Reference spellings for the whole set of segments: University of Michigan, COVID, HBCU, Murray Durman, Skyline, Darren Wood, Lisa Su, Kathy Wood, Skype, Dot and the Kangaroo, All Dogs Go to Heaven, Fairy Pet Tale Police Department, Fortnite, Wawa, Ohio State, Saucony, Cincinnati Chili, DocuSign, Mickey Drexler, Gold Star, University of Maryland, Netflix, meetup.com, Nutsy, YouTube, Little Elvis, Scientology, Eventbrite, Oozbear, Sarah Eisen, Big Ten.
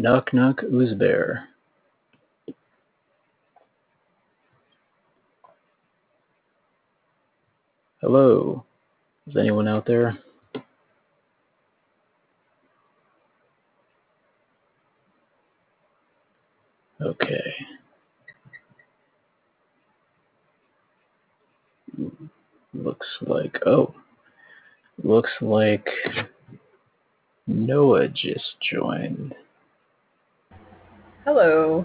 Knock knock, who's there? Hello, is anyone out there? Okay. Looks like Noah just joined. Hello.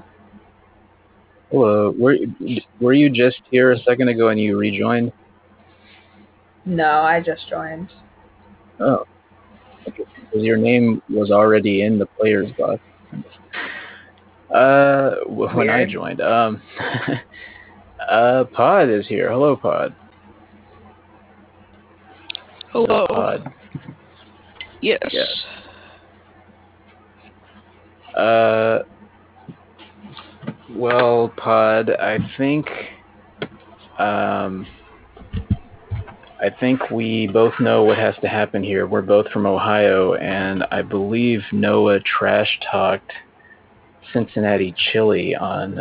Hello. Were you just here a second ago and you rejoined? No, I just joined. Oh. Okay. Your name was already in the player's box. When I joined. Pod is here. Hello, Pod. Hello. Pod. Yes. Yeah. Well, Pod, I think we both know what has to happen here. We're both from Ohio, and I believe Noah trash-talked Cincinnati Chili on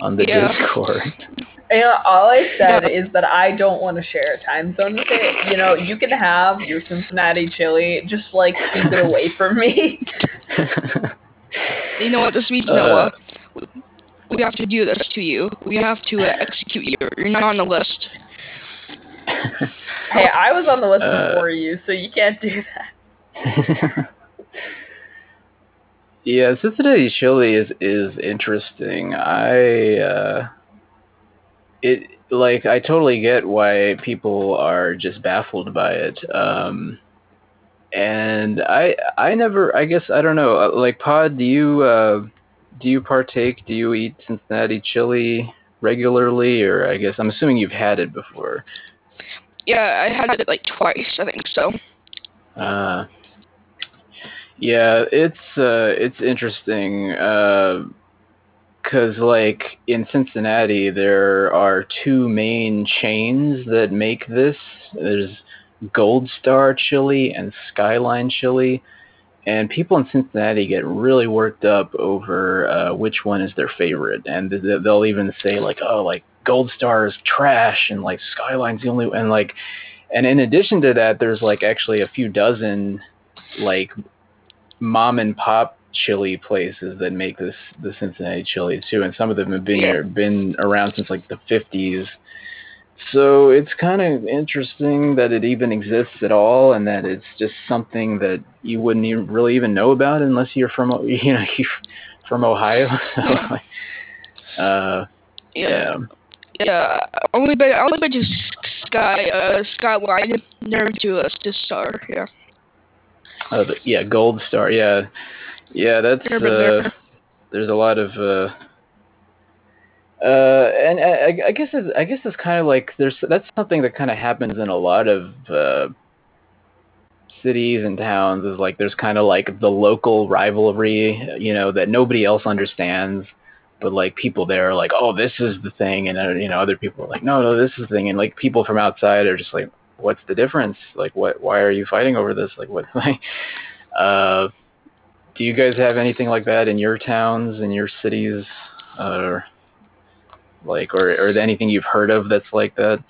on the Discord. You know, all I said is that I don't want to share a time zone with it. You know, you can have your Cincinnati Chili, just like keep it away from me. You know what this means, Noah? We have to do this to you. We have to execute you. You're not on the list. Hey, I was on the list before you, so you can't do that. Yeah, Cincinnati Chili is interesting. I totally get why people are just baffled by it. And I guess I don't know. Like, Pod, do you eat Cincinnati Chili regularly? Or I guess I'm assuming you've had it before. Yeah, I had it like twice, I think so. Yeah, it's interesting. 'Cause like in Cincinnati, there are two main chains that make this. There's Gold Star Chili and Skyline Chili, and people in Cincinnati get really worked up over which one is their favorite, and they'll even say like, "Oh, like Gold Star is trash," and like Skyline's the only, and like, and in addition to that, there's like actually a few dozen like mom and pop chili places that make the Cincinnati Chili too, and some of them have been around since like the 50s. So it's kind of interesting that it even exists at all, and that it's just something that you wouldn't even really even know about unless you're from, you know, from Ohio. Yeah. Only been to Skyline, never to a Star. Yeah. Yeah, Gold Star. Yeah. That's there's a lot of. And I guess it's kind of like that's something that kind of happens in a lot of cities and towns, is like there's kind of like the local rivalry, you know, that nobody else understands, but like people there are like, oh, this is the thing, and you know, other people are like, no, this is the thing, and like people from outside are just like, what's the difference? Like, what? Why are you fighting over this? Like, what's like? Do you guys have anything like that in your towns, in your cities, like, or anything you've heard of that's like that?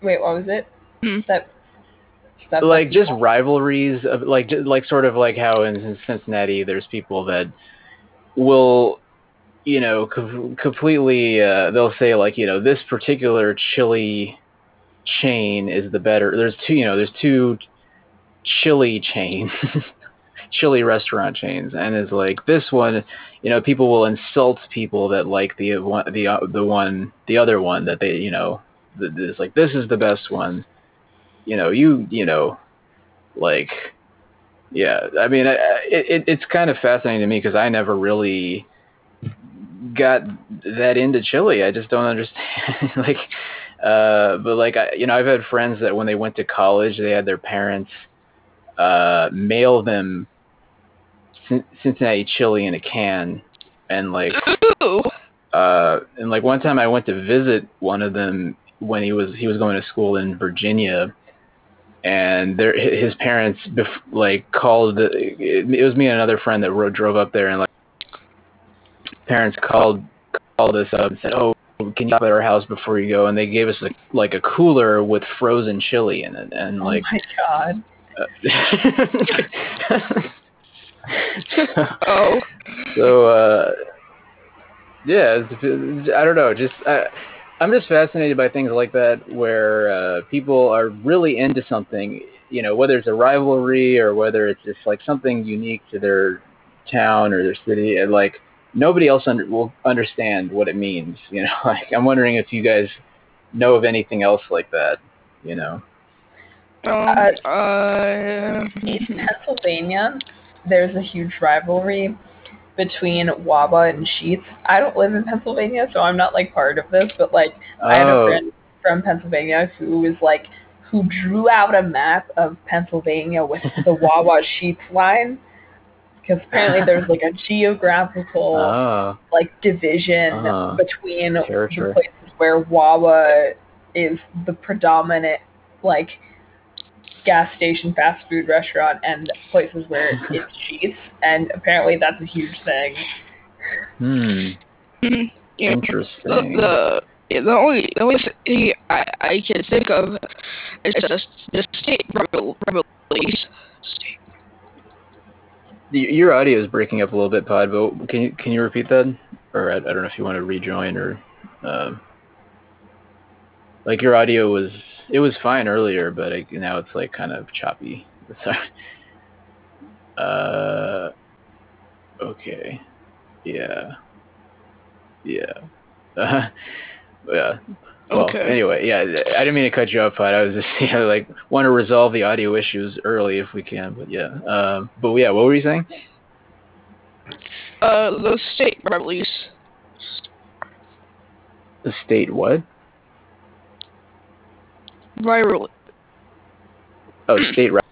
Wait, what was it? That like just people? Rivalries of like sort of like how in Cincinnati there's people that will, you know, completely they'll say like, you know, this particular chili chain is the better. There's two chili chains. Chili restaurant chains, and is like this one, you know, people will insult people that like the other one that they, you know, is like, this is the best one, you know, you know, like, yeah. I mean, it's kind of fascinating to me because I never really got that into chili. I just don't understand. Like, but like, I've had friends that when they went to college, they had their parents mail them Cincinnati Chili in a can, and like, and like one time I went to visit one of them when he was going to school in Virginia, And there, his parents like called. It was me and another friend that drove up there, and like parents called us up and said, "Oh, can you stop at our house before you go?" And they gave us a cooler with frozen chili in it, and like, oh my god. So yeah, I don't know. Just I'm just fascinated by things like that, where people are really into something, you know, whether it's a rivalry or whether it's just like something unique to their town or their city. And like nobody else will understand what it means, you know. Like I'm wondering if you guys know of anything else like that, you know. In Pennsylvania, there's a huge rivalry between Wawa and Sheetz. I don't live in Pennsylvania, so I'm not like part of this, but like I had a friend from Pennsylvania who drew out a map of Pennsylvania with the Wawa Sheetz line, because apparently there's like a geographical division between the places where Wawa is the predominant like gas station, fast food restaurant, and places where it's Sheetz, and apparently that's a huge thing. Yeah. Interesting. The only thing I can think of is just the state rivalries. Your audio is breaking up a little bit, Pod, but can you repeat that? Or I don't know if you want to rejoin or your audio was. It was fine earlier, but now it's like kind of choppy. Sorry. Okay. Yeah. Yeah. Well, okay. Anyway, yeah. I didn't mean to cut you off, Pod. I was just, want to resolve the audio issues early if we can. But yeah. But yeah, what were you saying? The state rivalries. The state what? Viral. Oh, state rivalry.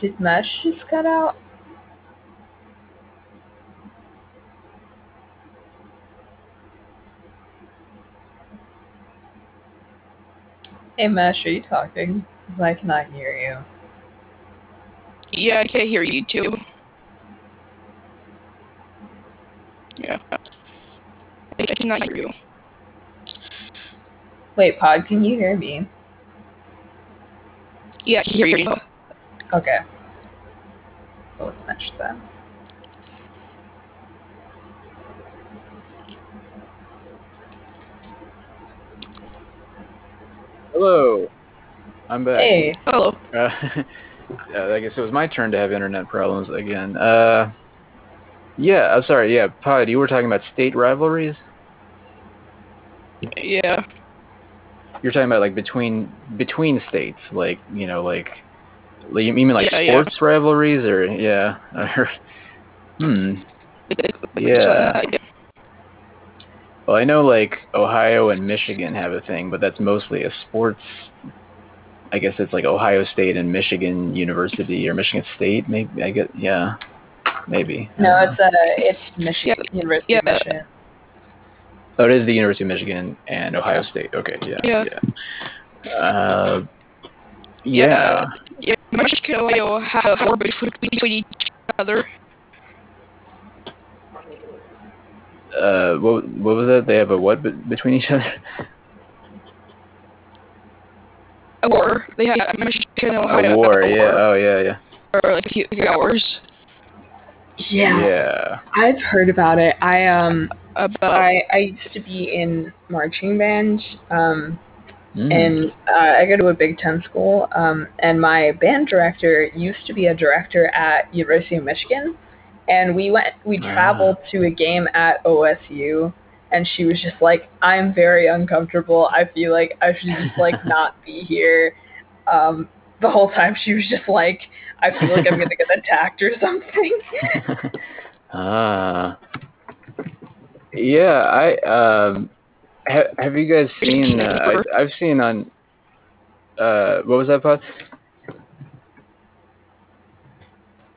Did Mesh just cut out? Hey, Mesh, are you talking? I cannot hear you. Yeah, I can't hear you too. Yeah. I cannot hear you. Wait, Pod, can you hear me? Yeah, I can hear you. Okay. Well, let's match that. Hello, I'm back. Hey, hello. I guess it was my turn to have internet problems again. Yeah, I'm sorry. Yeah, Pod, you were talking about state rivalries. Yeah. You're talking about like between states, like you mean like sports rivalries or yeah. Yeah. Well, I know like Ohio and Michigan have a thing, but that's mostly a sports. I guess it's like Ohio State and Michigan University or Michigan State, maybe. I guess, yeah, maybe. No, it's Michigan University of Michigan. Oh, it is the University of Michigan and Ohio State. Okay, yeah. Yeah, Michigan and Ohio have between each other. What was that? They have a what between each other? A war. They had Michigan and Ohio. A war, yeah. Oh, yeah. Or like a few hours. Yeah. I've heard about it. I used to be in marching band, and I go to a Big Ten school, and my band director used to be a director at University of Michigan. And we traveled to a game at OSU, and she was just like, I'm very uncomfortable. I feel like I should just not be here. The whole time she was just like, I feel like I'm going to get attacked or something. Yeah, I, have you guys seen, I've seen on, What was that, Pod?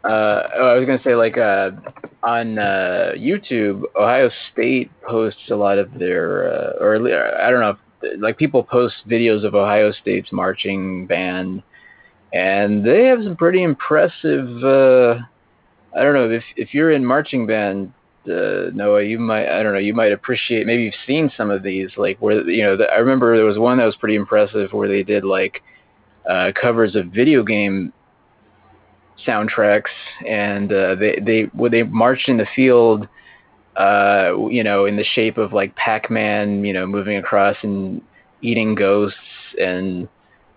I was gonna say, like, on YouTube, Ohio State posts a lot of their, or I don't know, like people post videos of Ohio State's marching band, and they have some pretty impressive. I don't know if you're in marching band, Noah, you might, I don't know, you might appreciate. Maybe you've seen some of these, like where you know. I remember there was one that was pretty impressive where they did like covers of video game soundtracks, and they marched in the field, you know, in the shape of like Pac-Man, you know, moving across and eating ghosts, and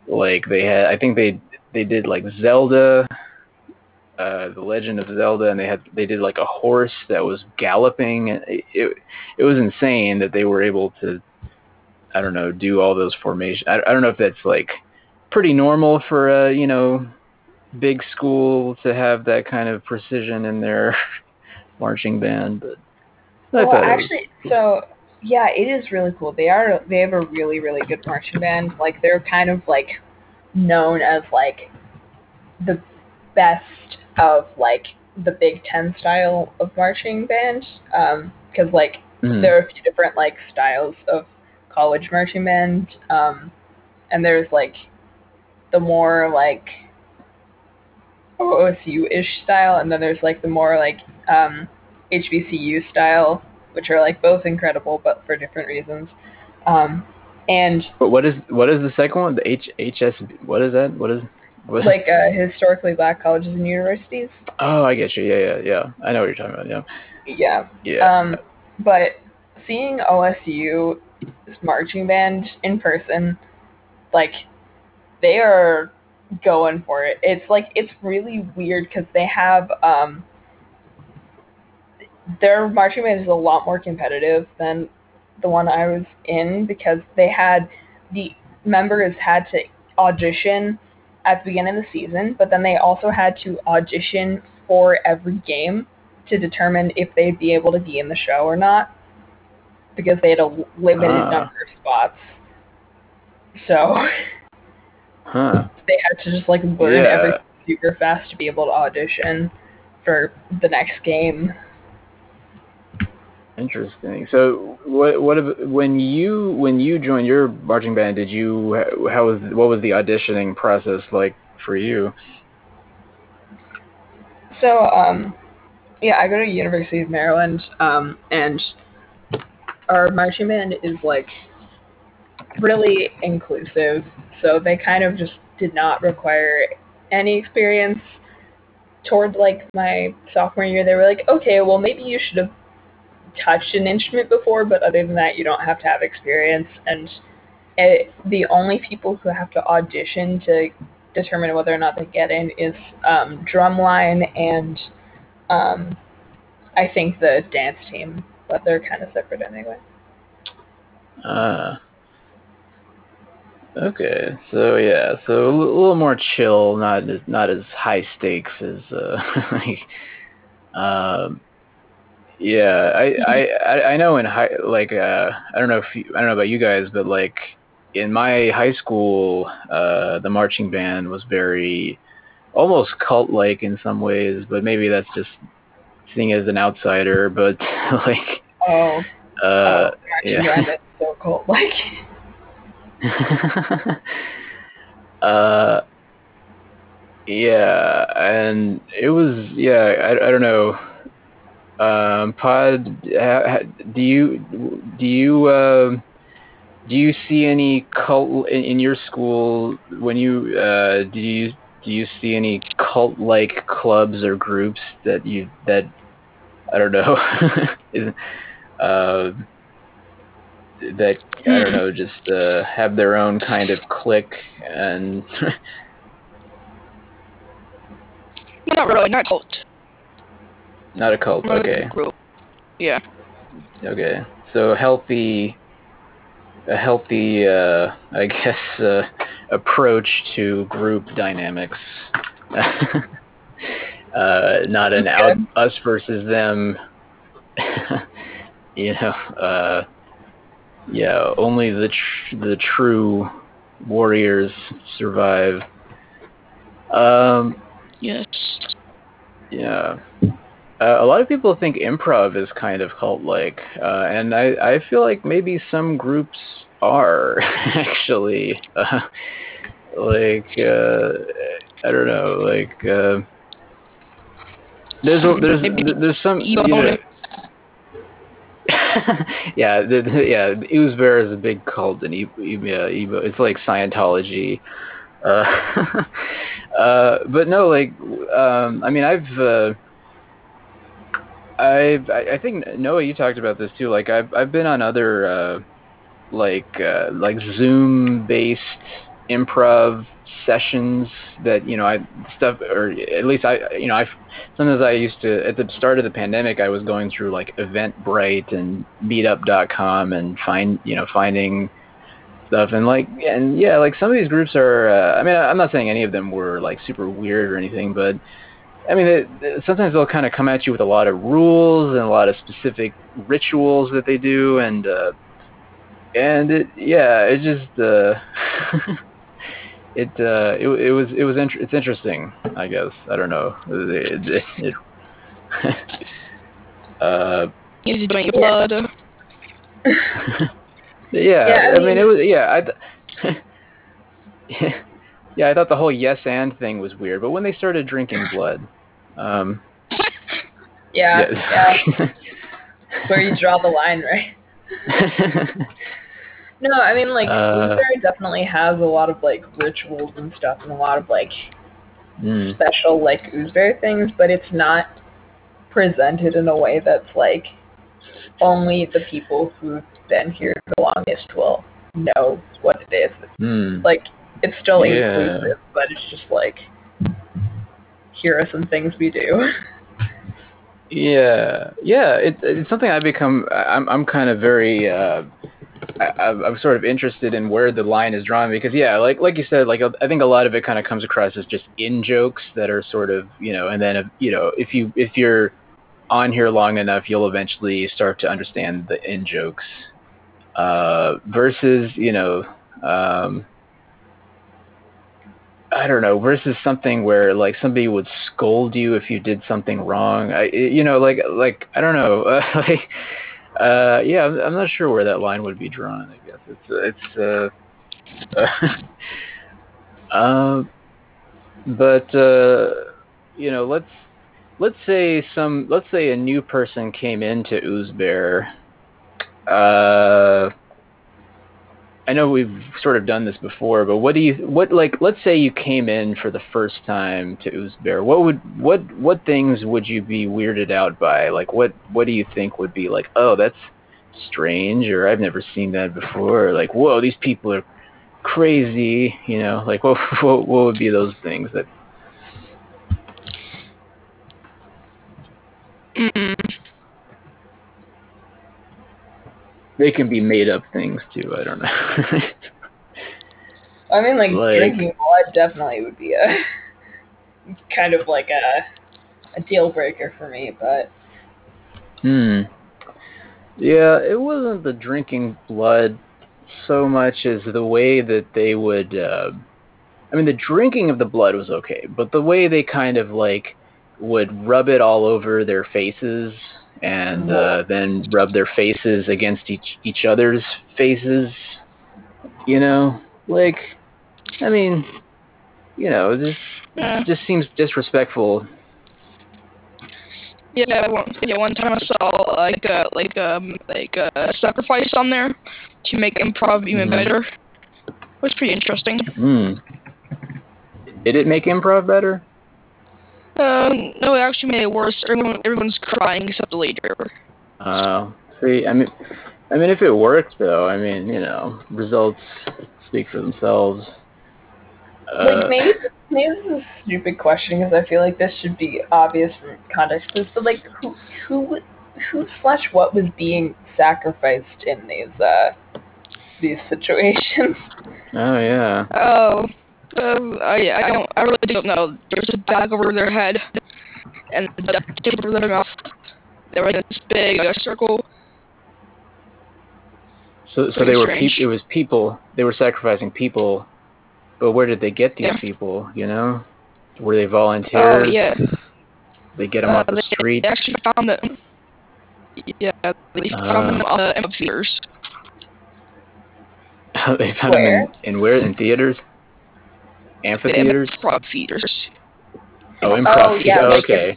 like they had, I think they did like Zelda, the Legend of Zelda, and they did like a horse that was galloping. It was insane that they were able to, I don't know, do all those formations. I don't know if that's like pretty normal for you know, big school to have that kind of precision in their marching band, but well, actually, so yeah, it is really cool. They have a really, really good marching band. Like they're kind of like known as like the best of like the Big Ten style of marching band, because like there are a few different like styles of college marching band, and there's like the more like OSU-ish style, and then there's like the more like HBCU style, which are like both incredible, but for different reasons. And but what is the second one? The HHS? What is that? What is like historically black colleges and universities? Oh, I get you. Yeah. I know what you're talking about. Yeah. But seeing OSU's marching band in person, like they are going for it. It's like, it's really weird because they have their marching band is a lot more competitive than the one I was in, because they had the members had to audition at the beginning of the season, but then they also had to audition for every game to determine if they'd be able to be in the show or not, because they had a limited number of spots. So they had to just like learn everything super fast to be able to audition for the next game. Interesting. So, when you joined your marching band, what was the auditioning process like for you? So, yeah, I go to University of Maryland, and our marching band is like really inclusive. So they kind of just did not require any experience. Toward like my sophomore year, they were like, okay, well maybe you should have touched an instrument before, but other than that, you don't have to have experience. And the only people who have to audition to determine whether or not they get in is drumline and I think the dance team, but they're kind of separate anyway. Okay, so yeah, so a little more chill, not as high stakes as yeah. I know in high, like I don't know about you guys, but like in my high school, the marching band was very almost cult-like in some ways, but maybe that's just seeing as an outsider. But like yeah, that's so cult-like. Yeah, and it was, yeah, I don't know. Pod, do you see any cult in your school when you do you see any cult-like clubs or groups that I don't know is that, I don't know, just have their own kind of clique and... Not really, not a cult. Not a cult, okay. Group. Yeah. Okay, so a healthy, I guess, approach to group dynamics. Not an us versus them, you know, yeah, only the true warriors survive. Yes. Yeah. A lot of people think improv is kind of cult-like, and I feel like maybe some groups are, actually. I don't know, there's some, you know, yeah, yeah. Uzbek is a big cult, and it's like Scientology. But no, I mean, I think, Noah, you talked about this too. Like, I've been on other like Zoom-based improv sessions that, you know, sometimes I used to, at the start of the pandemic, I was going through like Eventbrite and meetup.com and finding stuff. And yeah, like some of these groups are, I mean, I'm not saying any of them were like super weird or anything, but I mean, sometimes they'll kind of come at you with a lot of rules and a lot of specific rituals that they do. It's interesting, I guess. I don't know. You drink your blood. Yeah, I mean, it was, yeah. I thought the whole yes and thing was weird, but when they started drinking blood, yeah. That's where you draw the line, right? No, I mean, like, Luther definitely has a lot of, like, rituals and stuff and a lot of, like, special, like, Uzbek things, but it's not presented in a way that's, like, only the people who've been here the longest will know what it is. Like, it's still inclusive, but it's just, like, here are some things we do. Yeah. It's something I'm kind of very... I'm sort of interested in where the line is drawn, because like you said, like, I think a lot of it kind of comes across as just in jokes that are sort of, you know, and then if you're on here long enough, you'll eventually start to understand the in jokes, versus, you know, I don't know, versus something where like somebody would scold you if you did something wrong. I don't know. Yeah, I'm not sure where that line would be drawn, I guess. You know, let's say a new person came into Uzbek. I know we've sort of done this before, but let's say you came in for the first time to Uzbek. What things would you be weirded out by? Like, what do you think would be like, oh, that's strange, or I've never seen that before, or like, whoa, these people are crazy, you know? Like, what would be those things that? They can be made up things too. I don't know. I mean, like drinking blood definitely would be a kind of like a deal breaker for me, but. Yeah, it wasn't the drinking blood so much as the way that they would. I mean, the drinking of the blood was okay, but the way they kind of like would rub it all over their faces. And then rub their faces against each other's faces, you know? Like, I mean, you know, just seems disrespectful. Yeah, one time I saw a sacrifice on there to make improv even better. It was pretty interesting. Did it make improv better? No, it actually made it worse. Everyone's crying except the leader. See, I mean, if it worked though, I mean, you know, results speak for themselves. Like, maybe this is a stupid question because I feel like this should be obvious from context clues, but like, who/what was being sacrificed in these situations? Oh yeah. Oh. I really don't know. There's a bag over their head, and a duct tape over their mouth. They were in this big circle. So they were strange. It was people. They were sacrificing people, but where did they get these people? You know, were they volunteers? Oh yeah. They get them off the street. They actually found them. Yeah, they found them on the theaters. They found them in theaters? Amphitheaters? Yeah, improv theaters. Oh, improv theaters. Yeah, okay.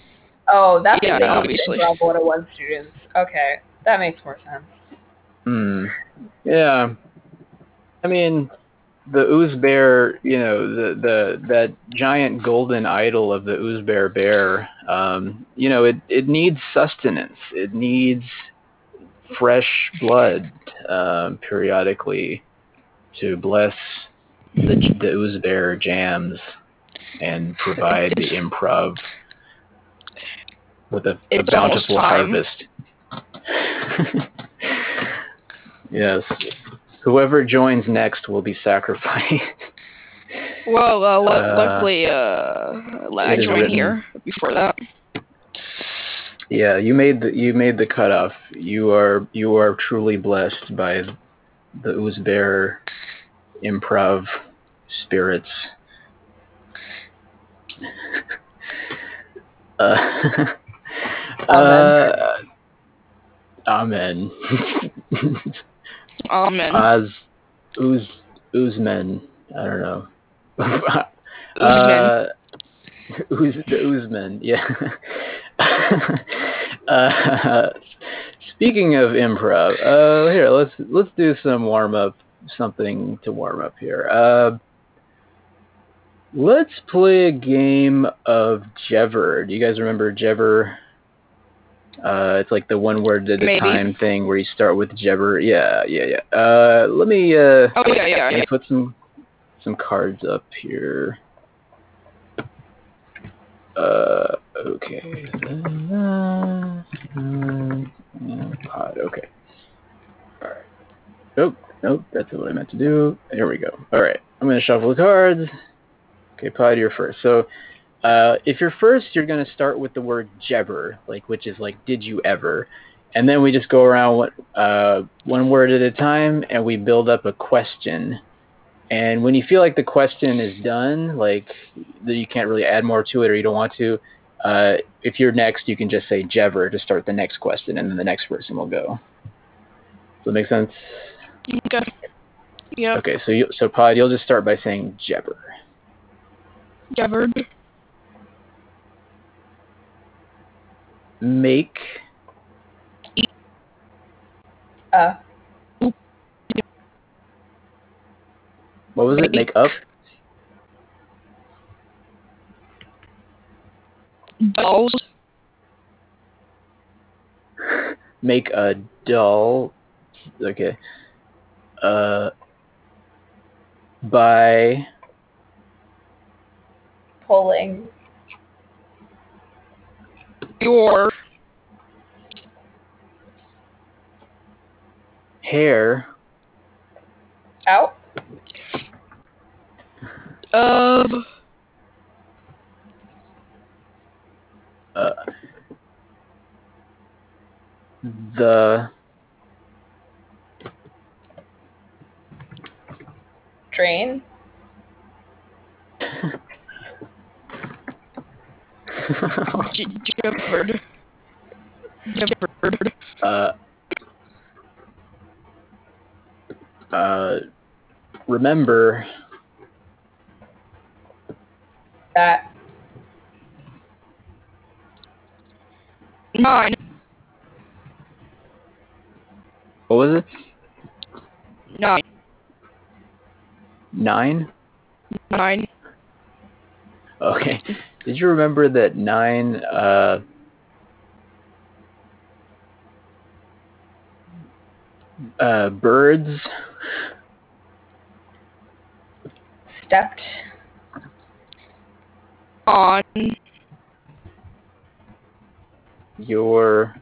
That's obviously improv 101 students. Okay, that makes more sense. Hmm. Yeah. I mean, the ooze bear, you know, that giant golden idol of the ooze bear, you know, it needs sustenance. It needs fresh blood periodically to bless the ooze bear jams and provide the improv with a bountiful harvest. Yes. Whoever joins next will be sacrificed. Well, luckily, I joined here before that. Yeah, you made the cutoff. You are truly blessed by the ooze bear improv spirits. Amen. Amen. Oozmen. I don't know. Oozmen. Yeah. Speaking of improv, here let's do some warm up. Something to warm up here. Let's play a game of Jever. Do you guys remember Jever? It's like the one word at a time thing where you start with Jebber. Yeah. Let me put some cards up here. Okay. Okay. All right. Nope, that's what I meant to do. Here we go. All right. I'm going to shuffle the cards. Okay, Pod, you're first. So if you're first, you're going to start with the word jebber, which is did you ever? And then we just go around one word at a time, and we build up a question. And when you feel like the question is done, you can't really add more to it or you don't want to, if you're next, you can just say jebber to start the next question, and then the next person will go. Does that make sense? Okay. Yeah. Okay, so Pod, you'll just start by saying jebber. Jebbered. Make. What was it? Make up? Dolls. Make a doll. Okay. By. Pulling. Your hair out of the drain. Jebbered. Remember that nine. What was it? Nine. Okay. Did you remember that 9 birds stepped on your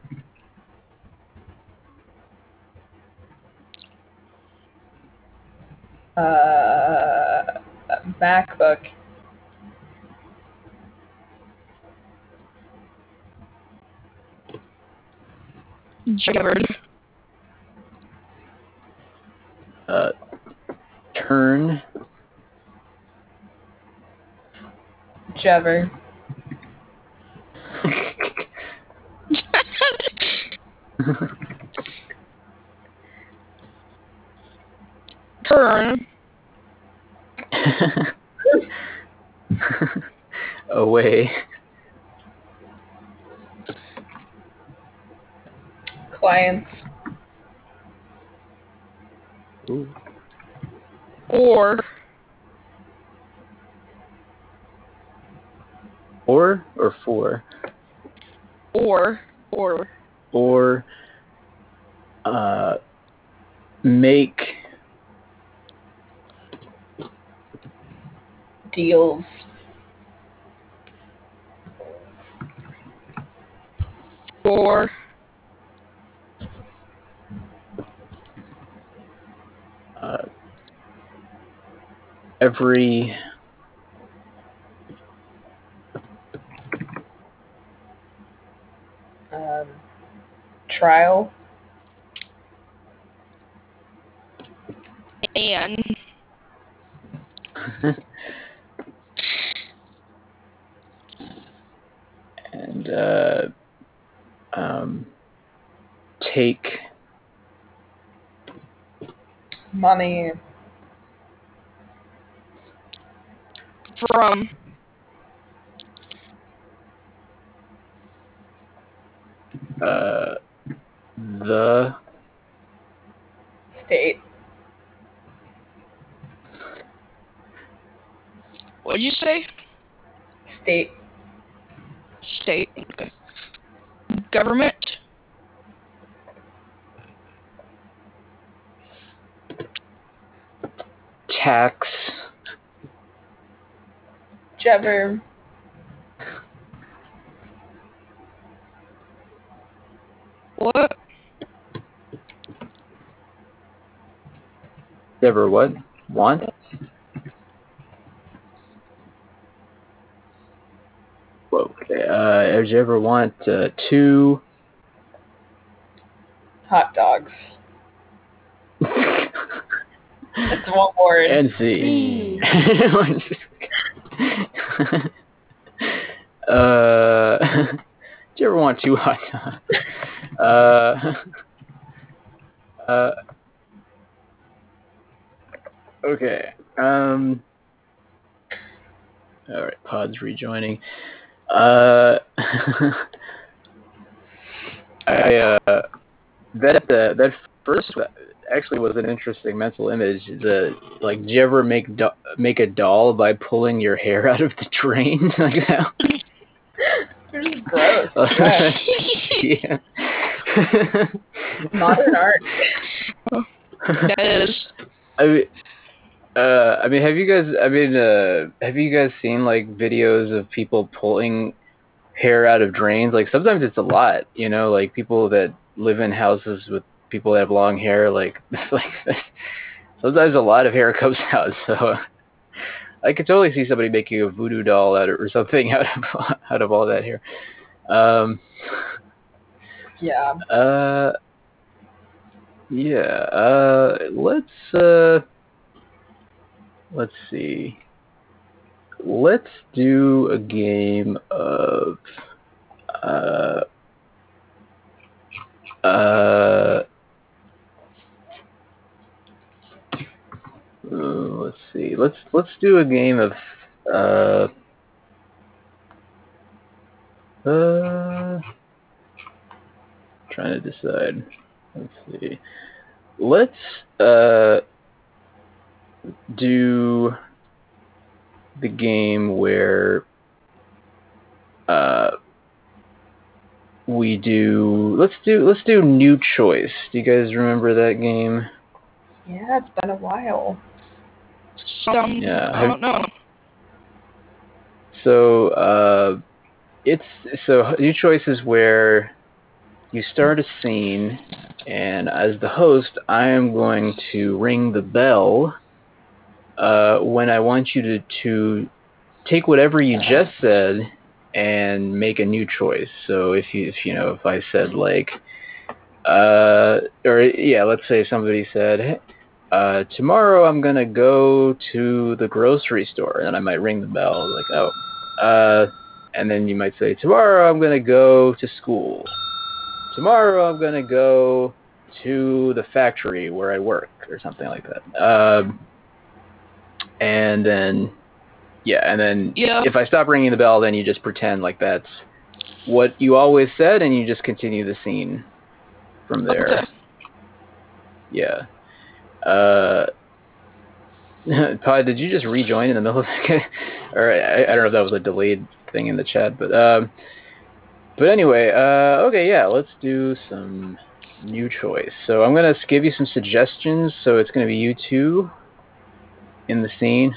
MacBook? Jebbered. turn. Whichever. Turn. Away. Clients. Ooh. Or for? Or, make deals. Or every trial and and take money from the state. What'd you say? State. State. Okay. Government. Tax. Whichever. What? Ever what? Want? Okay. Did you ever want two hot dogs? That's one word. And see. Did you ever want two hot dogs? Okay. All right. Pod's rejoining. I that first actually was an interesting mental image. The like, did you ever make a doll by pulling your hair out of the drain like that? It's gross. Yeah. Modern art. That is. I mean, have you guys seen like videos of people pulling hair out of drains? Like sometimes it's a lot, you know, like people that live in houses with people that have long hair, like sometimes a lot of hair comes out. So I could totally see somebody making a voodoo doll out of, or something out of all that hair. Yeah. Yeah. Let's see. Let's do a game of let's see. Let's do a game of trying to decide. Let's see. Let's do the game where we do let's do New Choice. Do you guys remember that game? Yeah, it's been a while. Yeah, I don't know. So New Choice is where you start a scene, and as the host, I am going to ring the bell when I want you to take whatever you just said and make a new choice. So if I said like, let's say somebody said, Tomorrow I'm going to go to the grocery store, and I might ring the bell like, oh. And then you might say, tomorrow I'm going to go to school. Tomorrow I'm going to go to the factory where I work or something like that. And then, yeah, and then if I stop ringing the bell, then you just pretend like that's what you always said, and you just continue the scene from there. Okay. Yeah. Pod, did you just rejoin in the middle of the or I don't know if that was a delayed thing in the chat, but anyway, okay, yeah, let's do some new choice. So I'm going to give you some suggestions, so it's going to be you two in the scene.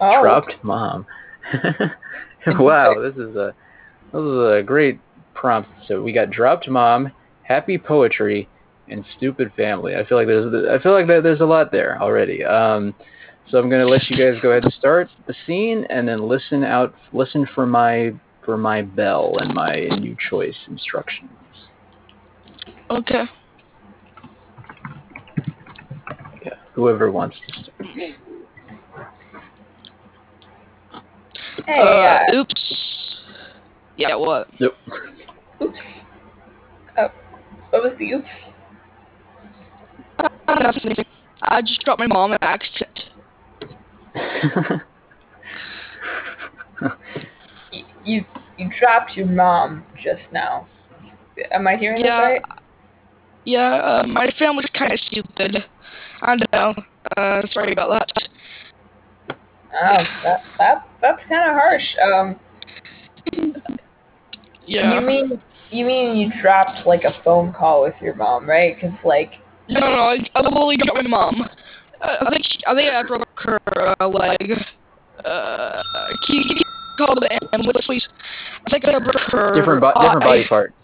Oh. Dropped mom. Wow, this is a great prompt. So we got dropped mom, happy poetry, and stupid family. I feel like there's a lot there already. So I'm going to let you guys go ahead and start the scene, and then listen for my bell and my new choice instructions. Okay. Yeah, whoever wants to start. Hey, oops. Yeah, what? Nope. Oops. Oh, what was the oops? I just dropped my mom an accident. you dropped your mom just now. Am I hearing that right? Yeah, my family's kind of stupid. I don't know. Sorry about that. Oh, that's kind of harsh. Yeah. You mean you dropped like a phone call with your mom, right? Because like. No, I literally got my mom. I think I broke her leg. Can you call the ambulance, please? I think I broke her. Different body part.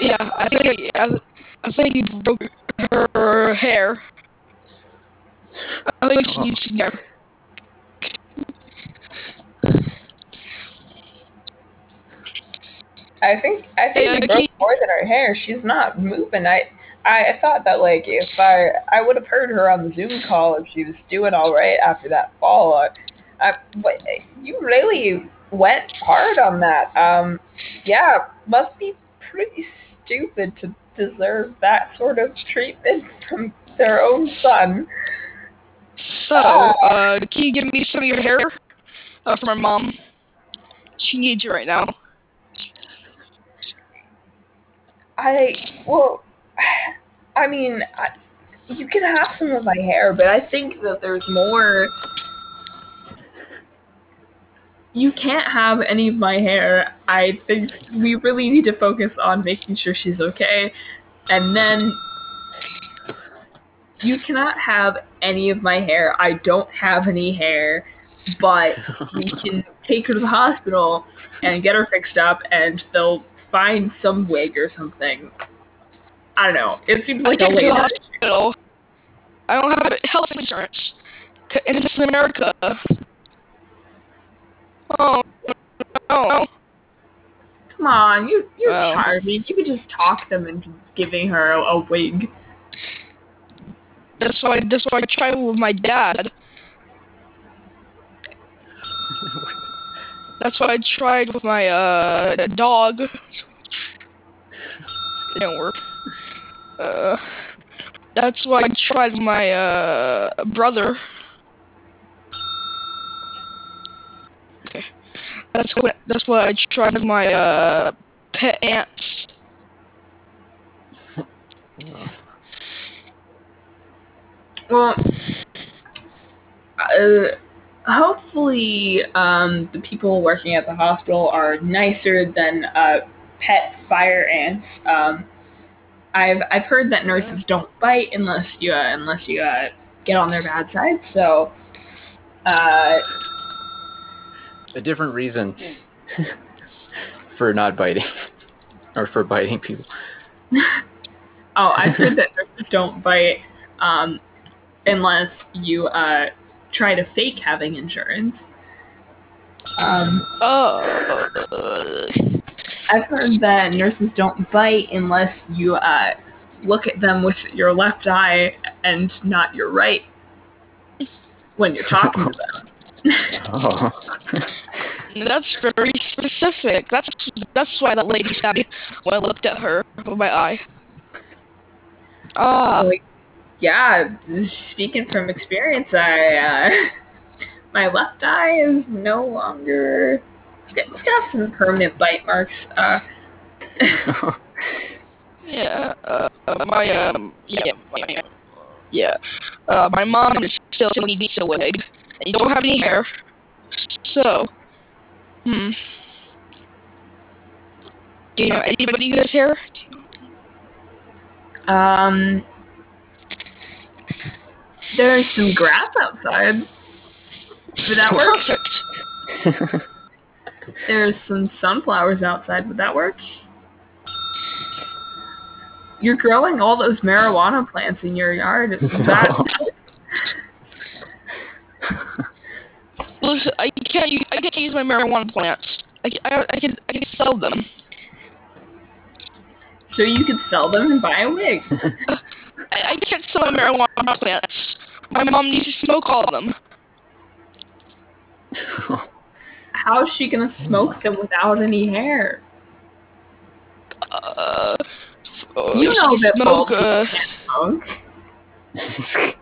Yeah, I think you broke her hair. I think she needs to know. I think she broke more than her hair. She's not moving. I thought that like if I would have heard her on the Zoom call if she was doing all right after that fall. You really went hard on that. Yeah, must be pretty stupid to deserve that sort of treatment from their own son. So, can you give me some of your hair from my mom? She needs you right now. You can have some of my hair, but I think that there's more. You can't have any of my hair. I think we really need to focus on making sure she's okay. And then you cannot have any of my hair. I don't have any hair, but we can take her to the hospital and get her fixed up, and they'll find some wig or something. I don't know. It seems like a later hospital. I don't have health insurance. And it's in America. Oh, no. Come on, you're charming. You could just talk them into giving her a wig. That's why I tried with my dad. That's what I tried with my dog. It didn't work. That's why I tried with my brother. Okay. That's what I tried with my pet ants. Well, hopefully, the people working at the hospital are nicer than pet fire ants. I've heard that nurses don't bite unless you get on their bad side. So, a different reason for not biting or for biting people. Oh, I've heard that nurses don't bite unless you try to fake having insurance. I've heard that nurses don't bite unless you look at them with your left eye and not your right when you're talking to them. Oh. That's very specific. That's why that lady stabbed me when I looked at her with my eye. Ah. Yeah, speaking from experience, my left eye is no longer... It's got some permanent bite marks. Yeah, my mom is still needs a wig. And you don't have any hair. So, do you know anybody who has hair? There's some grass outside. Would that work? Perfect. There's some sunflowers outside. Would that work? You're growing all those marijuana plants in your yard. Is that... Listen, I can't use my marijuana plants. I can sell them. So you could sell them and buy a wig. I can't sell my marijuana plants. My mom needs to smoke all of them. How is she gonna smoke them without any hair? You know that smoke. Smoke.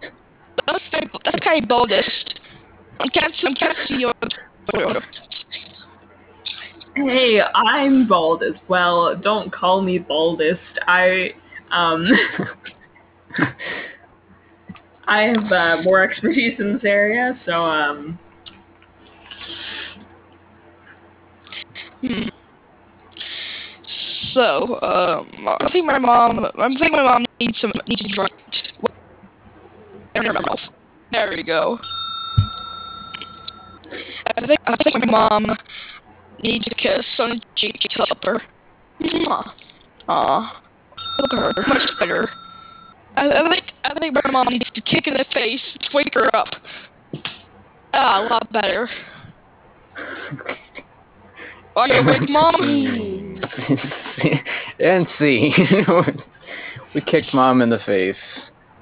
That's kind of boldest. I can't see your... Hey, I'm bald as well. Don't call me baldest. I have more expertise in this area, so So I think my mom needs some drug. There we go. I think my mom needs a kiss on the cheek to help her. Aw. Look at her. Much better. I think my mom needs to kick in the face to wake her up. Ah, a lot better. Are you awake, Mom? And see. We kicked Mom in the face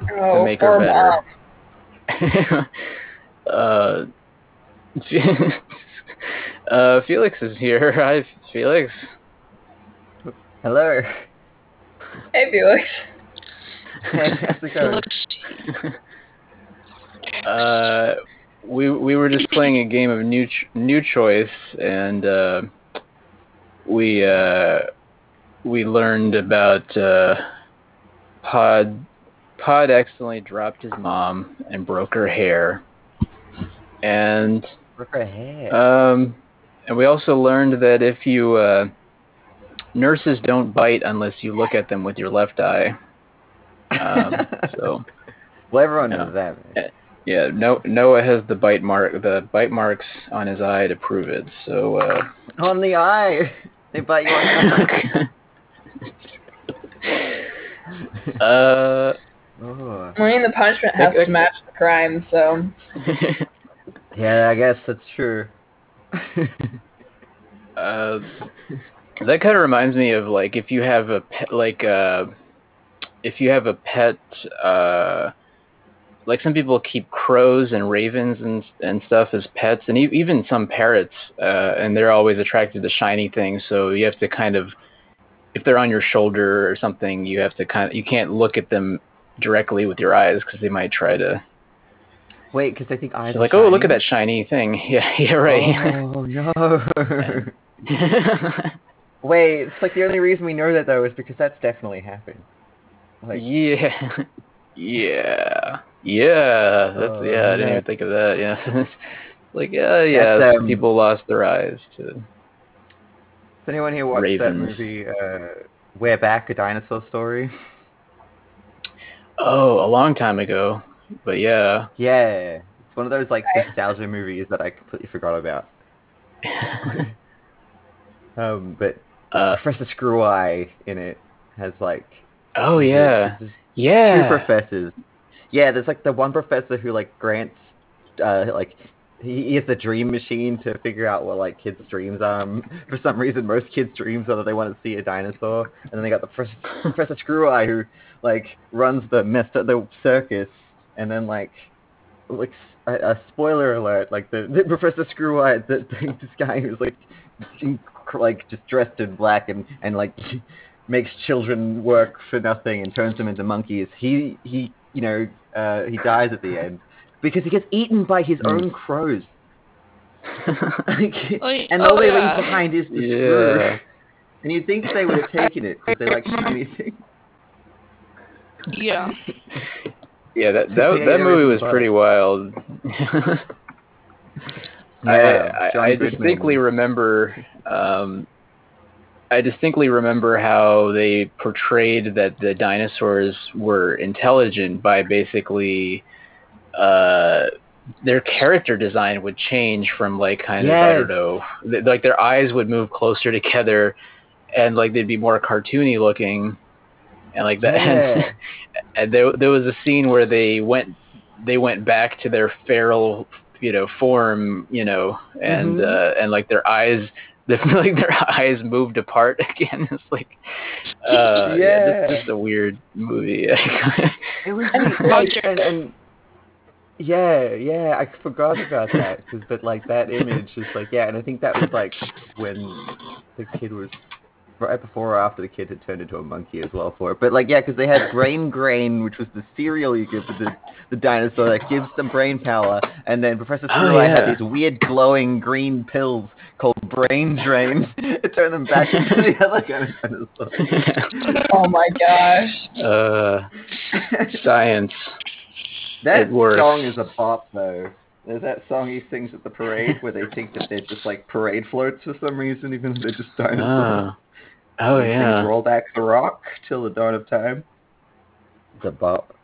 to make her better. Felix is here. Hi, Felix. Hello. Hey, Felix. Hey, how's it going? We were just playing a game of New Choice, and we learned about Pod. Pod accidentally dropped his mom and broke her hair. And we also learned that if you nurses don't bite unless you look at them with your left eye. So well, everyone knows that. Man. Yeah, Noah has the bite marks on his eye to prove it. So on the eye, they bite you on the eye. I mean, the punishment has to match the crime, so... Yeah, I guess that's true. That kind of reminds me of, like, if you have a pet, like some people keep crows and ravens and stuff as pets, and even some parrots, and they're always attracted to shiny things, so you have to kind of, if they're on your shoulder or something, you have to you can't look at them directly with your eyes, because they might try to... Wait, because I think eyes. So like, shiny. Oh, look at that shiny thing. Yeah, right. Oh no. Wait, it's like the only reason we know that though is because that's definitely happened. Like, yeah. That's I didn't even think of that. Yeah, like some people lost their eyes to. Has anyone here watched ravens. That movie? We're Back, A Dinosaur Story. Oh, a long time ago. But yeah, it's one of those like nostalgia movies that I completely forgot about. But Professor Screw Eye in it has like two professors. Yeah, there's like the one professor who like grants He is the dream machine to figure out what, like, kids' dreams are. For some reason, most kids' dreams are that they want to see a dinosaur. And then they got the Professor Screw-Eye who, like, runs the messed up the circus. And then, like a spoiler alert, like, the Professor Screw-Eye, this guy who's, like just dressed in black and like, makes children work for nothing and turns them into monkeys. He you know, he dies at the end. Because he gets eaten by his own crows. And all they leave behind is the screw. And you'd think they would have taken it because they like shiny things. Yeah. Yeah, that movie was pretty wild. I distinctly remember how they portrayed that the dinosaurs were intelligent by basically their character design would change from like kind of, I don't know, like their eyes would move closer together and like they'd be more cartoony looking and like that. And there was a scene where they went back to their feral, you know, form, you know, and and like their eyes. They feel like their eyes moved apart again. It's like, this is just a weird movie. It was like, and I forgot about that. But like that image is like, and I think that was like when the kid was right before or after the kid had turned into a monkey as well for it. But like, because they had Grain, which was the cereal you give to the dinosaur that gives them brain power. And then Professor Screw-Eye had these weird glowing green pills called Brain Drain to turn them back into the other kind of dinosaur. Oh my gosh. Science. That song is a bop though. There's that song he sings at the parade where they think that they're just like parade floats for some reason, even if they're just dinosaurs. Roll back the rock till the dawn of time. It's a bop.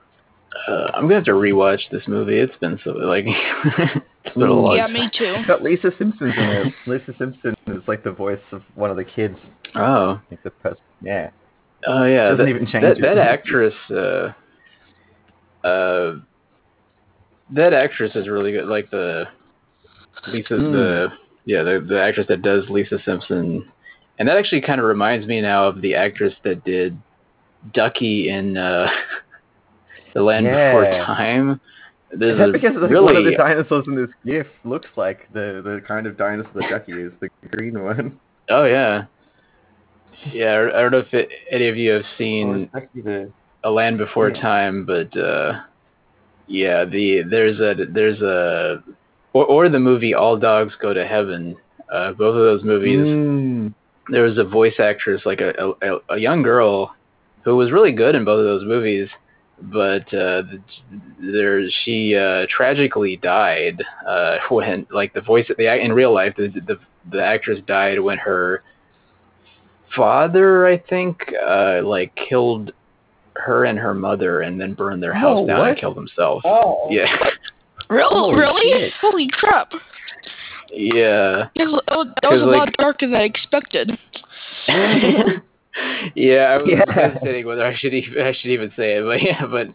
I'm gonna have to rewatch this movie. It's been so like it's been a long time. Me too. It's got Lisa Simpson's in it. Lisa Simpson is like the voice of one of the kids. Oh, like the person. Yeah. Oh yeah. Doesn't even change. That actress. That actress is really good. Like the Lisa's the actress that does Lisa Simpson. And that actually kind of reminds me now of the actress that did Ducky in The Land Before Time. This is that because like, really one of the dinosaurs in this gif looks like the kind of dinosaur that Ducky is, the green one. Oh, yeah. Yeah, I don't know if any of you have seen A Land Before Time, but there's a... Or the movie All Dogs Go to Heaven. Both of those movies... There was a voice actress, like a young girl, who was really good in both of those movies, but she tragically died when, like, in real life, the actress died when her father, I think, like killed her and her mother, and then burned their house down and killed himself. Oh, yeah. Really? Shit. Holy crap! Yeah. That was a lot darker than I expected. I was hesitating whether I should even say it, but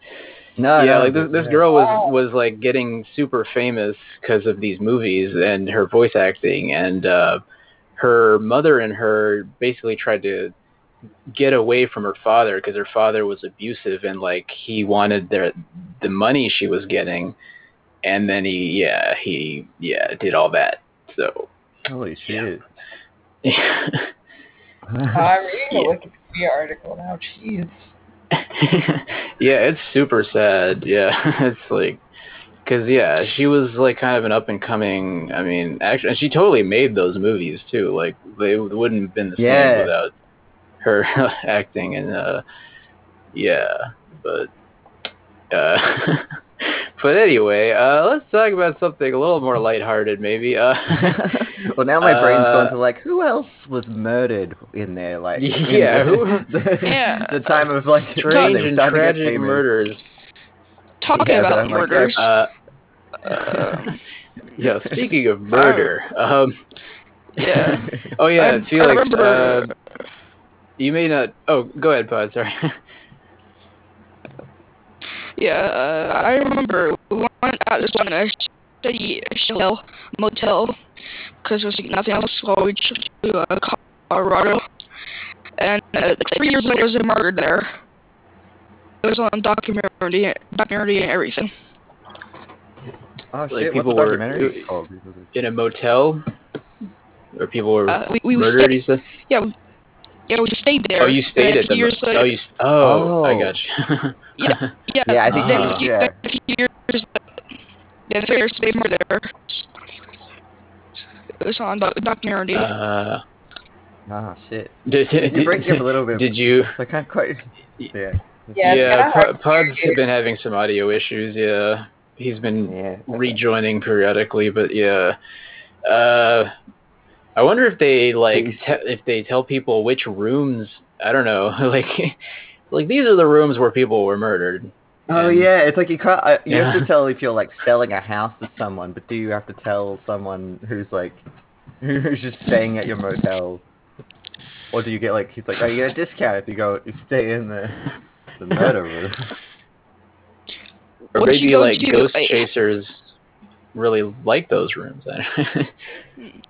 this girl was like getting super famous because of these movies and her voice acting, and her mother and her basically tried to get away from her father because her father was abusive and like he wanted the money she was getting, and then he did all that. So holy shit! Yeah. I'm reading a Wikipedia article now. Jeez. It's super sad. Yeah, it's like because she was like kind of an up and coming. I mean, actually, and she totally made those movies too. Like they wouldn't have been the same without her acting and But anyway, let's talk about something a little more lighthearted, maybe. Well, now my brain's gone to like, who else was murdered in there? Like, the time of like strange and tragic murders. Talking about murders. Speaking of murder. Felix. You may not. Oh, go ahead, Pod. Sorry. I remember one at this one the Shell Motel because there's like nothing else, so we took to Colorado. And 3 years later, there's a murder there. It was on documentary and everything. Oh shit! Like, people what's the documentary were called? In a motel, or people were we murdered. He said, "Yeah, yeah, we stayed there." Oh, you stayed at the motel. Oh, I got you. Yeah, yeah, yeah. I think that was yeah. A few years. Then 3 years they were there. It was on documentary. Ah, shit. Did you break up a little bit? Did you? I can't quite. Yeah. Yeah. Pod's been having some audio issues. Yeah. He's been rejoining periodically, but yeah. I wonder if they like if they tell people which rooms. I don't know. Like these are the rooms where people were murdered. Oh yeah, it's like you can't. You have to tell if you're like selling a house to someone, but do you have to tell someone who's like who's just staying at your motel, or do you get like he's like, oh, you get a discount if you go if you stay in the murder room. Or maybe like ghost chasers really like those rooms. Would you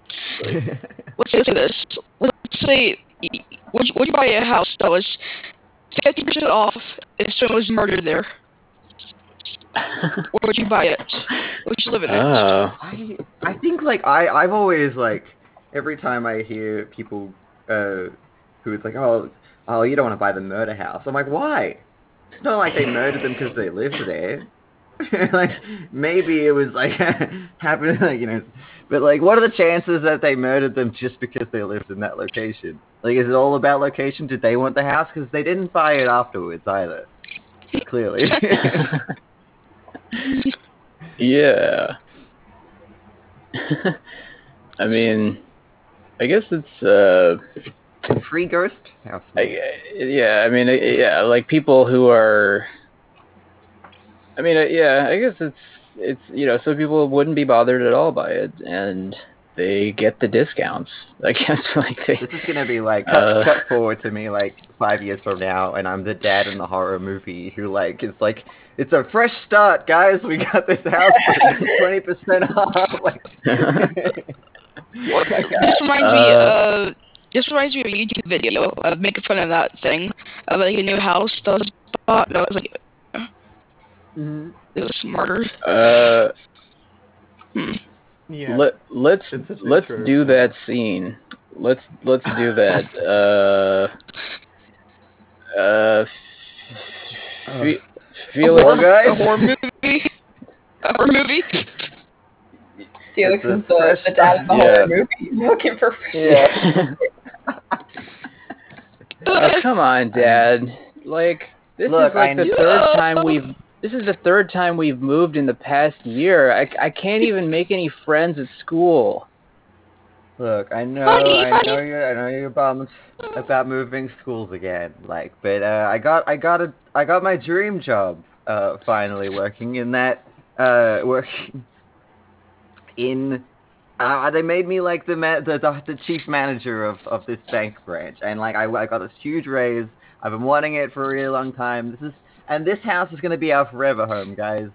buy a house that was 50% off if someone was murdered there? Or would you buy it? Would you live in it? I think like I've always like every time I hear people who it's like oh you don't want to buy the murder house. I'm like why? It's not like they murdered them because they lived there. Like maybe it was like happened, like, you know. But like, what are the chances that they murdered them just because they lived in that location? Like, is it all about location? Did they want the house? Because they didn't buy it afterwards either. Clearly. Yeah. I mean, I guess it's free ghost house. Like people who are. I mean, yeah, I guess it's you know, some people wouldn't be bothered at all by it, and they get the discounts. I guess like they, this is gonna be like cut forward to me like 5 years from now, and I'm the dad in the horror movie who like is like, it's a fresh start, guys. We got this house 20% off. Like, this reminds me of a YouTube video of making fun of that thing of like a new house that was bought. And I was like. Mm-hmm. It was smarter. Yeah. Let's do that scene. Let's do that. A horror movie. Felix is the dad of the horror movie. He's looking for fresh. Yeah. Oh, come on, Dad. Like this is like the third time we've. This is the third time we've moved in the past year. I can't even make any friends at school. Look, I know you're bummed about moving schools again. Like, but I got my dream job. Finally working in that. They made me like the chief manager of this bank branch, and like I got this huge raise. I've been wanting it for a really long time. This house is going to be our forever home, guys.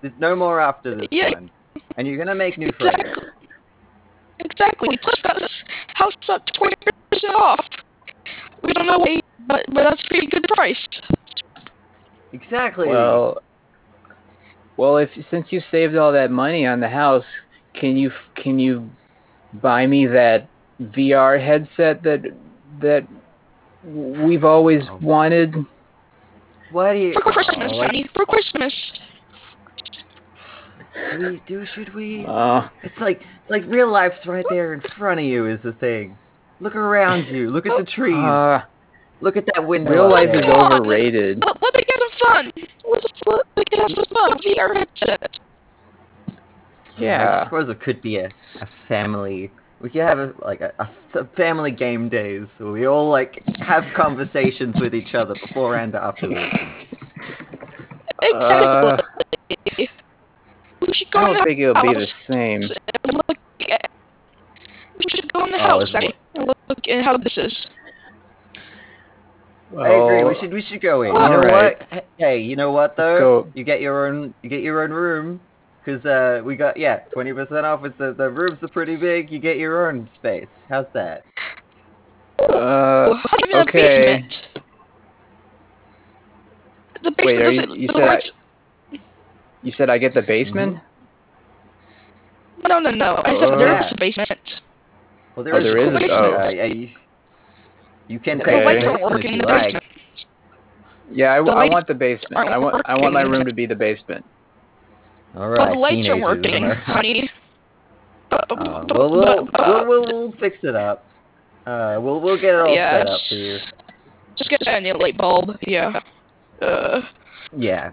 There's no more after this one. And you're going to make new friends. Exactly. Plus, that house is up 20% off. We don't know why, but that's a pretty good price. Exactly. Well, since you saved all that money on the house, can you buy me that VR headset that we've always wanted? What do you? For Christmas, Johnny. For Christmas. Should we? It's like real life's right there in front of you is the thing. Look around you. Look at the trees. Look at that window. Real life is overrated. Let me get some fun. We can have some fun. VR headset. Yeah. I suppose it could be a family. We could have a family game days where we all like have conversations with each other before and afterwards. Exactly. We should go. I don't think it'll be the same. We should go in the house and look at how this is. Well, I agree. We should go in. You know what? Hey, you know what though? You get your own room. Because we got, 20% off. It's the rooms are pretty big. You get your own space. How's that? Well, okay. The basement. Wait, you said I get the basement? No. I said there is a basement. Well, there is a basement. You can take the basement. Yeah, I want the basement. I want my room to be the basement. All right, but the lights are working, honey. We'll fix it up. We'll get it all set up for you. Just get a new light bulb. Yeah. Yeah.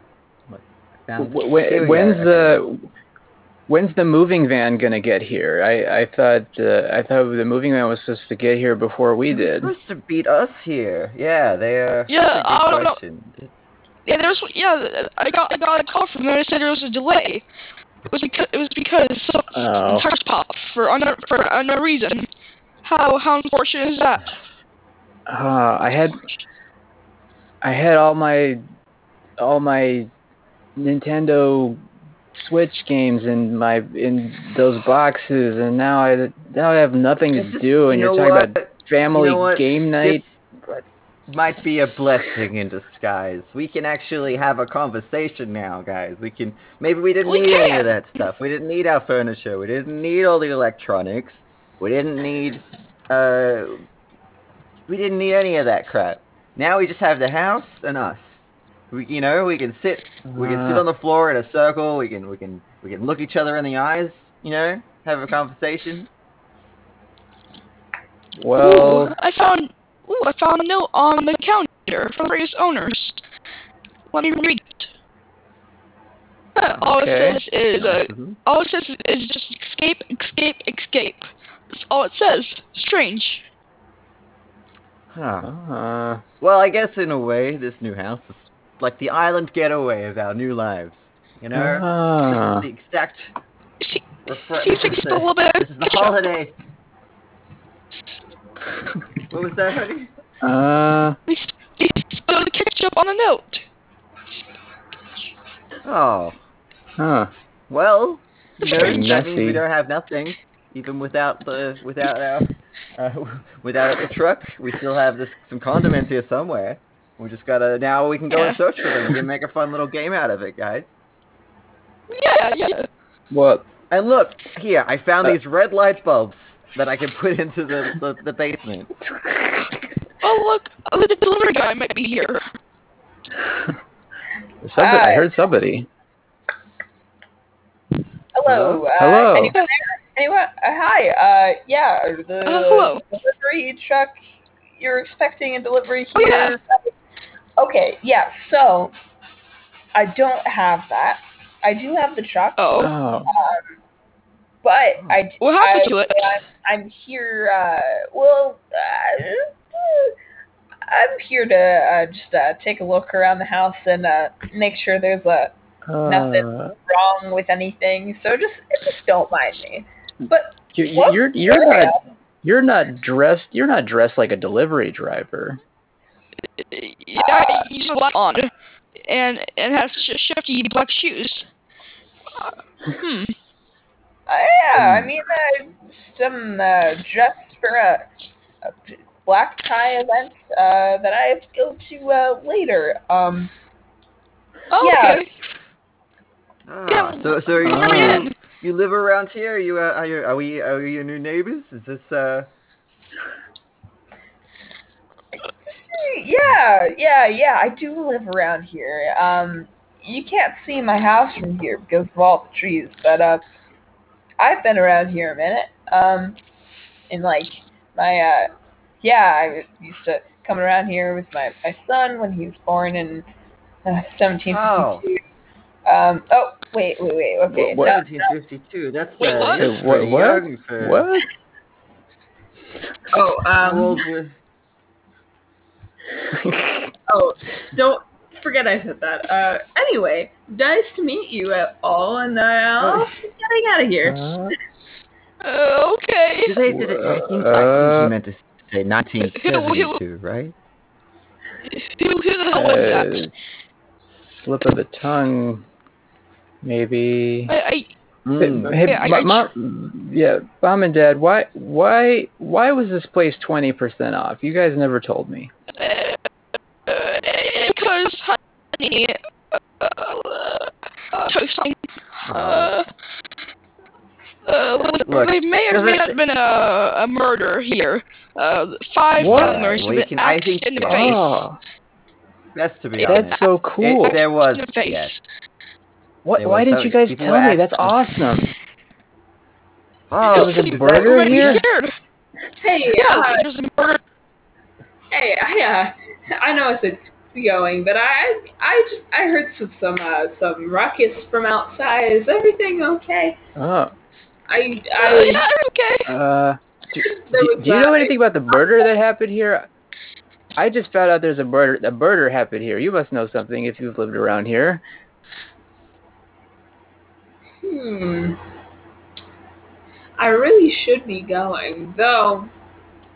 When's the moving van gonna get here? I thought the moving van was supposed to get here before we did. They're supposed to beat us here. Yeah, they are. Yeah, I don't know. Yeah, I got a call from them. They said there was a delay. It was because some tires popped for no reason. How unfortunate is that? I had all my Nintendo Switch games in those boxes, and now I have nothing to do. And you're talking about family game night. Might be a blessing in disguise. We can actually have a conversation now, guys. Maybe we didn't need any of that stuff. We didn't need our furniture. We didn't need all the electronics. We didn't need any of that crap. Now we just have the house and us. We can sit on the floor in a circle. We can look each other in the eyes, have a conversation. Well, I found a note on the calendar from various owners. Let me read it. All it says is just escape. That's all it says. Strange. Well, I guess in a way, this new house is like the island getaway of our new lives. This is the exact. She thinks a little bit. This is the holiday. What was that, honey? He spilled the ketchup on the note. Oh. Huh. Well, that means we don't have nothing. Even without the truck, we still have some condiments here somewhere. We just gotta, now we can go and search for them. We can make a fun little game out of it, guys. Yeah. What? And look, here, I found these red light bulbs that I can put into the basement. Oh, look, the delivery guy might be here. I heard somebody. Hello. Hello. Anyone? Hi. Hello. Delivery truck. You're expecting a delivery here. Oh, yeah. Okay. Yeah. So I don't have that. I do have the truck. Oh. But I. What happened to it? I'm here. I'm here to just take a look around the house and make sure there's nothing wrong with anything. So just don't mind me. But you're not dressed like a delivery driver. Yeah, you just have on, and has shifty black shoes. Yeah, I mean, some dress for a black tie event that I go to later. Okay. Yeah. So are you, you live around here? Are we your new neighbors? Is this Yeah. I do live around here. You can't see my house from here because of all the trees, but I've been around here a minute. And like my I used to come around here with my son when he was born in 1752. Wait. Okay. 1752. That's what? Oh, don't forget I said that. Anyway, nice to meet you at all, and I'll be getting out of here. Okay. I think you meant to say 1972, right? Who the hell was that? Slip of the tongue. maybe. Mom and Dad, why was this place 20% off? You guys never told me. Because, honey, there may or may not have been a murder here. 5 customers have been axed in the face. Oh. That's to be honest. That's so cool. There was. Yes. What? Why didn't you guys tell me? That's awesome. Oh, there's a murder here. Hey, there's a murder. Hey, I know it's going, but I heard some ruckus from outside. Is everything okay? Oh. Okay. Do you know anything about the murder that happened here? I just found out there's a murder happened here. You must know something if you've lived around here. I really should be going, though.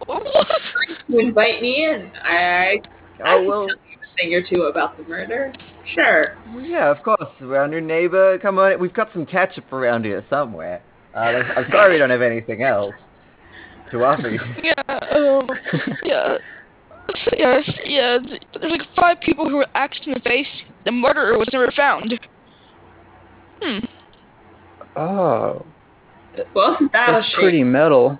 You invite me in. I can tell you a thing or two about the murder. Sure. Well, yeah, of course. Around your neighbor, come on. We've got some ketchup around here somewhere. I'm sorry we don't have anything else to offer you. Yeah. There's 5 people who were axed in the face. The murderer was never found. Oh. Well, that's pretty metal.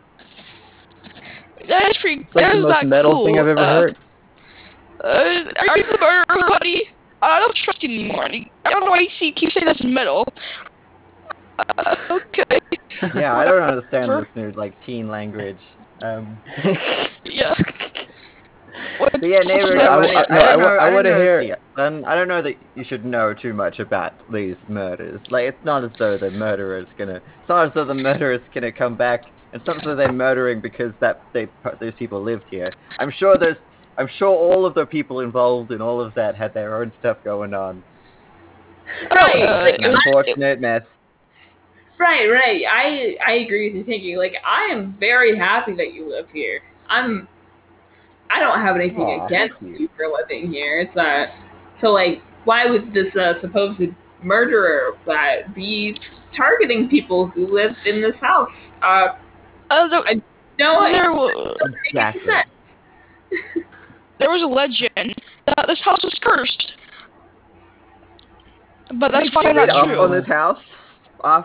That is pretty. That's the most metal thing I've ever heard. Are you the murderer, buddy? I don't trust you anymore. I don't know why you keep saying that's metal. Okay. Yeah, I don't understand listeners teen language. Yeah. But yeah, neighbor, I want to hear. I don't know that you should know too much about these murders. It's not as though the murderer's gonna. It's not as though the murderer's gonna come back. It's not as though they're murdering because those people lived here. I'm sure all of the people involved in all of that had their own stuff going on. Right. Unfortunate mess. Right. I agree with your thinking. I am very happy that you live here. I don't have anything against you for living here. It's not. So, why would this supposed murderer be targeting people who live in this house? Exactly. There was a legend that this house was cursed. But that's probably not true. On this house? I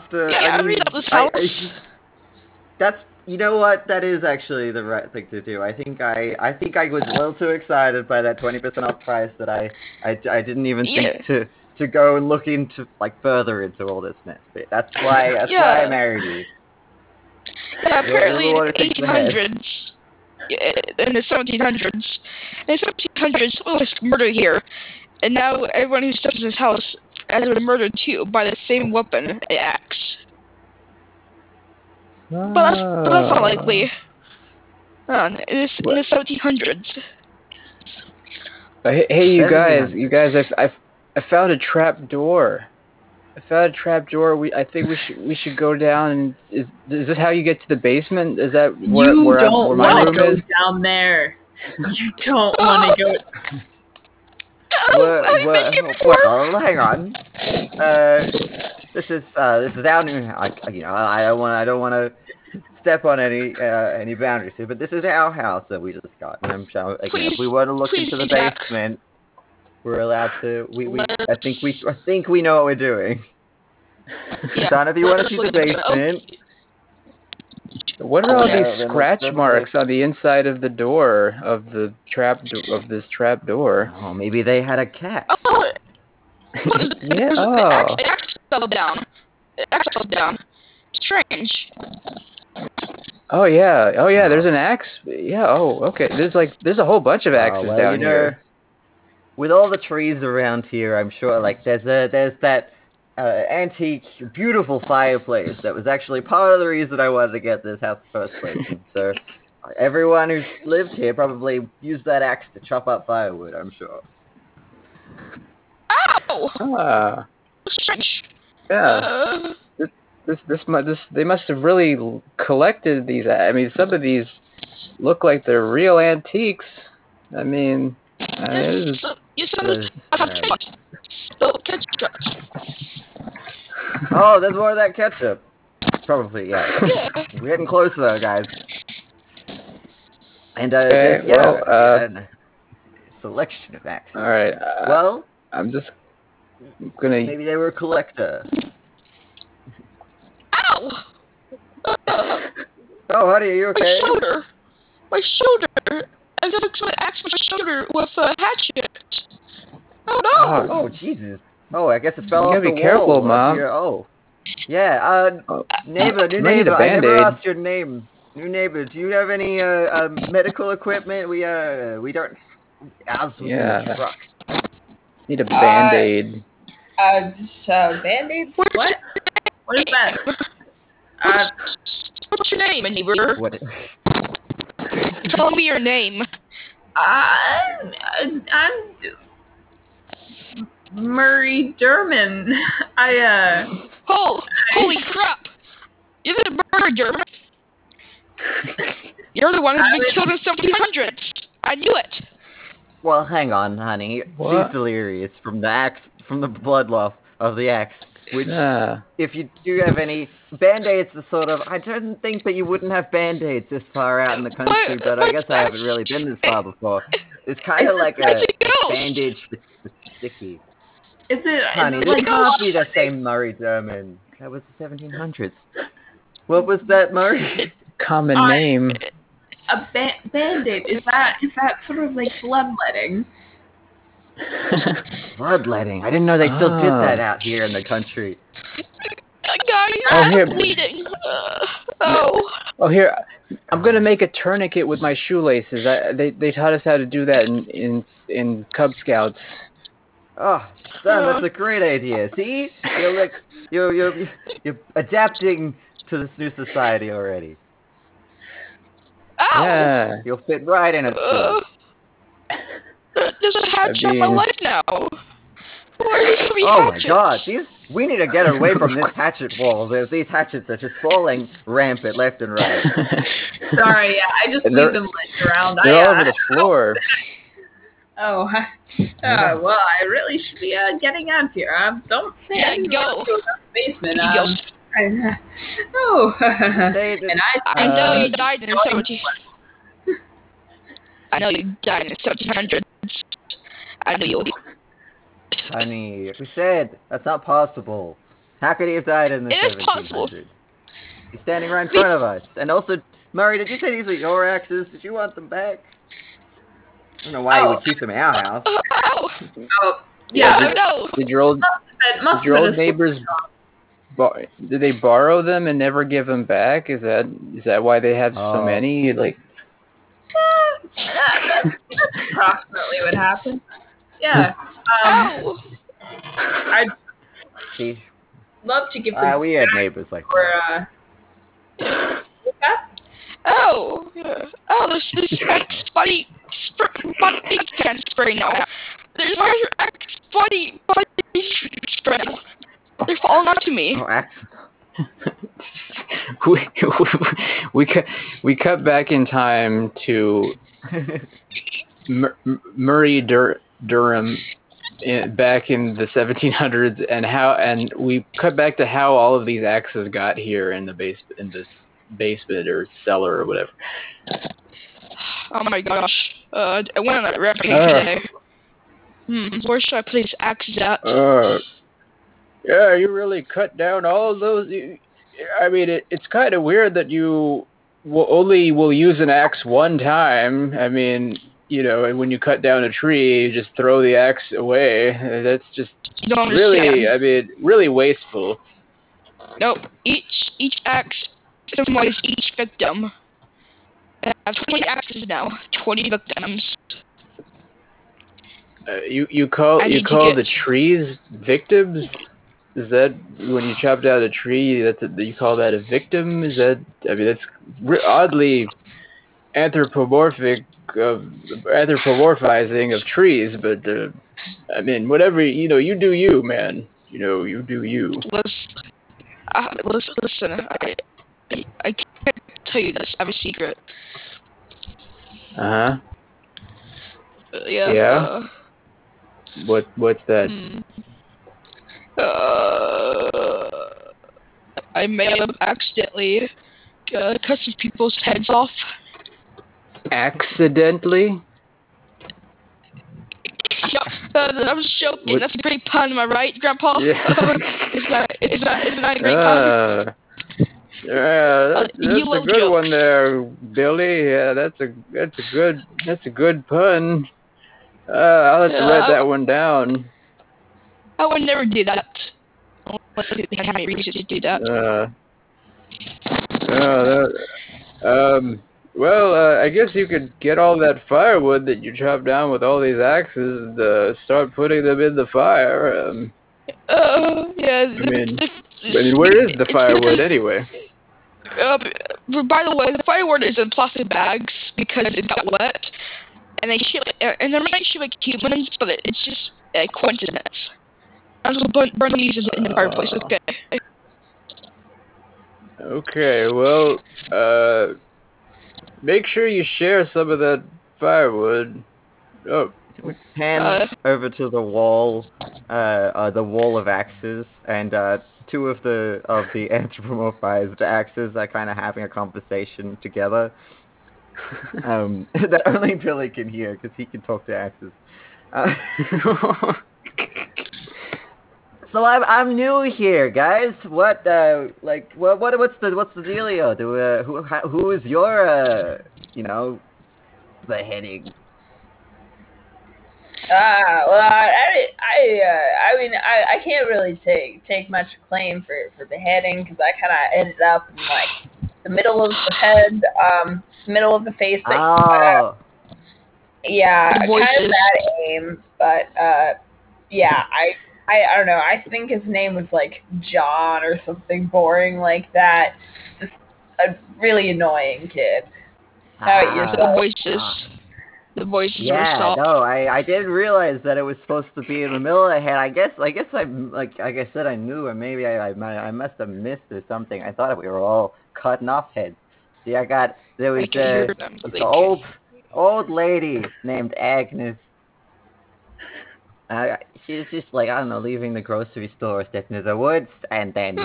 read up this house. You know what? That is actually the right thing to do. I think I was a little too excited by that 20% off price that I didn't even think to go and look into further into all this mess. But that's why I married you. Yeah, apparently in the 1800s and the 1700s. In the 1700s, someone was murdered here, and now everyone who steps in this house has been murdered too by the same weapon, the axe. But that's not likely. In the 1700s. Hey, you guys! I found a trap door. I think we should go down. And is this how you get to the basement? Is that where my room is? You don't want to go down there. You don't want to go. Well, hang on. This is our new house. I don't want to step on any boundaries here, but this is our house that we just got. And if we were to look into the basement, we're allowed to. I think we know what we're doing. Yeah. Son, if you want to see the basement, what are all these scratch marks on the inside of the door of the trap door? Oh, maybe they had a cat. Oh. It actually fell down. Strange. Oh yeah. There's an axe. Yeah. Oh, okay. There's a whole bunch of axes down here. With all the trees around here, I'm sure there's that antique, beautiful fireplace that was actually part of the reason I wanted to get this house in the first place. So everyone who's lived here probably used that axe to chop up firewood. I'm sure. Ow! Yeah. They must have really collected these. I mean, some of these look like they're real antiques. I mean, Oh, there's more of that ketchup. Probably, yeah. We're getting close, though, guys. And, okay, yeah, well, selection of axes. All right. Well, I'm just gonna... Maybe they were a collector. Ow! Oh, honey, are you okay? My shoulder! My shoulder! I got an axe with my shoulder with a hatchet. Oh, no! Oh, Jesus. Oh, I guess it fell off the wall. You gotta be careful, Mom. Oh. Yeah, neighbor, new neighbor, I never asked your name. New neighbor, do you have any medical equipment? We don't have some in the truck. Need a Band-Aid. Band-Aids? What? What is that? What's your name, neighbor? Tell me your name. I'm Murray Durman. Holy crap! Is it Murray Durman? You're the one who's been killed in 1700s. I knew it. Well, hang on, honey. What? She's delirious from the axe, from the blood loss of the axe. Which, if you do have any Band-Aids, the sort of... I don't think that you wouldn't have Band-Aids this far out in the country, but I guess I haven't really been this far before. It's kind of like a bandage with sticky. Is it... Honey, it can't be the same Murray Durman. That was the 1700s. What was that, Murray? Common name. A Band-Aid. Is that sort of like bloodletting? Bloodletting. I didn't know they still did that out here in the country. Guys, I'm bleeding. Here. I'm gonna make a tourniquet with my shoelaces. They taught us how to do that in Cub Scouts. Oh, son, that's a great idea. See, you're like you're adapting to this new society already. Ow. Yeah, you'll fit right in it. There's a hatchet in my leg now. Where are these three hatchets? My god, we need to get away from this hatchet wall. These hatchets are just falling rampant left and right. Sorry, I just leave them laying around. They're all over the floor. Well, I really should be getting out of here. Don't say go to the basement. I know you died in 1700s. I know you died in 1700s. I know you. Honey, we said that's not possible. How could he have died in the 1700s? It is possible. He's standing right in front of us. And also, Murray, did you say these were your axes? Did you want them back? I don't know why you would keep them in our house. Did your old neighbors? Did they borrow them and never give them back? Is that why they have so many? Like, that's approximately what happened. Yeah. I'd love to give them back. We had neighbors like that. There's X body can spray now. There's my X body spray. They're falling onto me. Oh, we cut back in time to Murray Durham back in the 1700s, and we cut back to how all of these axes got here in this basement or cellar or whatever. Oh my gosh! I went on a rampage today. Where should I place axes at? Yeah, you really cut down all those. I mean, it's kind of weird that you will only use an axe one time. I mean, and when you cut down a tree, you just throw the axe away. That's just really wasteful. Nope. Each axe symbolizes each victim. I have 20 axes now. 20 victims. You call the trees victims? Is that when you chop down a tree? You call that a victim? Is that? I mean, that's oddly anthropomorphizing of trees. But I mean, whatever you do, you man. You do you. Listen. I can't tell you this. I have a secret. What's that? I may have accidentally cut some people's heads off. Accidentally? Yep, I was joking. That's a great pun, am I right, Grandpa? Yeah. It's not a great pun. That's a good jokes. One there, Billy. Yeah, that's a good pun. I'll have to write that one down. I would never do that. I don't think I have any reason to do that. I guess you could get all that firewood that you chop down with all these axes and start putting them in the fire. I mean, where is the firewood anyway? By the way, the firewood is in plastic bags because it got wet, and they shoot. And they're not shooting humans, but it's just a coincidence. I'm just gonna burn these in the fireplace. Okay. Okay. Well, make sure you share some of that firewood. Oh. Hands over to the wall of axes, and two of the anthropomorphized axes are kind of having a conversation together. That only Billy can hear because he can talk to axes. So I'm new here, guys. What what's the dealio? Do who is your the heading? I can't really take much claim for beheading because I kind of ended up in the middle of the head, middle of the face. Kind of bad aim, but I don't know. I think his name was John or something boring like that. Just a really annoying kid. How about yourself? The voices were soft. Yeah, no, I didn't realize that it was supposed to be in the middle of the head. I guess like I said, I knew, or maybe I must have missed or something. I thought we were all cutting off heads. See, there was an old lady named Agnes. She was just leaving the grocery store, stepping into the woods, and then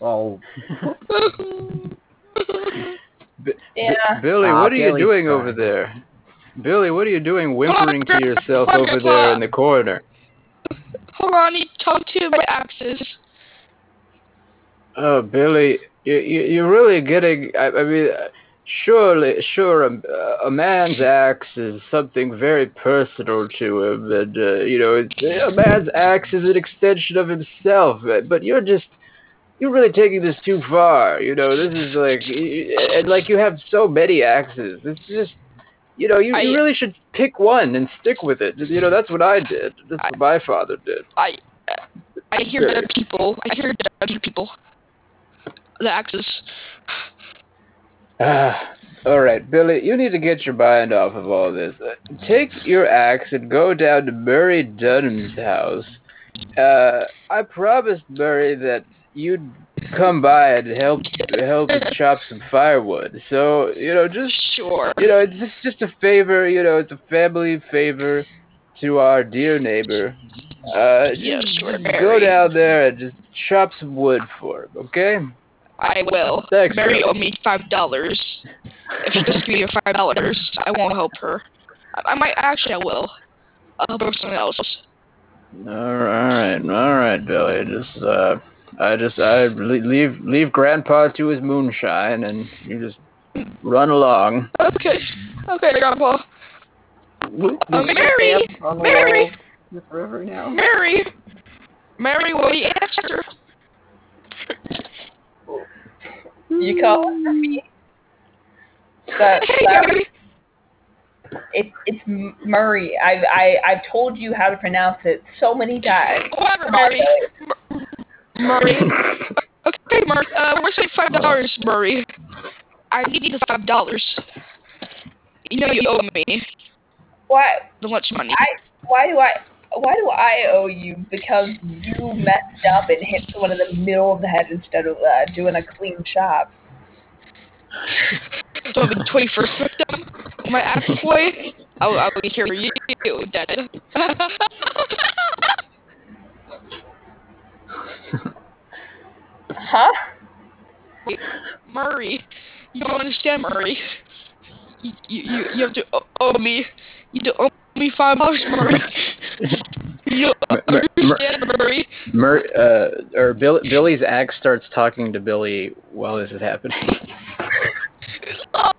Billy, what are you doing over there? Billy, what are you doing whimpering to yourself over there in the corner? Hold on, I need to talk to my axes. Oh, Billy, you're really getting... I mean, sure, a man's axe is something very personal to him. And, a man's axe is an extension of himself. But you're just... You're really taking this too far. This is you have so many axes. It's just... You really should pick one and stick with it. That's what I did. That's what my father did. I hear better people. I hear better people. The axes. All right, Billy, you need to get your mind off of all this. Take your axe and go down to Murray Dunham's house. I promised Murray that you'd come by and help chop some firewood. So, it's just a favor, it's a family favor to our dear neighbor. Go down there and just chop some wood for him, okay? I will. Thanks. Mary owed me $5. If she doesn't give you $5, I won't help her. I will. I'll help her with someone else. All right, Billy. Just, I leave Grandpa to his moonshine, and you just run along. Okay, Grandpa. Mary, what do you answer? You call for me? Mary. It's Murray. I've told you how to pronounce it so many times. Whatever, Murray. Murray. Okay, Murray. We're saying $5, Murray. I need the $5. You owe me. What? The lunch money. Why do I owe you? Because you messed up and hit someone in the middle of the head instead of doing a clean chop. So I'm the 21st victim. My ass boy. I'll be here for you, Dad. Huh? Murray, you don't understand, Murray. You have to owe me. You have to owe me $5, Murray. You don't understand, Murray. Or Billy's ex starts talking to Billy while this is happening. Oh,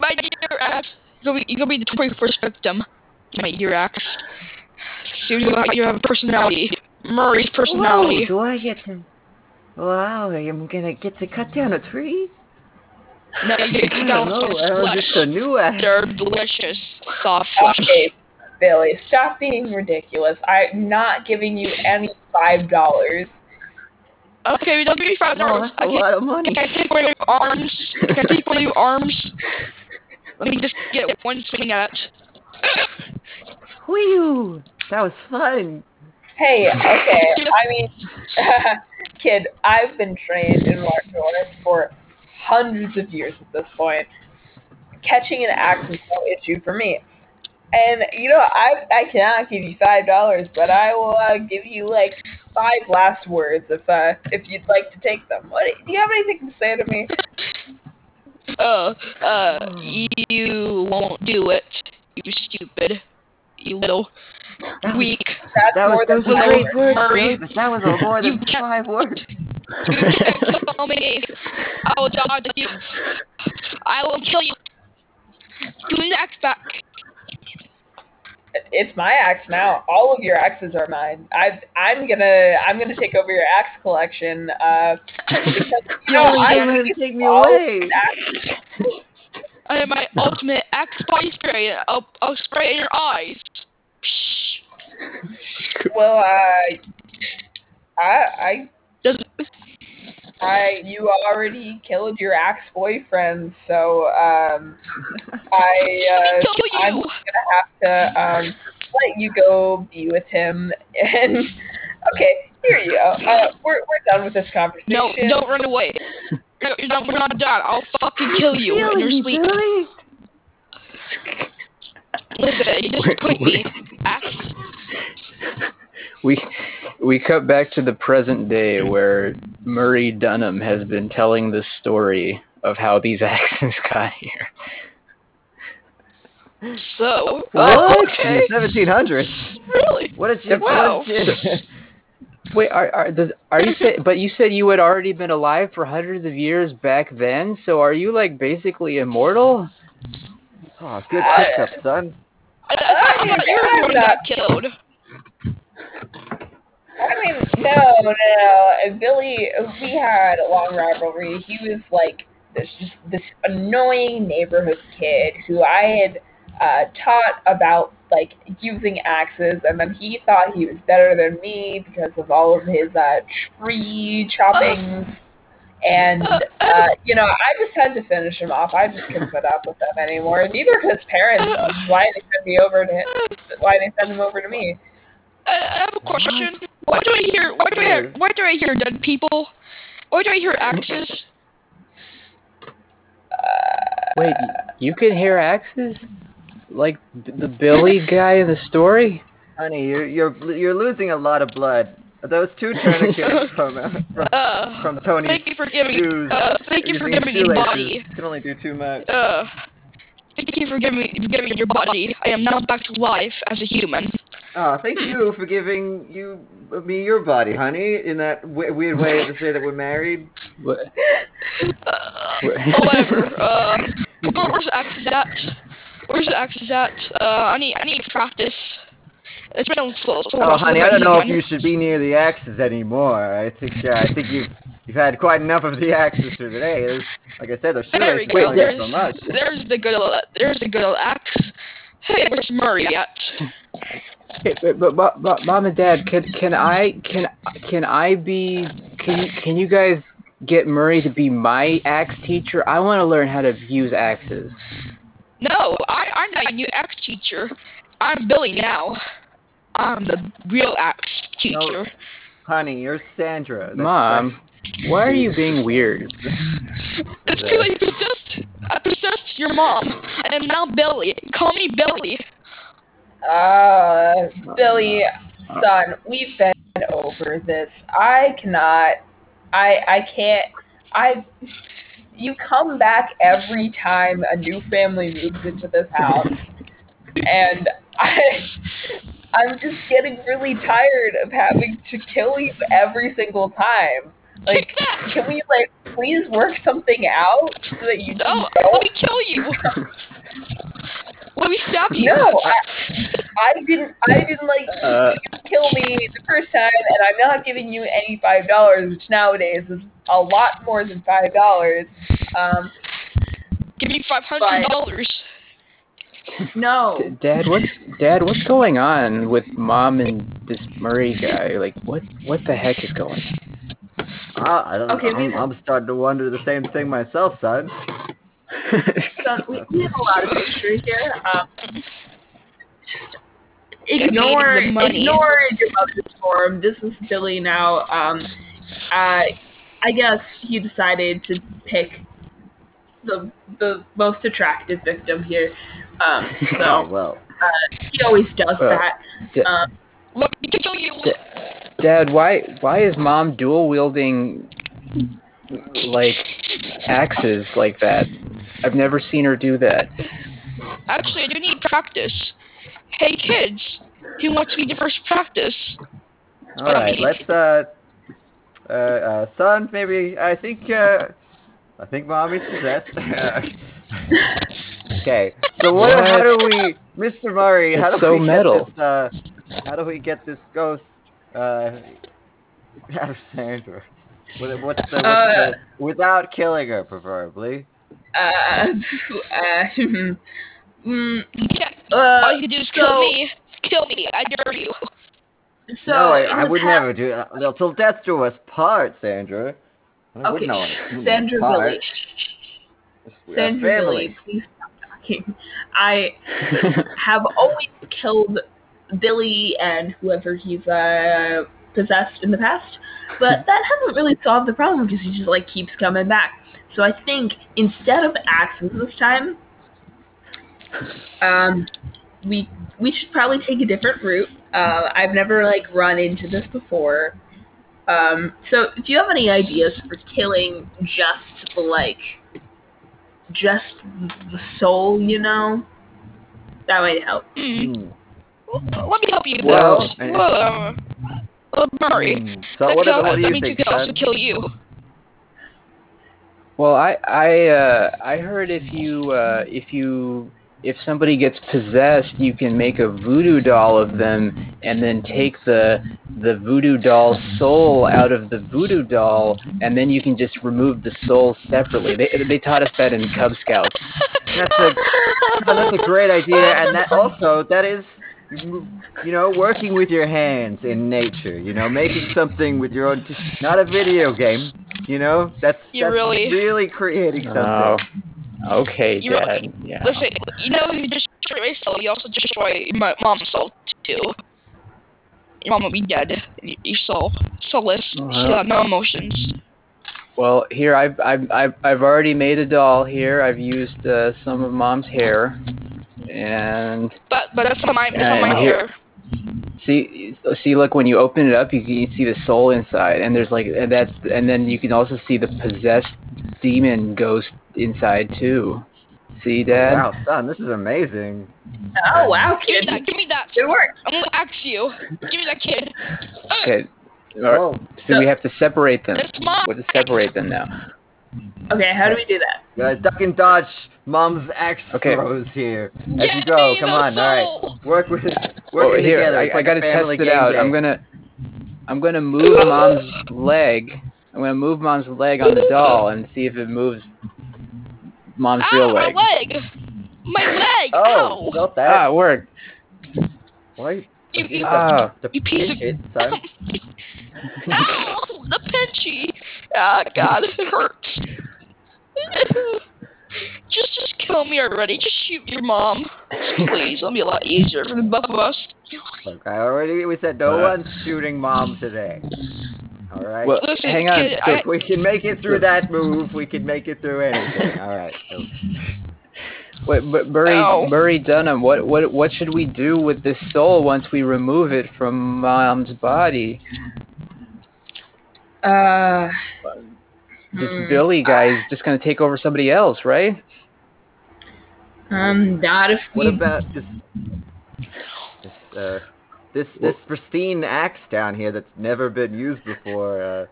my dear ex, you're gonna be the 21st victim. My dear ex. So you have a personality. Murray's personality. Whoa, do I get to... Wow, I'm gonna get to cut down a tree? No, you get to down a new ass. They're delicious, soft flesh. Okay, Billy, stop being ridiculous. I'm not giving you any $5. Okay, don't give me $5. That's a lot of money. Can I take one of your arms? Can I take one of your arms? Let me just get one swing at it. Whew! That was fun. Hey, okay, I mean, kid, I've been trained in martial arts for hundreds of years at this point. Catching an axe is no issue for me. And, you know, I cannot give you $5, but I will give you, like, 5 last words if you'd like to take them. What, do you have anything to say to me? You won't do it, you stupid. You little weak. That was a great word, but that was a more than 5 words. You can't kill me. I will dodge you. I will kill you. Give me the axe back. It's my axe now. All of your axes are mine. I'm gonna take over your axe collection. Because, you know, I'm gonna take me away. I am my ultimate axe body spray. I'll spray it in your eyes. Psh. Well, you already killed your axe boyfriend, so I'm gonna have to let you go be with him. And okay, here you go. We're done with this conversation. No, don't run away. We're not done. I'll fucking kill you in your sleep. Really? Listen, you disappoint me, axe. We cut back to the present day where Murray Dunham has been telling the story of how these axes got here. So what? Okay. In the 1700s. Really? What is your question? Wait, are you say? But you said you had already been alive for hundreds of years back then. So are you like basically immortal? Oh, good pickup, son. I thought everyone got killed. I mean, no. Billy, we had a long rivalry. He was like this annoying neighborhood kid who I had taught about like using axes, and then he thought he was better than me because of all of his tree choppings, and you know, I just had to finish him off. I just couldn't put up with them anymore. Neither could his parents, which is why they sent me over to him. Why they sent him over to me? I have a question. Why do I hear dead people? Why do I hear axes? Wait, you can hear axes? Like the Billy guy in the story? Honey, you're losing a lot of blood. Those two tourniquets from Tony's. Thank you for giving. Thank you for giving me your body. Can only do too much. Thank you for giving me your body. I am now back to life as a human. Thank you for giving me your body, honey. In that weird way to say that we're married. What? Whatever. Where's the axe at? Where's the axe at? I need to practice. It's been so long. Oh, honey, I don't know if you should be near the axes anymore. I think you've had quite enough of the axes for today. Like I said, they're shooting so much. There's the good old axe. Hey, where's Murray at? Hey, but Mom and Dad, can you guys get Murray to be my axe teacher? I want to learn how to use axes. No, I'm not your axe teacher. I'm Billy now. I'm the real axe teacher. No, honey, you're Sandra. Mom, why are you being weird? It's because I possessed your mom, and I'm now Billy. Call me Billy. Billy, son, we've been over this. I can't You come back every time a new family moves into this house, and I'm just getting really tired of having to kill you every single time. Like, can we please work something out so that you don't let me kill you. Let me stab you. No, I didn't you kill me the first time, and I'm not giving you any $5, which nowadays is a lot more than $5. Give me $500. No. Dad, what's going on with Mom and this Murray guy? Like, what the heck is going on? I don't know. Okay, I'm starting to wonder the same thing myself, son. So we have a lot of history here. Just ignore your mother's form. This is Billy now. I guess you decided to pick the most attractive victim here. He always does that. Let me kill you. Dad, why is Mom dual wielding axes like that? I've never seen her do that. Actually, I do need practice. Hey, kids, who wants me to first practice? All right, let's son, maybe I think Mommy's possessed. Okay, so how do we, Mr. Murray? It's how do we get this ghost out of Sandra? Without killing her, preferably. All you can do is kill me. I dare you. So no, I would never do it. Till death do us part, Sandra. Sandra Billy. Sandra Billy, please stop talking. I have always killed Billy and whoever he's possessed in the past, but that hasn't really solved the problem because he just keeps coming back. So I think instead of axes this time, we should probably take a different route. I've never run into this before. So do you have any ideas for killing just the soul? That might help. Mm. Let me help you. Murray, that could also kill you. Well, I heard if somebody gets possessed, you can make a voodoo doll of them and then take the voodoo doll's soul out of the voodoo doll, and then you can just remove the soul separately. They taught us that in Cub Scouts. That's a great idea, and that is. Working with your hands in nature, making something with your own, not a video game, that's really creating something. Oh, okay, you Dad. Really, yeah. Listen, you destroy my soul, you also destroy my mom's soul, too. Your mom will be dead, your soul, soulless, she'll have no emotions. Well, here, I've already made a doll here, I've used some of Mom's hair. And but that's not my hair. See, look, when you open it up, you can see the soul inside, and there's and then you can also see the possessed demon ghost inside too. See, Dad? Oh, wow, son, this is amazing. Oh wow, kid! Give me that. Good work. I'm gonna axe you. Give me that, kid. Okay. All right. So we have to separate them. We have to separate them now. Okay, how do we do that? Guys, duck and dodge Mom's axe throws here. As you go, come on, alright. Work together. I gotta test it out. Day. I'm gonna move Mom's leg. I'm gonna move Mom's leg on the doll and see if it moves Mom's real leg. My leg! Oh, not that. Ah, it worked. Why? You piece of shit, son. Ow! The pinchy! Ah, God, it hurts. Just kill me already. Just shoot your mom. Please, it'll be a lot easier for the both of us. Look, we said no one's shooting Mom today. Alright? Well, listen, hang on. If we can make it through that move, we can make it through anything. Alright. Wait, but Murray Dunham, what should we do with this soul once we remove it from Mom's body? this Billy guy is just going to take over somebody else, right? Not if we... What about this pristine axe down here that's never been used before?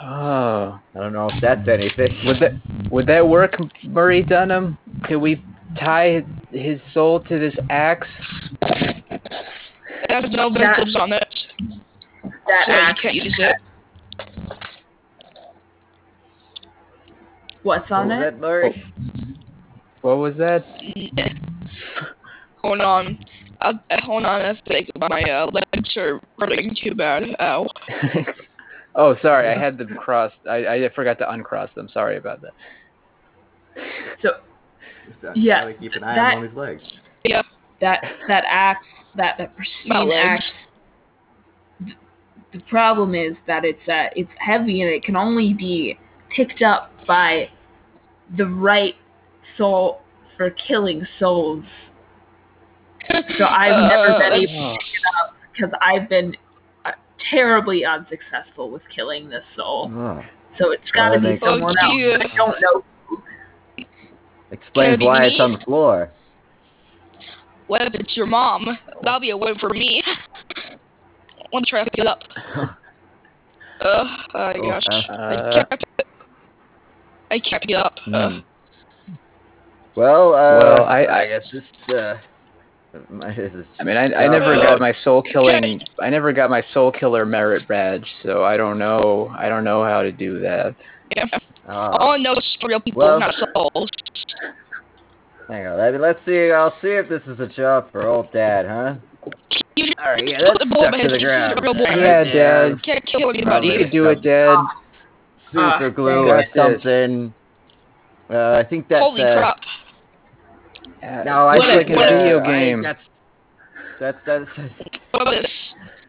Oh, I don't know if that's anything. Would that work, Murray Dunham? Could we tie his soul to this axe? It has no lips on it. That so axe. You can't use it. What's on it? That, Murray? What was that? Hold on. Hold on. I think my legs are hurting too bad. Ow. Oh, sorry. I had them crossed. I forgot to uncross them. Sorry about that. So, yeah. Keep an eye on his legs. Yep. That axe, that pristine axe. The problem is that it's heavy and it can only be picked up by the right soul for killing souls. So I've never been able to pick it up because I've been terribly unsuccessful with killing this soul. Oh. So it's got to be someone else. I don't know who. Explains why it's on the floor. What if it's your mom? That'll be a win for me. I want to try to pick it up. Gosh. I can't pick it up. Well, I guess this. I never got my soul killing. I never got my soul killer merit badge, so I don't know. I don't know how to do that. Yeah. All I know is real people, not souls. Hang on, let's see. I'll see if this is a job for old Dad, huh? All right, yeah, that's stuck to the ground. Yeah, Dad. Can't kill anybody. You can do it, Dad. Super glue or something. I think that's. Holy crap! No, I think it's a video game. That's. What about this?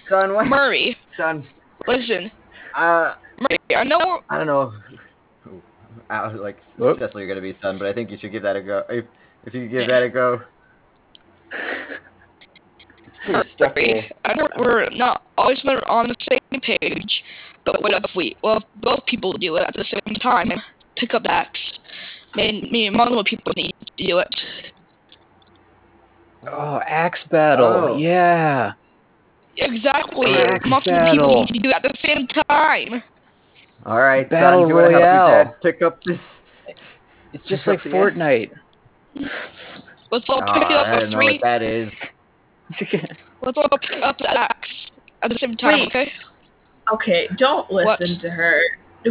Son, what? Murray. Son, listen. Murray, I know. I don't know. How successful you're gonna be, son, but I think you should give that a go. If you could give that a go. Sorry, I know we're not always on the same page, but what if both people do it at the same time and pick up the axe? Maybe multiple people need to do it. Oh, axe battle! Oh. Yeah, exactly. Multiple people need to do it at the same time. All right, battle son, royale. Help pick up this. It's just like Fortnite. Let's all pick it up. I don't know what that is. Let's all pick up the axe at the same time. Wait. Okay. Okay. Don't listen to her.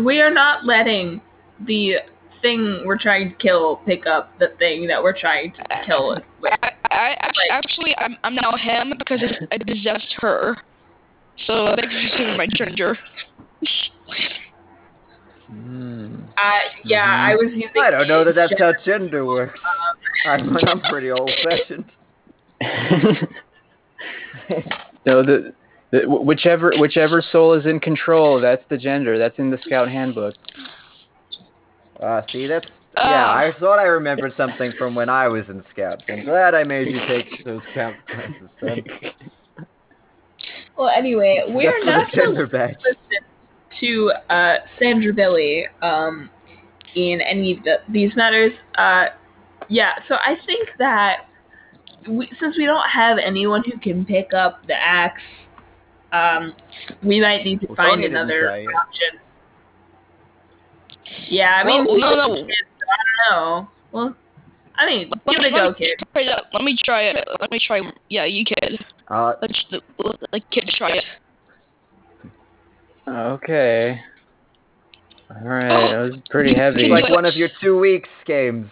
We are not letting the thing we're trying to kill pick up the thing that we're trying to kill it with. Actually, I'm now him because I possessed her. So I think she's my ginger. I was using. I don't know that that's how gender works. I'm pretty old-fashioned. No, the whichever soul is in control, that's the gender. That's in the Scout Handbook. See, that's I thought I remembered something from when I was in Scouts. I'm glad I made you take those Scout classes, son. Well, anyway, we're not gender badge. To Sandra Billy in any of these matters. So I think that since we don't have anyone who can pick up the axe, we might need to find another option. Yeah, I mean, no. Kids, I don't know. Well, I mean, give it a go, kid. Let me try it. Yeah, you kid. Let's the kid try it. Okay. Alright, that was pretty heavy. It's like one of your 2 weeks games.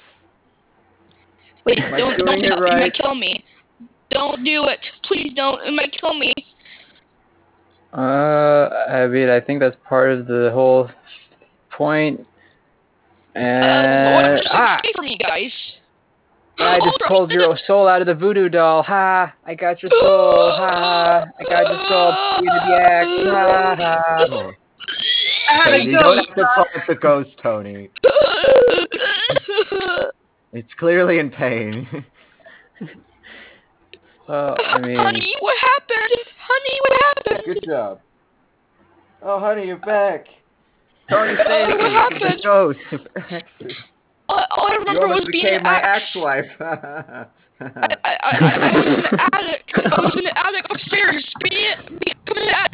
Wait, don't do it. Right? You might kill me. Don't do it. Please don't. It might kill me. I mean, I think that's part of the whole point. And... escape from you guys. I just pulled your soul out of the voodoo doll. Ha! I got your soul. Ha! I got your soul. The axe. Ha! Ha! Oh. Tony, don't have to fight the ghost, Tony. It's clearly in pain. Well, I mean... Honey, what happened? Good job. Oh, honey, you're back. Tony Stacy, the ghost. All I remember was being my ex-wife. I was in the attic. I was in the attic upstairs, becoming an ex.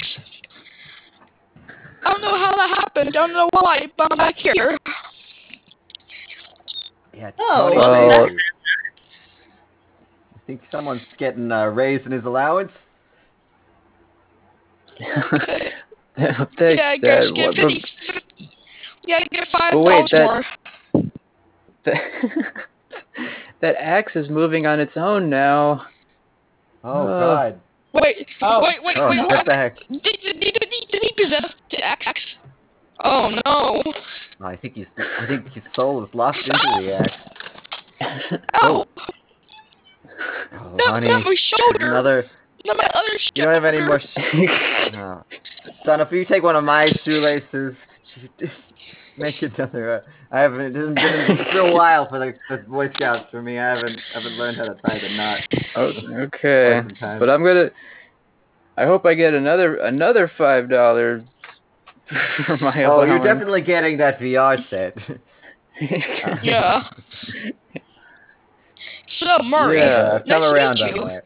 I don't know how that happened. I don't know why, but I'm back here. Yeah, Tony Stacy. I think someone's getting raised in his allowance. Thanks, yeah, I guess Dad. Yeah, I get $5 more. That axe is moving on its own now. Oh, God. Wait, what the heck? Did he possess the axe? Oh, no. I think his soul was lost into the axe. Ow. Oh, honey. Not my shoulder. Another... Not my other shoulder. You don't have any more... No. Son, if you take one of my shoelaces... Make another. I haven't. It's been a while for the Boy Scouts for me. I haven't learned how to tie the knot. Oh, okay. But I'm gonna. I hope I get another $5 for my. Oh, allowance. You're definitely getting that VR set. Yeah. So Murray, yeah, come nice around to meet you.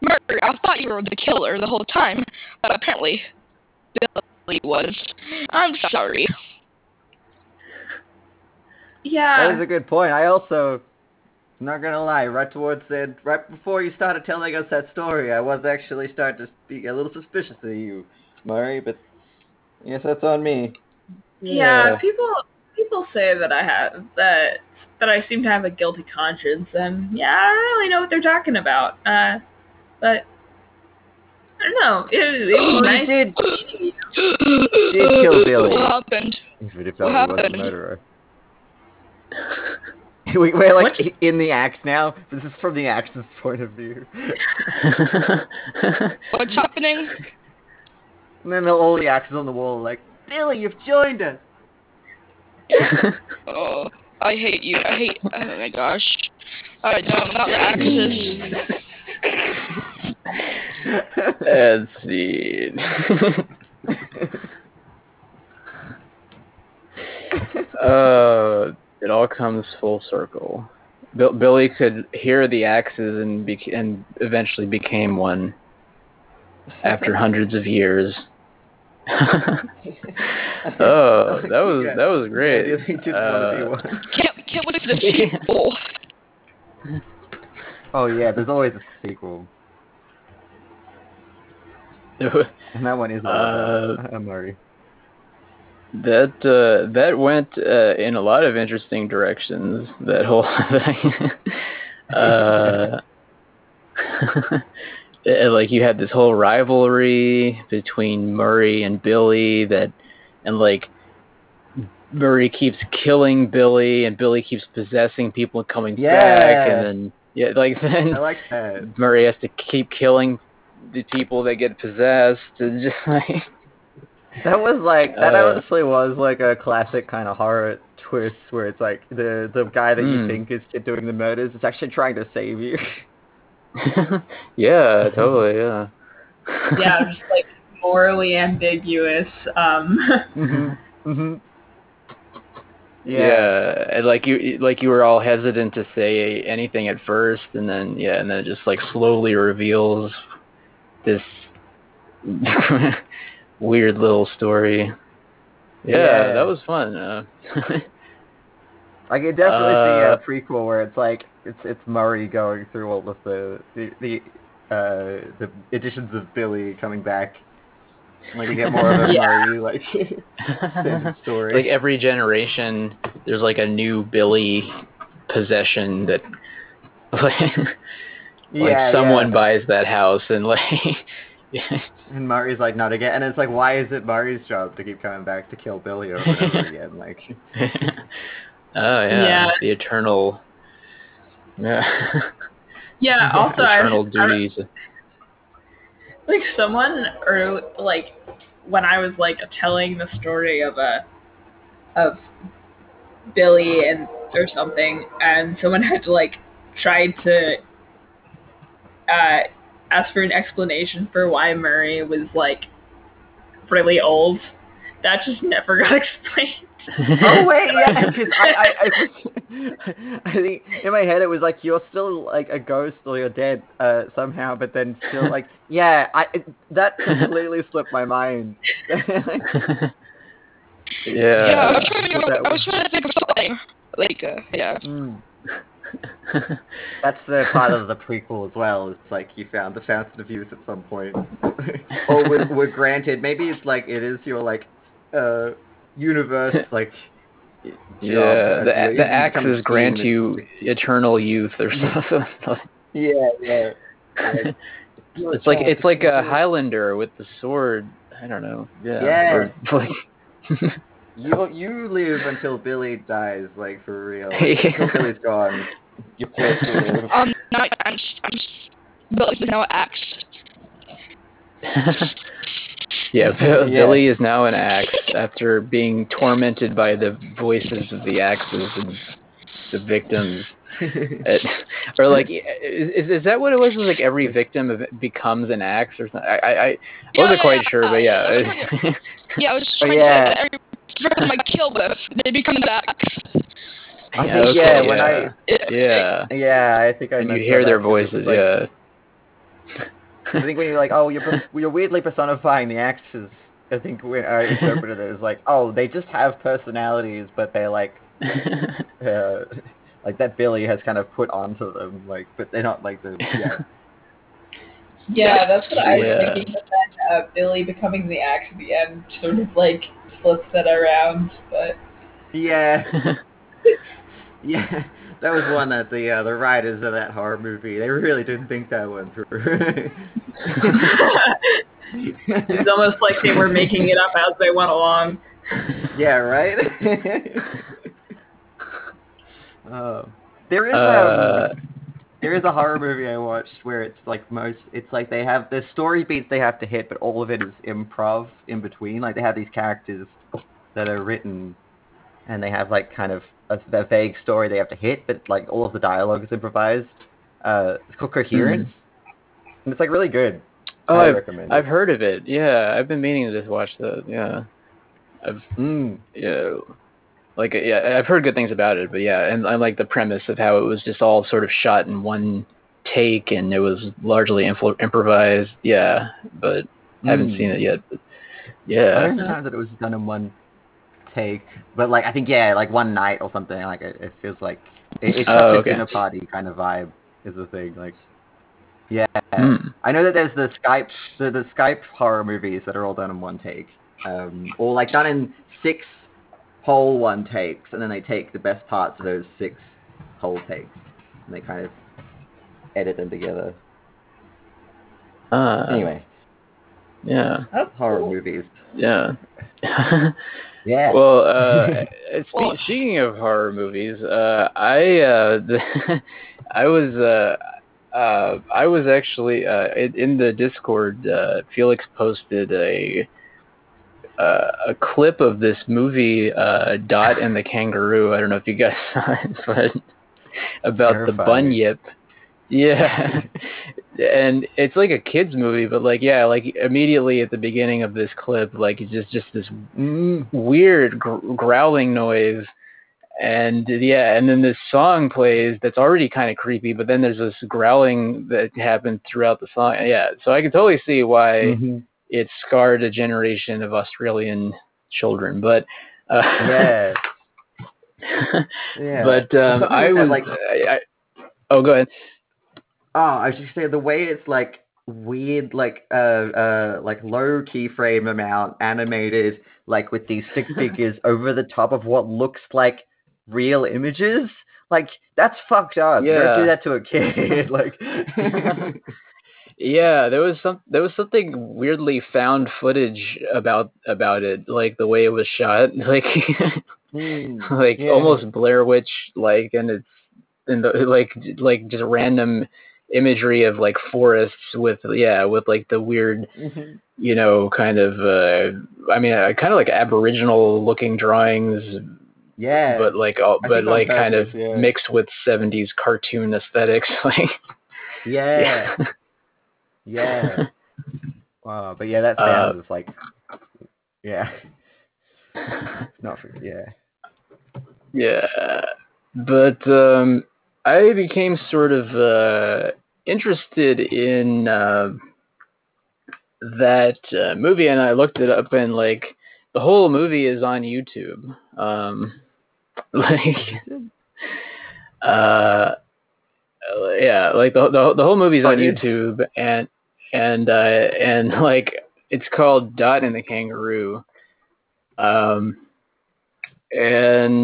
Murray, I thought you were the killer the whole time, but apparently, Billy was. I'm sorry. Yeah. That is a good point. I also, I'm not gonna lie, right before you started telling us that story, I was actually starting to be a little suspicious of you, Murray, but I guess that's on me. Yeah, people say that I have that I seem to have a guilty conscience, and yeah, I don't really know what they're talking about. But I don't know. It was nice. He did kill Billy. What happened? Even if that was a murderer. We're like in the axe now. This is from the axe's point of view. What's happening? And then all the axes on the wall are like, Billy, you've joined us. Oh, I hate you. Oh my gosh. No, not the axes. That's scene. It all comes full circle. Billy could hear the axes and eventually became one after hundreds of years. Oh, that was great. Yeah, he didn't want to be one. Can't wait for the sequel. Oh yeah, there's always a sequel. And that one is Amari. That went in a lot of interesting directions. That whole thing, like you had this whole rivalry between Murray and Billy. And like Murray keeps killing Billy, and Billy keeps possessing people and coming back. And then I like that. Murray has to keep killing the people that get possessed, and just like. That honestly was like a classic kind of horror twist where it's like the guy that you think is doing the murders is actually trying to save you. Yeah, totally, yeah. Yeah, just like morally ambiguous. Yeah, and like you were all hesitant to say anything at first, and then it just like slowly reveals this. Weird little story. Yeah. That was fun. I could definitely see a prequel where it's like it's Murray going through all of the editions of Billy coming back. Like you get more of a Murray like standard story. Like every generation, there's like a new Billy possession that someone buys that house and like. And Murray's like, not again. And it's like, why is it Murray's job to keep coming back to kill Billy over and over again? Like, the eternal, also eternal duties. When I was like telling the story of Billy or something, and someone had to like try to. Asked for an explanation for why Murray was like really old, that just never got explained. Oh wait, yeah, because I think in my head it was like you're still like a ghost or you're dead somehow, but then still like yeah, that completely slipped my mind. Yeah. I was trying to think of something like yeah. Mm. That's the part of the prequel as well. It's like you found the fountain of youth at some point, or were granted. Maybe it's like it is your like universe like. Yeah, the axes grant you eternal youth or something. Yeah, yeah. It's like a Highlander with the sword. I don't know. Yeah. Yeah. Like. You live until Billy dies, like, for real. Until Billy's gone. You're supposed to live. Billy's now an axe. Yeah, Billy is now an axe after being tormented by the voices of the axes and the victims. Or, like, is that what it was? It was like every victim becomes an axe or something? I wasn't quite sure, but yeah. Yeah, I was just trying to say every person I kill with, they become an axe. I think I. And you hear their voices, like, yeah. I think when you're like, oh, you're weirdly personifying the axes. I think when I interpreted it as like, oh, they just have personalities, but they're like that Billy has kind of put onto them, like, but they're not like the. Yeah. Yeah, that's what I was thinking. But then Billy becoming the axe at the end sort of like flips that around, but. Yeah. Yeah, that was one that the writers of that horror movie, they really didn't think that one through. It's almost like they were making it up as they went along. Yeah, right? There is a horror movie I watched where it's like they have the story beats they have to hit, but all of it is improv in between. Like they have these characters that are written and they have like kind of a vague story they have to hit, but like all of the dialogue is improvised. It's called Coherence. Mm-hmm. And it's like really good. Oh, I recommend it. I've heard of it. Yeah, I've been meaning to just watch that. Yeah, I've heard good things about it, but yeah, and I like the premise of how it was just all sort of shot in one take, and it was largely improvised. Yeah, but I haven't seen it yet. But yeah, I don't know that it was done in one take, but like I think like one night or something. Like it feels like it's such a dinner party kind of vibe is the thing. Like, yeah, I know that there's the Skype horror movies that are all done in one take, or like done in 6 whole one takes, and then they take the best parts of those 6 whole takes and they kind of edit them together. Anyway, yeah, that's horror movies. Yeah. Yeah. Well, speaking of horror movies, I was actually in the Discord. Felix posted a clip of this movie, Dot and the Kangaroo. I don't know if you guys saw it, but about the Bunyip. Yeah. And it's like a kid's movie, but like, yeah, like immediately at the beginning of this clip, like it's just this weird growling noise, and yeah, and then this song plays that's already kind of creepy, but then there's this growling that happens throughout the song. Yeah, so I can totally see why it scarred a generation of Australian children, but yeah. Yeah, but I was like, oh, go ahead. Oh, I was just saying, the way it's like weird, like low keyframe amount animated, like with these stick figures over the top of what looks like real images, like that's fucked up. Yeah. You don't do that to a kid. Like, yeah, there was something weirdly found footage about it, like the way it was shot, like almost Blair Witch like, and it's. And like just random imagery of like forests with like the weird, you know, kind of kind of like Aboriginal looking drawings, yeah, but like all, but like kind of mixed with 70s cartoon aesthetics, like yeah, yeah. Wow, but yeah, that sounds like yeah. Not for yeah. But I became sort of interested in that movie, and I looked it up, and like the whole movie is on YouTube. The whole movie's on YouTube, and like it's called Dot and the Kangaroo. And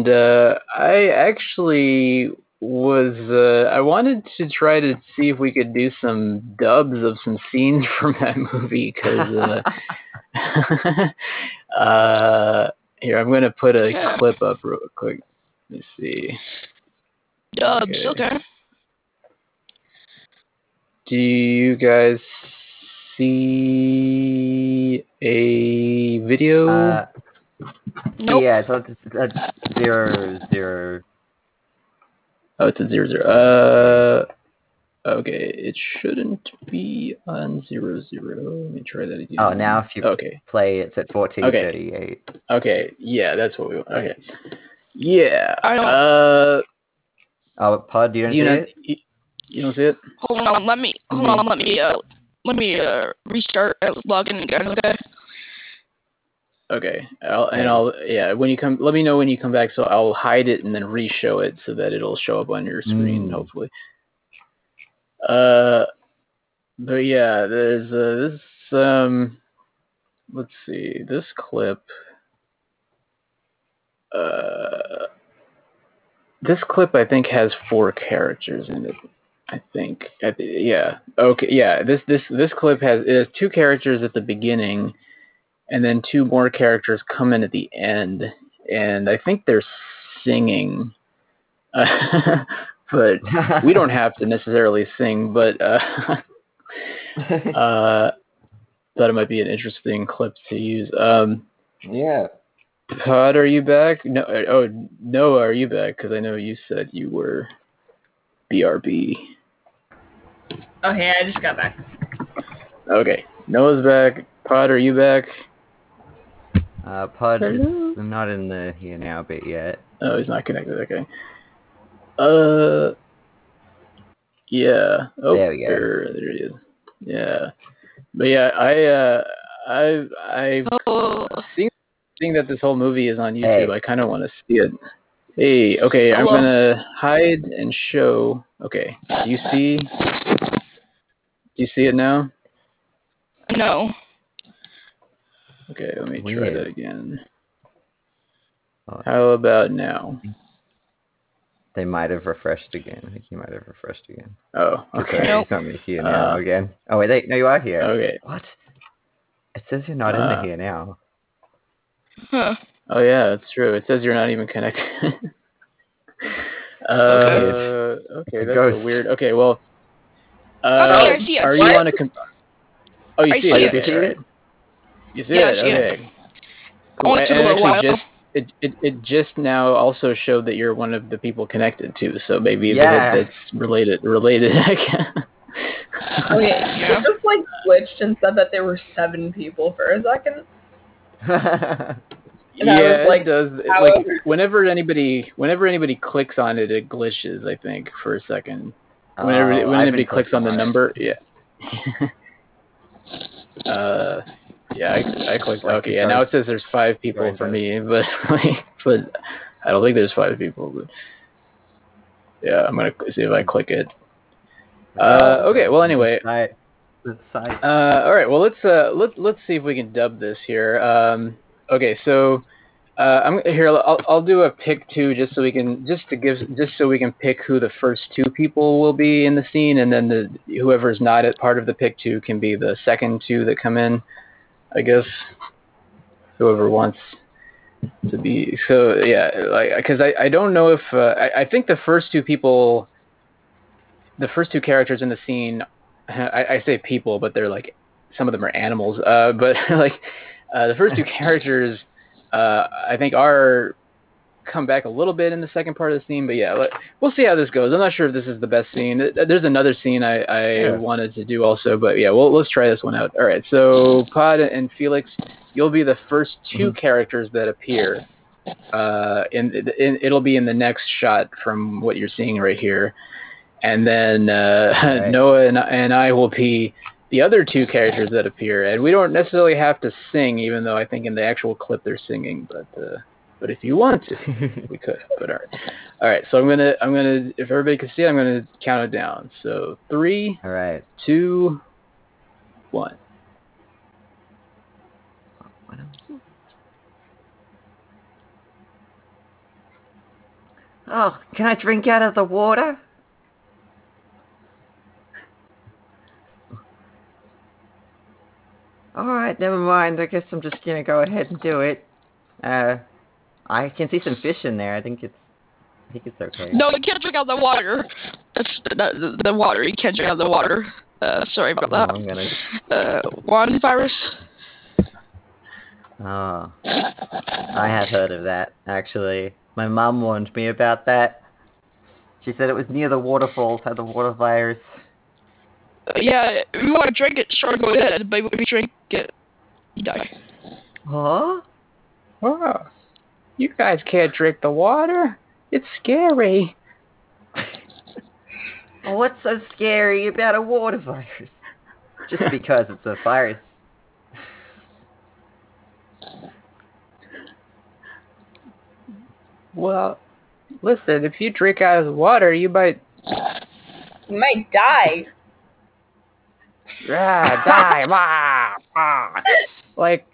I actually was I wanted to try to see if we could do some dubs of some scenes from that movie, because here, I'm going to put a clip up real quick. Let's see. Dubs, okay. Do you guys see a video? Nope. Yeah, so it's 0-0. Oh, it's a 0-0. Okay, it shouldn't be on 0-0. Let me try that again. Oh, now if you play, it's at 14:38. Okay, yeah, that's what we want. Okay, yeah. Pod, do you see it? You don't see it? Hold on. Let me restart. Log in, guys. Okay. Okay, I'll when you come, let me know when you come back, so I'll hide it and then re-show it so that it'll show up on your screen, hopefully. But yeah, there's let's see, this clip. This clip I think has 4 characters in it. I think, yeah, okay, yeah. This clip has 2 characters at the beginning. And then 2 more characters come in at the end, and I think they're singing, but we don't have to necessarily sing. But thought it might be an interesting clip to use. Yeah. Todd, are you back? No. Oh, Noah, are you back? Because I know you said you were BRB. Okay, I just got back. Okay, Noah's back. Pod, are you back? Pod is not in the here now bit yet. Oh, he's not connected, okay. Yeah. Oh, there we go. There he is. Yeah. But yeah, I seeing that this whole movie is on YouTube, hey. I kinda wanna see it. Hey, okay, hello. I'm gonna hide and show. Okay. Do you see it now? No. Okay, let me try that again. How about now? They might have refreshed again. I think you might have refreshed again. Oh, okay. Nope. It's not me here now again. Oh, wait, no, you are here. Okay. What? It says you're not in the here now. Huh. Oh, yeah, that's true. It says you're not even connected. Okay, that's so weird. Okay, well. I see it. Are you on a Oh, you see it? You see it? You see it? Okay. Cool. It took a little while. It just now also showed that you're one of the people connected to, so maybe it's related. Okay, it just like glitched and said that there were 7 people for a second. It does. Whenever anybody clicks on it, it glitches. I think for a second. When anybody clicks on the number, yeah. Yeah, I clicked. Okay, yeah. Now it says there's 5 people for me, but I don't think there's 5 people. But yeah, I'm gonna see if I click it. Okay. Well, anyway. All right. Well, let's see if we can dub this here. Okay. So I'm here. I'll do a pick two just so we can pick who the first 2 people will be in the scene, and then whoever's not at part of the pick two can be the second 2 that come in. I guess whoever wants to be. So yeah, because I don't know if I think the first 2 people, the first 2 characters in the scene, I say people, but they're like some of them are animals. But the first 2 characters, I think are come back a little bit in the second part of the scene. But yeah, we'll see how this goes. I'm not sure if this is the best scene. There's another scene I wanted to do also, but yeah, well, let's try this one out. All right, so Pod and Felix, you'll be the first 2 characters that appear and it'll be in the next shot from what you're seeing right here. And then right. Noah and I will be the other two characters that appear, and we don't necessarily have to sing, even though I think in the actual clip they're singing. But if you want to, we could. But all right. So I'm gonna. If everybody can see it, I'm gonna count it down. So 3. All right. 2. 1. Oh, can I drink out of the water? Alright, never mind. I guess I'm just gonna go ahead and do it. I can see some fish in there. I think it's okay. No, you can't drink out of the water. That's the water. You can't drink out of the water. Sorry about that. I'm gonna... wand virus. Oh. I have heard of that, actually. My mom warned me about that. She said it was near the waterfalls, had the water virus. Yeah, if you want to drink it, sure, go ahead. But if you drink it, you die. Huh? Whoa. You guys can't drink the water? It's scary. Well, what's so scary about a water virus? Just because it's a virus. Well, listen, if you drink out of the water, you might die. Yeah, die. Like,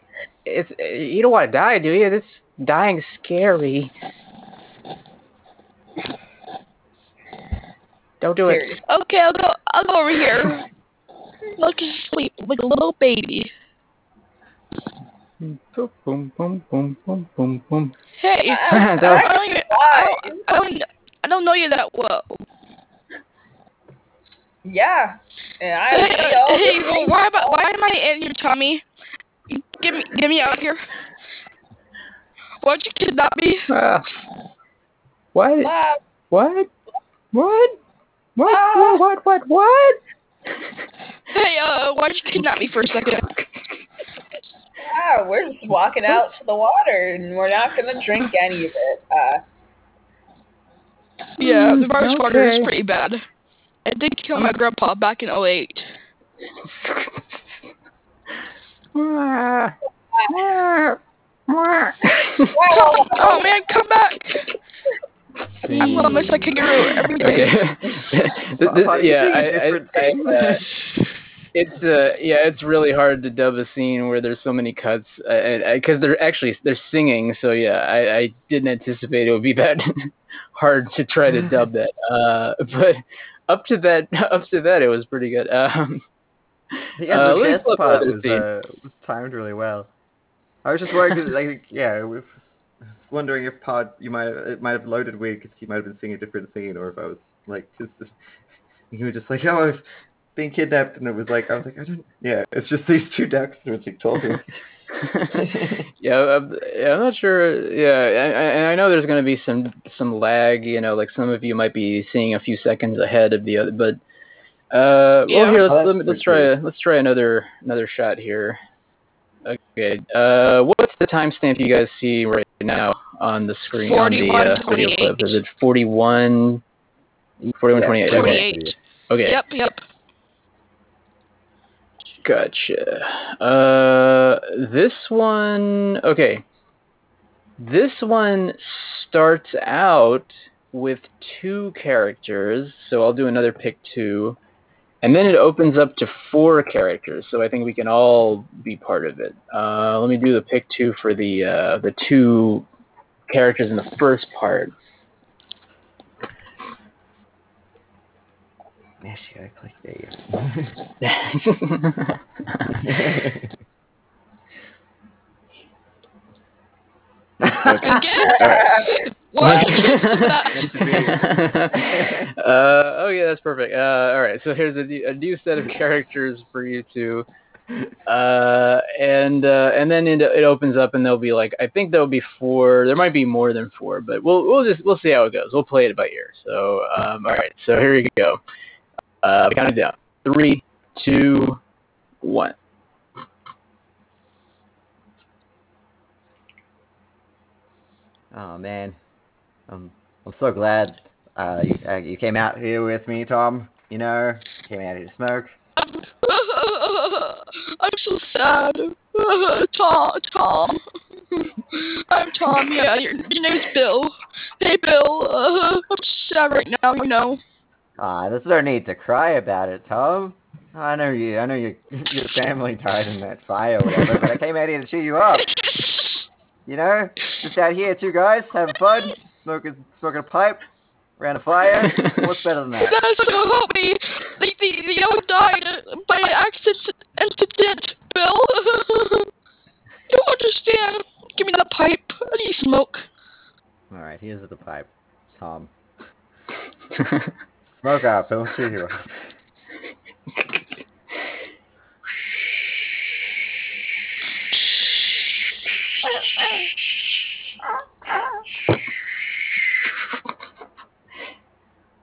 it's, you don't want to die, do you? It's dying scary. Don't do it. Okay, I'll go over here. I'll just sleep like a little baby. Boom, boom, boom, boom, boom, boom. Hey, I don't know you that well. Yeah, and why am I in your tummy? Get me out of here. Why'd you kidnap me? What? What? What? What? What? Hey, why'd you kidnap me for a second? Yeah, we're just walking out to the water, and we're not gonna drink any of it. Yeah, the virus water is pretty bad. It did kill my grandpa back in 2008. Oh man, come back! I'm gonna miss my kangaroo every day. It's really hard to dub a scene where there's so many cuts, because they're singing. So yeah, I didn't anticipate it would be that hard to try to dub that. But up to that, it was pretty good. Yeah, the death part was timed really well. I was just worried, wondering if it might have loaded weird because he might have been singing a different scene, or if I was like, because he was just like, oh. Being kidnapped, and it was like, it's just these two ducks and it's like talking. I'm not sure. Yeah, and I know there's going to be some lag, like some of you might be seeing a few seconds ahead of the other, but let's try another shot here. Okay, what's the timestamp you guys see right now on the screen on the video clip? Is it 41:28? Okay. Yep. Gotcha. This one... Okay. This one starts out with two characters, so I'll do another pick 2. And then it opens up to 4 characters, so I think we can all be part of it. Let me do the pick 2 for the 2 characters in the first part. Actually, I clicked it. That's perfect. All right, so here's a new set of characters for you two, and then it opens up, and there'll be I think there'll be 4. There might be more than 4, but we'll see how it goes. We'll play it by ear. So all right, so here you go. Count it down. 3, 2, 1. Oh man, I'm so glad you came out here with me, Tom. You know, came out here to smoke. I'm so sad. Tom. I'm Tom, yeah, your name's Bill. Hey, Bill, I'm sad right now, you know. There's no need to cry about it, Tom. I know your family died in that fire or whatever, but I came out here to cheer you up. You know, just out here, two guys, having fun, smoking a pipe, around a fire. What's better than that? That's so help me. They all died by accident, Bill. You don't understand. Give me that pipe. I need smoke. Alright, here's the pipe, Tom. Smoke up, Bill. See you.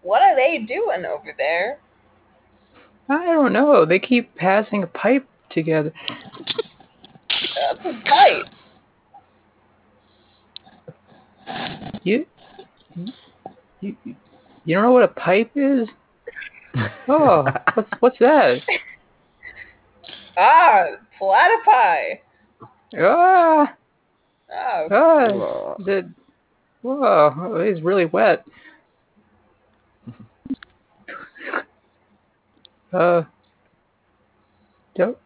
What are they doing over there? I don't know. They keep passing a pipe together. That's a pipe. You don't know what a pipe is? Oh, what's that? Platypi. Ah. Oh. Ah. Whoa, it's really wet. You don't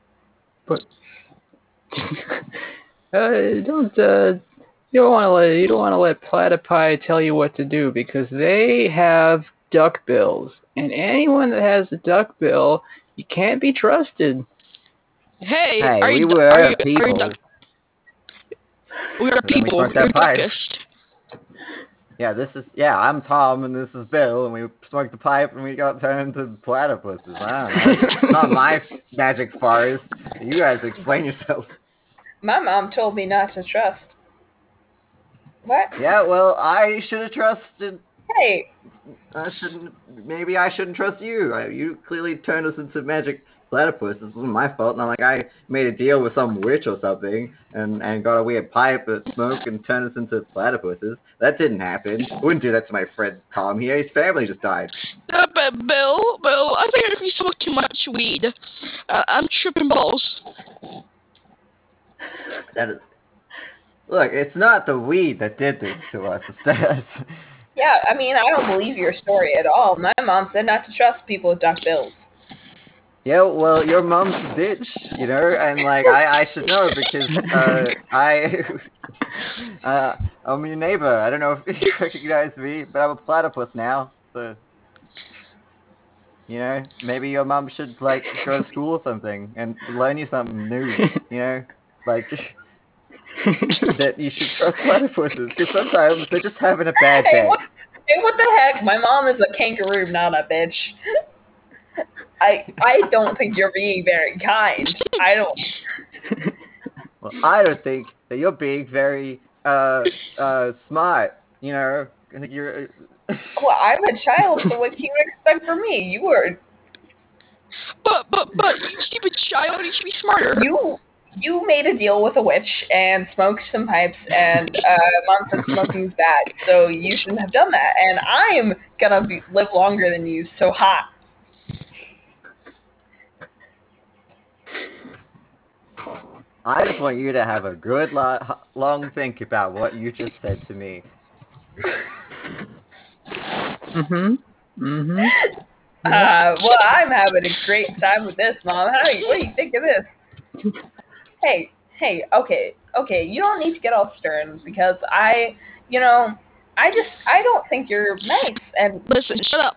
want to let platypi tell you what to do, because they have duck bills, and anyone that has a duck bill, you can't be trusted. Hey, we are people. We're duckish. Yeah, I'm Tom, and this is Bill, and we smoked the pipe, and we got turned into platypuses. I don't know. It's not my magic forest. You guys explain yourselves. My mom told me not to trust. What? Yeah, well, I should have trusted... Hey! Maybe I shouldn't trust you. You clearly turned us into magic platypus. This wasn't my fault. Not like I made a deal with some witch or something and got a weird pipe that smoked and turned us into platypuses. That didn't happen. I wouldn't do that to my friend Tom here. His family just died. But Bill, I think if you smoke too much weed, I'm tripping balls. That is... Look, it's not the weed that did this to us. It's that... Yeah, I mean, I don't believe your story at all. My mom said not to trust people with duck bills. Yeah, well, your mom's a bitch, you know, and, like, I should know because, I'm your neighbor. I don't know if you recognize me, but I'm a platypus now, so, you know, maybe your mom should, like, go to school or something and learn you something new, you know, like... that you should trust platypuses, because sometimes they're just having a bad day. Hey, what the heck? My mom is a kangaroo, not a bitch. I don't think you're being very kind. Well, I don't think that you're being very smart. You know, I think you're. Well, I'm a child, so what do you expect from me? You are. But you stupid child! You should be smarter. You made a deal with a witch and smoked some pipes, and Mom said smoking's bad, so you shouldn't have done that. And I'm gonna live longer than you, so hot. I just want you to have a good long think about what you just said to me. Mm-hmm. Well, I'm having a great time with this, Mom. What do you think of this? Hey, okay, you don't need to get all stern, because I don't think you're nice, and... Listen, shut up.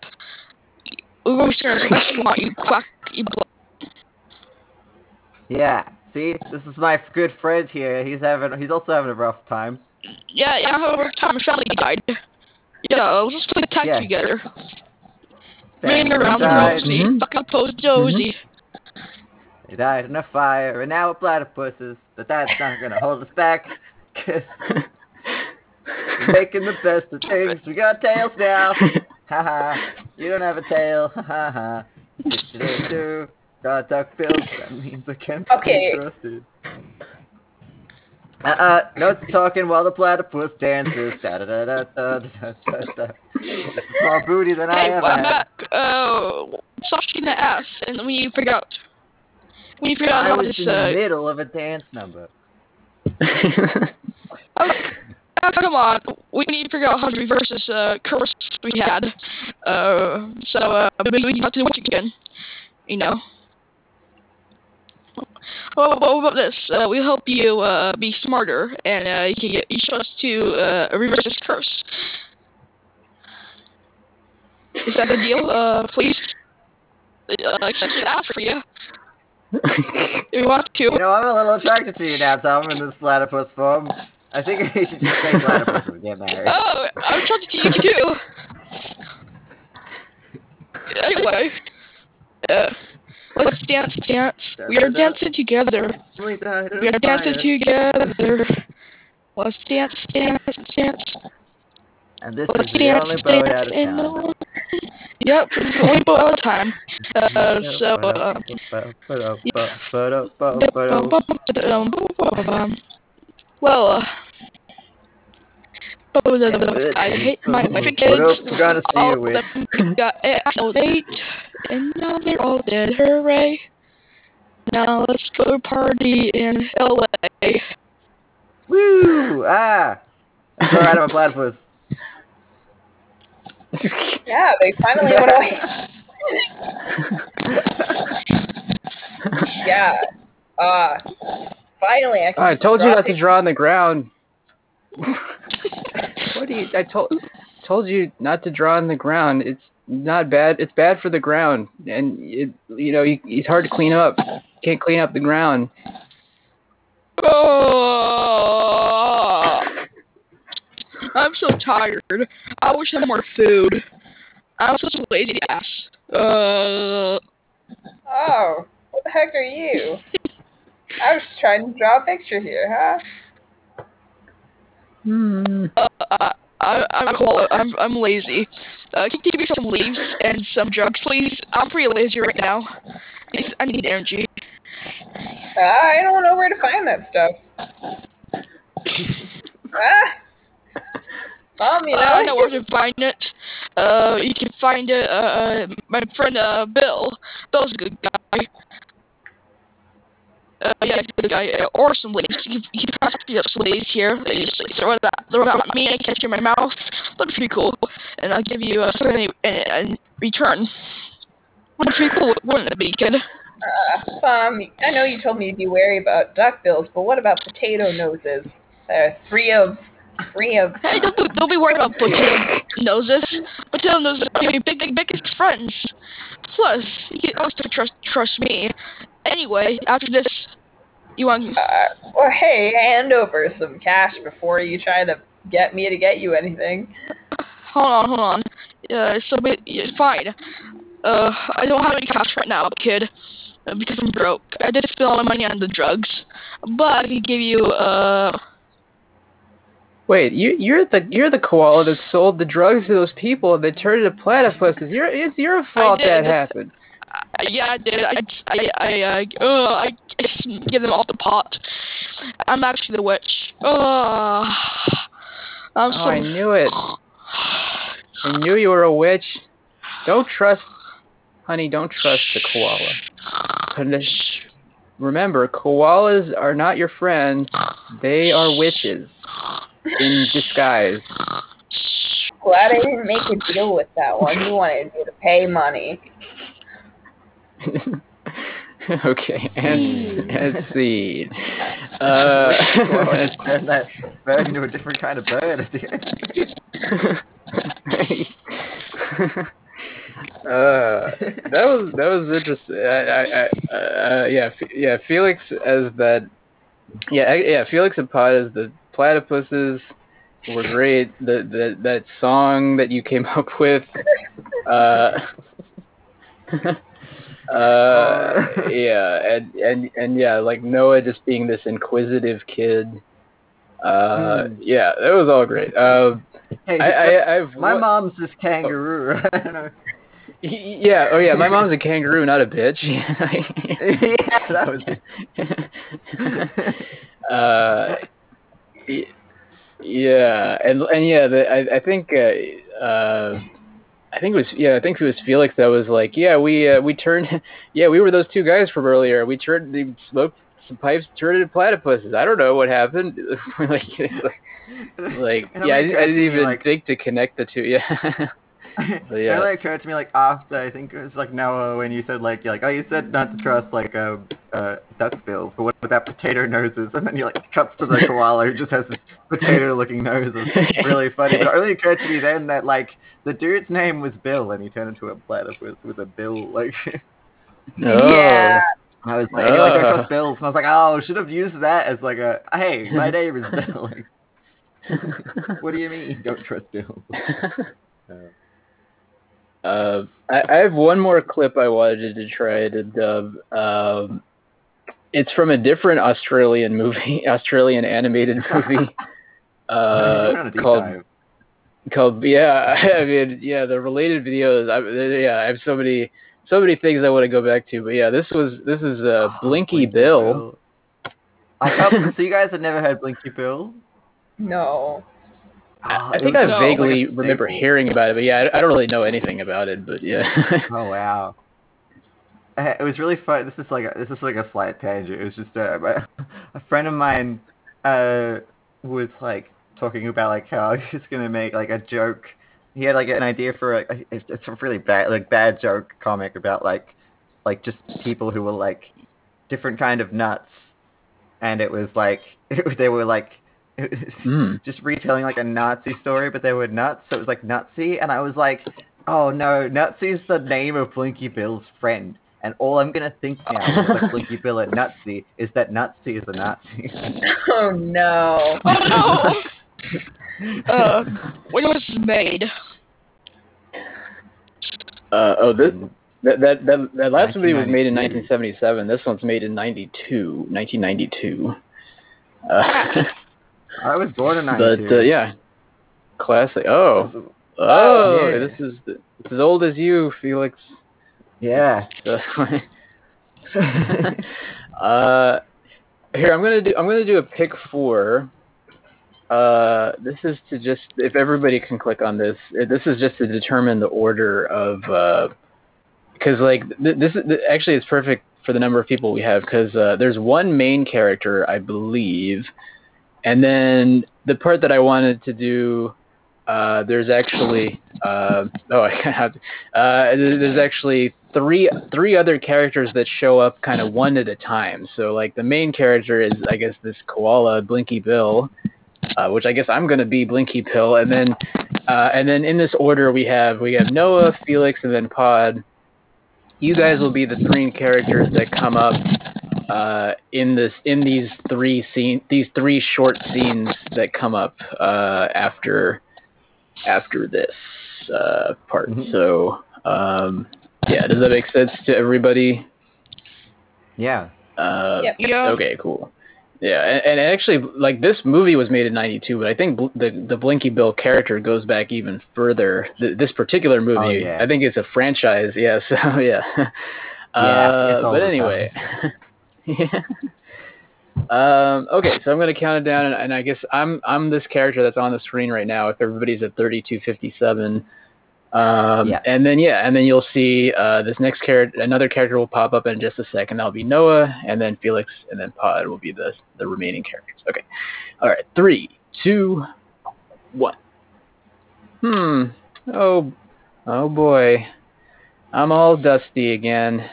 We're going to start a restaurant, you quack, you block. Yeah, see? This is my good friend here. He's also having a rough time. Yeah, I had a rough time. My family died. Yeah, let's play tag together. Running around with Rosie. Mm-hmm. Fucking opposed Rosie. Mm-hmm. They died in a fire, and now we're platypuses, but that's not gonna hold us back, because we're making the best of things. We got tails now! Haha, you don't have a tail, haha. Today too, got duck bills, that means I can't be trusted. Nuts talking while the platypus dances. Da da da da da da da. More booty than I ever had. Oh, sucking the ass, and when you figure out how this. I was in the middle of a dance number. Oh, come on, we need to figure out how to reverse this curse we had. So maybe we have to do it again. You know. Well, what about this? We hope you be smarter and you can get each of us to reverse this curse. Is that the deal? Please, I can ask for you. You want to? You know, I'm a little attracted to you now, Tom, in this platypus form. I think we should just say platypus and get married. Oh, I'm attracted to you too. Anyway, let's dance. We are dancing together. We are dancing together. Let's dance. And this is the only boat out of town. Yep, this is the only boat out of time. Well, I hate my wife and kids. All of them got late, and now they're all dead. Hooray! Now let's go party in L.A. Woo! Ah! That's all right, I'm a platypus. Yeah, they finally went away. Yeah. Finally, I told you not to draw on the ground. What do you? I told you not to draw on the ground. It's not bad. It's bad for the ground, and it's hard to clean up. Can't clean up the ground. Oh, I'm so tired. I wish I had more food. I'm such a lazy ass. Oh, what the heck are you? I was trying to draw a picture here, huh? I'm cool. I'm lazy. Can you give me some leaves and some drugs, please? I'm pretty lazy right now. I need energy. I don't know where to find that stuff. Mom, I don't know where to find it. You can find it. My friend Bill. Bill's a good guy. Yeah, good guy. Or some leaves. You can pass some leaves here. You just throw it at me and catch it in my mouth. That'd be pretty cool. And I'll give you something in return. That'd be pretty cool, wouldn't it be, kid? I know you told me to be wary about duckbills, but what about potato noses? Three of. Hey, don't be worried about potato noses. Potato noses are your biggest friends. Plus, you can always trust me. Anyway, after this, you want... well, hey, hand over some cash before you try to get me to get you anything. Hold on. Fine. I don't have any cash right now, kid, because I'm broke. I did spend all my money on the drugs, but I can give you, Wait, you're the koala that sold the drugs to those people and they turned into platypuses. It's your fault that happened. Yeah, I did. I give them all the pot. I'm actually the witch. I knew it. I knew you were a witch. Don't trust the koala. Remember, koalas are not your friends. They are witches in disguise. Glad I didn't make a deal with that one. He wanted me to pay money. Okay, and let's see. Turn that bird into a different kind of bird. That was interesting. Felix as that. Yeah, Felix and Pod as the platypuses were great. That song that you came up with. Yeah, and yeah, like Noah just being this inquisitive kid. Yeah, that was all great. Hey, my mom's this kangaroo. Right? Yeah. Oh yeah, my mom's a kangaroo, not a bitch. Yeah, that was it. Yeah, and yeah, I think it was Felix that was like, we were those two guys from earlier. They smoked some pipes, turned into platypuses. I don't know what happened. I didn't even think to connect the two. Yeah. So, yeah. It like occurred to me like after I think it was like Noah when you said like you're like, oh, you said not to trust like Dutch Bill, but what about potato noses? And then you like cuts to the koala who just has this potato looking nose. It's really funny. But it only occurred to me then that like the dude's name was Bill and he turned into a platypus with a bill like yeah. I was like, anyway, don't trust bills, and I was like, oh, should have used that as like a hey, my name is Bill. Like, what do you mean don't trust bills? I have one more clip I wanted to try to dub. It's from a different Australian animated movie called. Yeah, I mean, yeah, the related videos. I have so many things I want to go back to, but yeah, this is Blinky Bill. So you guys had never heard Blinky Bill? No. I vaguely remember hearing about it, but yeah, I don't really know anything about it, but yeah. Oh, wow. It was really fun. This is like a slight tangent. It was just a friend of mine was like talking about like how he was going to make like a joke. He had like an idea for a really bad joke comic about like just people who were like different kind of nuts. And it was like, they were like, just retelling like a Nazi story, but they were nuts, so it was like Nutsy, and I was like, oh no, Nutsy is the name of Blinky Bill's friend, and all I'm gonna think now is like Blinky Bill and Nutsy is that Nutsy is a Nazi. Oh no. Oh no. When was this made? That last movie was made in 1977. This one's made in 1992. I was born in 92. But yeah, classic. Oh, yeah. It's as old as you, Felix. Yeah. Here I'm gonna do a pick four. This is to just if everybody can click on this. This is just to determine the order of because like this actually is perfect for the number of people we have because there's one main character I believe. And then the part that I wanted to do, there's actually there's actually three other characters that show up kind of one at a time. So like the main character is I guess this koala Blinky Bill, which I guess I'm gonna be Blinky Bill, and then in this order we have Noah, Felix, and then Pod. You guys will be the three characters that come up. In these three short scenes that come up after this part. Mm-hmm. So yeah, does that make sense to everybody? Yeah. Yep. Okay. Cool. Yeah, and actually, like this movie was made in '92, but I think the Blinky Bill character goes back even further. This particular movie, oh, yeah. I think it's a franchise. Yeah. So yeah. But anyway. Yeah. Okay, so I'm going to count it down, and I guess I'm this character that's on the screen right now. If everybody's at 32:57, and then you'll see this next character. Another character will pop up in just a second. That'll be Noah, and then Felix, and then Pod will be the remaining characters. Okay, all right, 3, 2, 1. Oh boy, I'm all dusty again.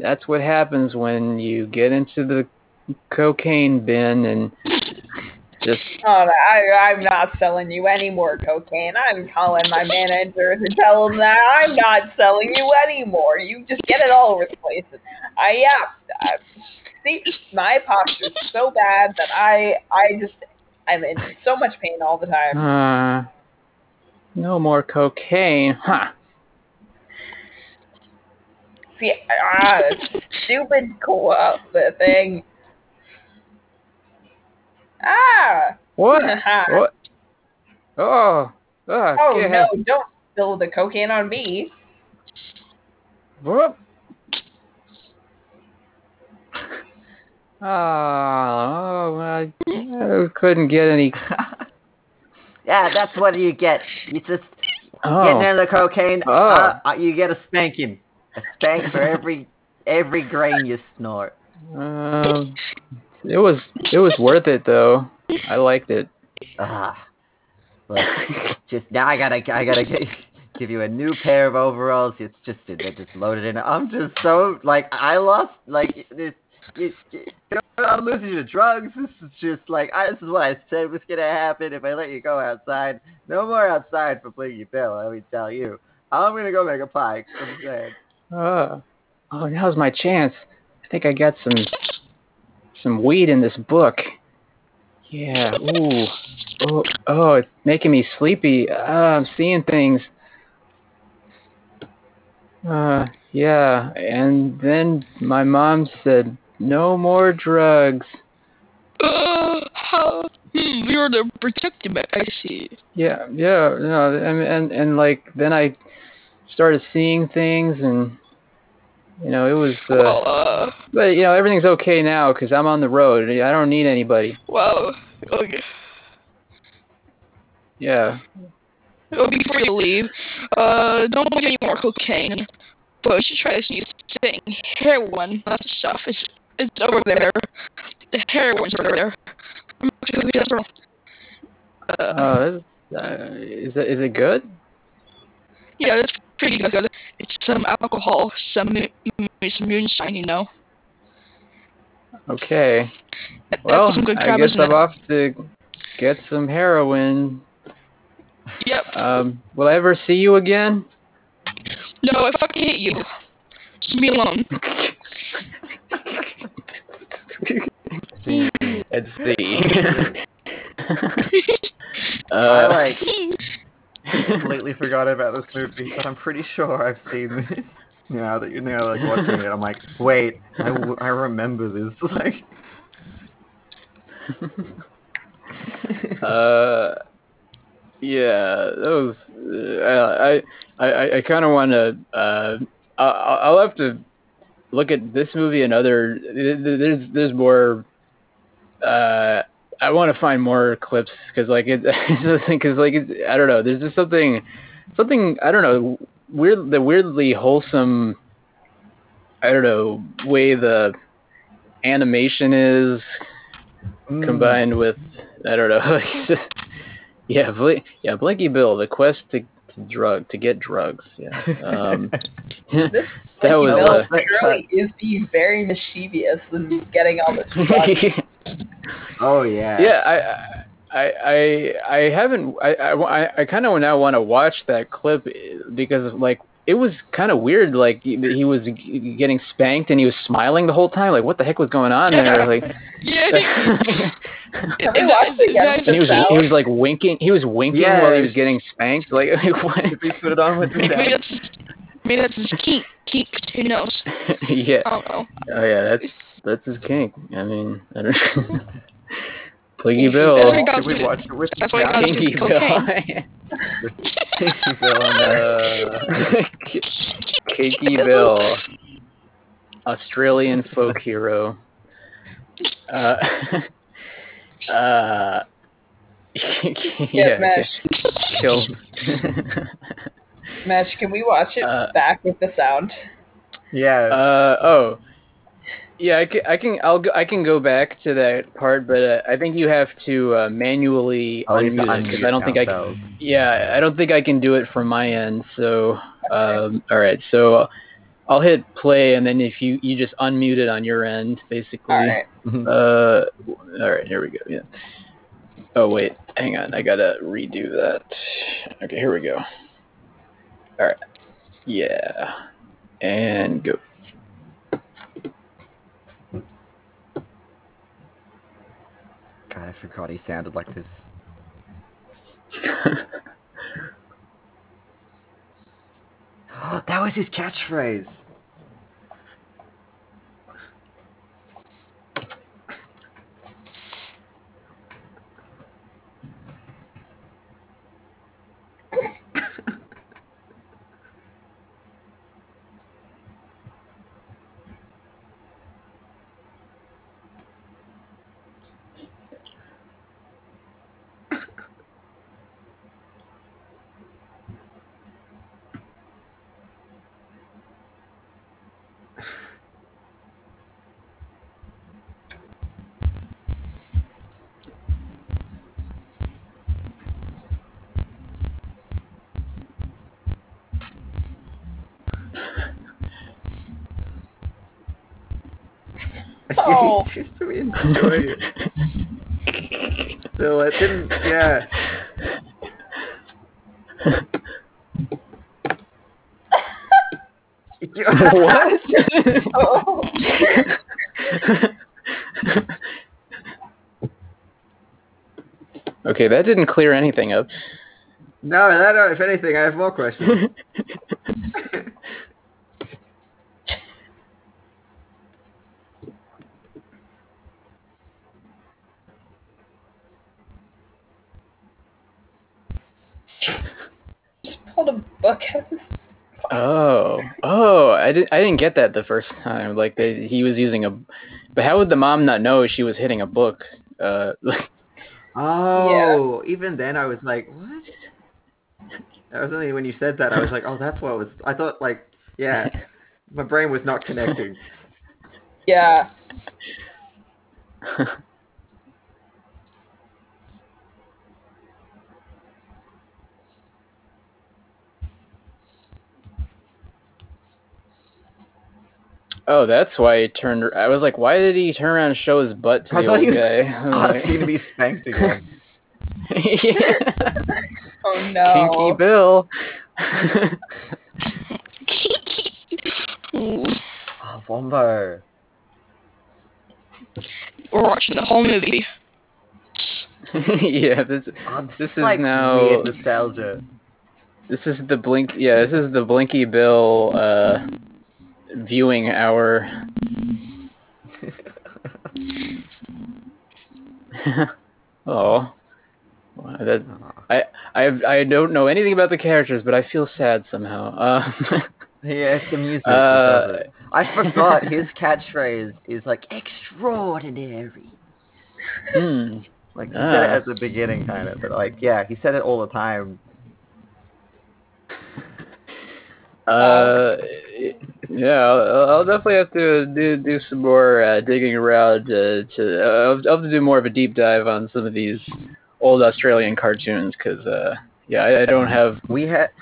That's what happens when you get into the cocaine bin and just... Oh, I'm not selling you any more cocaine. I'm calling my manager to tell him that I'm not selling you any more. You just get it all over the place. See, my posture's so bad that I'm in so much pain all the time. No more cocaine, huh? Yeah, stupid co-op thing. What? What? Oh no! Don't spill the cocaine on me. What? I couldn't get any. Yeah, that's what you get. You just getting into cocaine. You get a spanking. A spank for every grain you snort. It was worth it though. I liked it. Look, just now I gotta give you a new pair of overalls. It's just they're just loaded in. I'm just so I'm losing to drugs. This is just this is what I said was gonna happen if I let you go outside. No more outside for Blinky Bill. Let me tell you, I'm gonna go make a pie. I'm saying. Now's my chance. I think I got some weed in this book. Yeah. Ooh. Oh, it's making me sleepy. I'm seeing things. Yeah. And then my mom said, no more drugs. We were the protective, I see. Yeah. No, and then I started seeing things and, it was, but, everything's okay now because I'm on the road. I don't need anybody. Wow. Okay. Yeah. Well, before you leave, don't get any more cocaine, but you should try this new thing. Heroin, lots of stuff. It's over there. The heroin's over there. I'm not sure that's wrong. Is it good? Yeah, it's pretty good. It's some alcohol, some moonshine, Okay. Well, I guess I'm off to get some heroin. Yep. Will I ever see you again? No, I fucking hate you. Just me alone. Let's see. I completely forgot about this movie, but I'm pretty sure I've seen this. Now that you're watching it, I'm like, wait, I remember this. Yeah, that was. I kind of want to. I'll have to look at this movie and other. There's more. I want to find more clips because I don't know. There's just something I don't know. Weird, the weirdly wholesome. I don't know way the animation is combined with I don't know. Yeah, Blinky Bill, the quest to get drugs. Yeah, that was. Bill really is being very mischievous and getting all this drugs. Oh yeah. Yeah, I haven't. I kind of now want to watch that clip because it was kind of weird. He was getting spanked and he was smiling the whole time. What the heck was going on there? Yeah. He was like winking. He was winking while he was getting spanked. What? If we put it on with me, maybe that's his kink. Who knows? Yeah. Oh yeah, that's his kink. I mean, I don't know. Blinky Bill. We watched it with Blinky Bill. Blinky Bill, Australian folk hero. Yeah. Mesh, can we watch it back with the sound? Yeah. Yeah, I can go back to that part, but I think you have to manually unmute it because I don't think I don't think I can do it from my end. So, all right, so I'll hit play, and then if you just unmute it on your end, basically. All right. All right, here we go. Yeah. Oh wait, hang on, I gotta redo that. Okay, here we go. All right. Yeah, and go. I forgot he sounded like this. That was his catchphrase. all. Just to enjoy it. So I didn't, yeah. What? Oh. Okay, that didn't clear anything up. No, that, if anything, I have more questions. Just pulled a bucket. Oh, I didn't get that the first time. Like he was using a, but how would the mom not know she was hitting a book? Oh, yeah. Even then I was like, what? That was only when you said that I was like, oh, that's what it was. I thought like, yeah, my brain was not connecting. Yeah. Oh, that's why he turned. I was like, "Why did he turn around and show his butt to the old guy?" I was going to be spanked again. Oh no, Blinky Bill. Oh, Wombo. We're watching the whole movie. Yeah, this is like now weird nostalgia. This is the this is the Blinky Bill. Viewing hour. Oh, that I don't know anything about the characters, but I feel sad somehow. Yeah, it's the music. I forgot his catchphrase is like extraordinary. Like he said it at the beginning, kind of, but like yeah, he said it all the time. Yeah, I'll definitely have to do some more digging around. I'll have to do more of a deep dive on some of these old Australian cartoons because, yeah, I don't have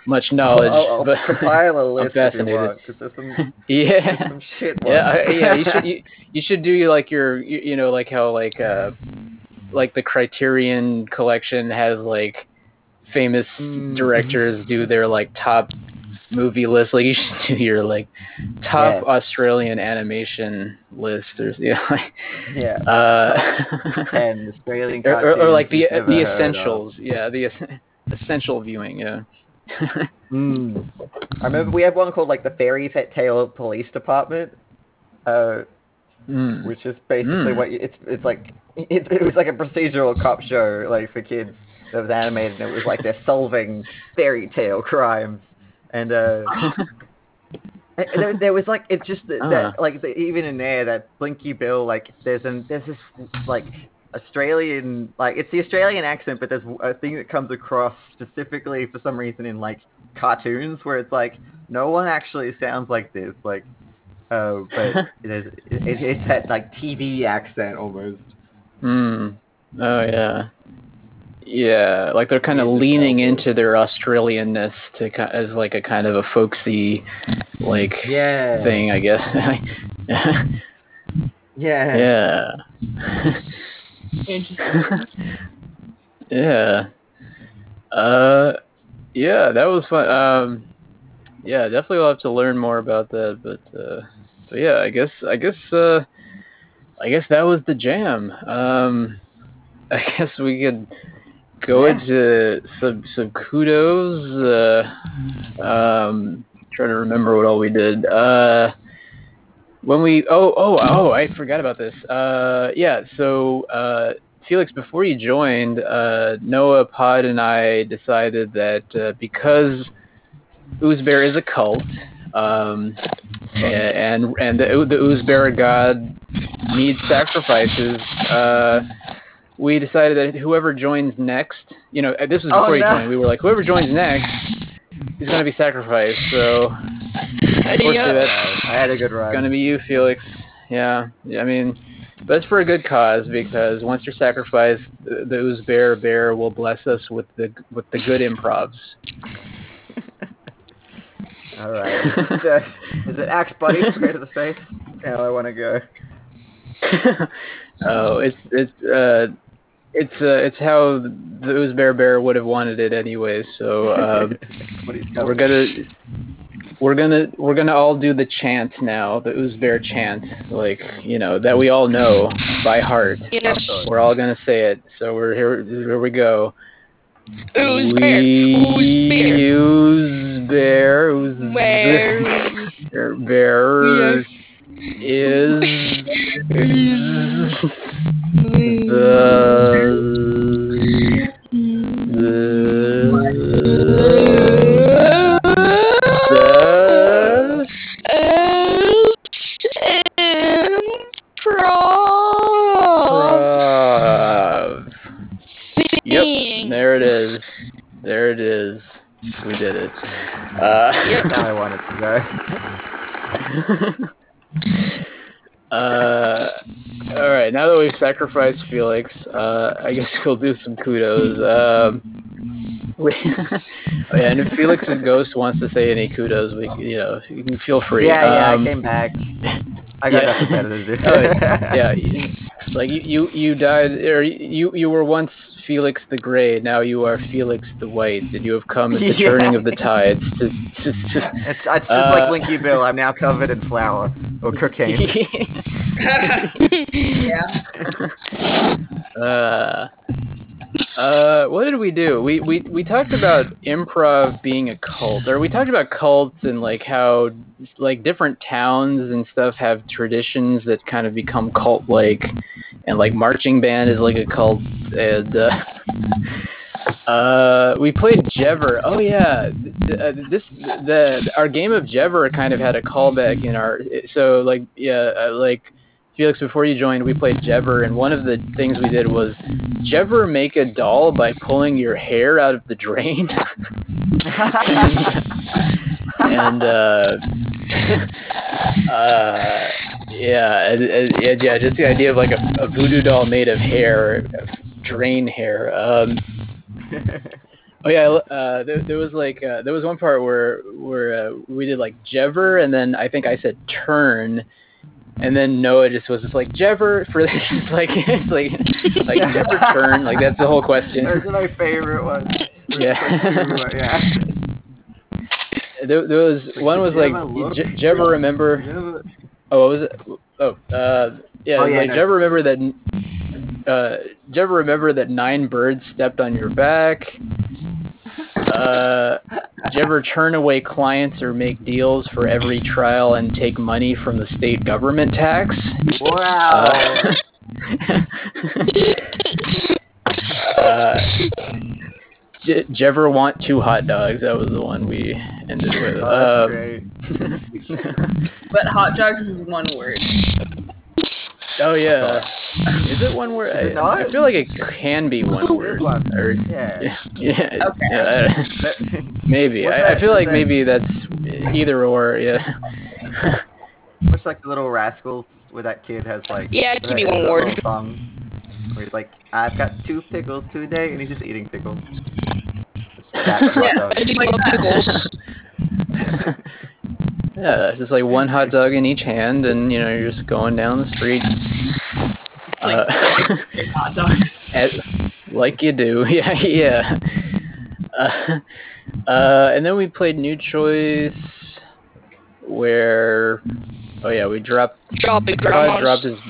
much knowledge. I'll compile a list. I'm fascinated. If you want, 'cause there's some, yeah, there's some shit. Yeah, yeah. You should do like your like how like the Criterion Collection has like famous directors do their like top movie list. Like you should do your like top Australian animation list or and Australian or like the essentials. Yeah, the essential viewing. Yeah. I remember we had one called like the Fairy Pet Tale Police Department, which is basically what it's like. It was like a procedural cop show like for kids that was animated. And it was like they're solving fairy tale crimes. And there was like it's just that like even in there that Blinky Bill like there's this like Australian like it's the Australian accent, but there's a thing that comes across specifically for some reason in like cartoons where it's like no one actually sounds like this like but it's that like TV accent almost. Oh yeah. Yeah, like they're kind of leaning into their Australianness to as like a kind of a folksy, like thing, I guess. Yeah. Yeah. Interesting. Yeah. Yeah, that was fun. Yeah, definitely we'll have to learn more about that. But so yeah, I guess that was the jam. I guess we could go into some kudos. Trying to remember what all we did. When we I forgot about this. So Felix, before you joined, Noah, Pod, and I decided that because Oozbear is a cult, and the Oozbear god needs sacrifices. We decided that whoever joins next, this was before you joined. We were like, whoever joins next is going to be sacrificed. So, I had a good ride. It's going to be you, Felix. Yeah. I mean, but it's for a good cause because once you're sacrificed, the Oozbear bear will bless us with the good improvs. All right. Is it axe buddy? Go to the face. Now I want to go. Oh, it's how those bear would have wanted it anyway. So we're gonna all do the chant now, the Ooze Bear chant, like, you know, that we all know by heart. Yes. We're all gonna say it. So we're here we go. Ooze Bear. Ooze Bear. Ooze Bear. Bear is Yep, there it is. We did it. I wanted to die. All right. Now that we've sacrificed Felix, I guess we'll do some kudos. Oh, yeah, and if Felix's ghost wants to say any kudos, you can feel free. Yeah, I came back. I got nothing better to do. Like you died, or you were once Felix the Gray. Now you are Felix the White, and you have come at the turning of the tides. It's just like Blinky Bill. I'm now covered in flour or cocaine. Yeah. What did we do? We talked about improv being a cult, or we talked about cults and like how like different towns and stuff have traditions that kind of become cult-like, and like marching band is like a cult, and we played Jever. Oh yeah, our game of Jever kind of had a callback in our, so like, yeah, like Felix, before you joined, we played Jever, and one of the things we did was Jever make a doll by pulling your hair out of the drain. Just the idea of like a voodoo doll made of hair, drain hair. There was one part where we did like Jever, and then I think I said turn. And then Noah just was just like, Jever, for it's like Jever turn, like that's the whole question. Those are my favorite ones. There was one, Jever remember. Oh, what was it? Jever remember that 9 birds stepped on your back. Jever turn away clients or make deals for every trial and take money from the state government tax? Wow. Jever want 2 hot dogs? That was the one we ended with. But hot dogs is one word. Oh yeah, is it one word? I feel like it can be one word. Or, yeah. Okay. Maybe. I feel like maybe that's either or. Yeah. Looks like the Little Rascals, where that kid has like. Yeah, it can be one word. Where he's like, I've got 2 pickles today, and he's just eating pickles. I do love pickles. Yeah, just like 1 hot dog in each hand, and you know you're just going down the street. Hot dogs. Like you do, yeah. And then we played New Choice, where we dropped his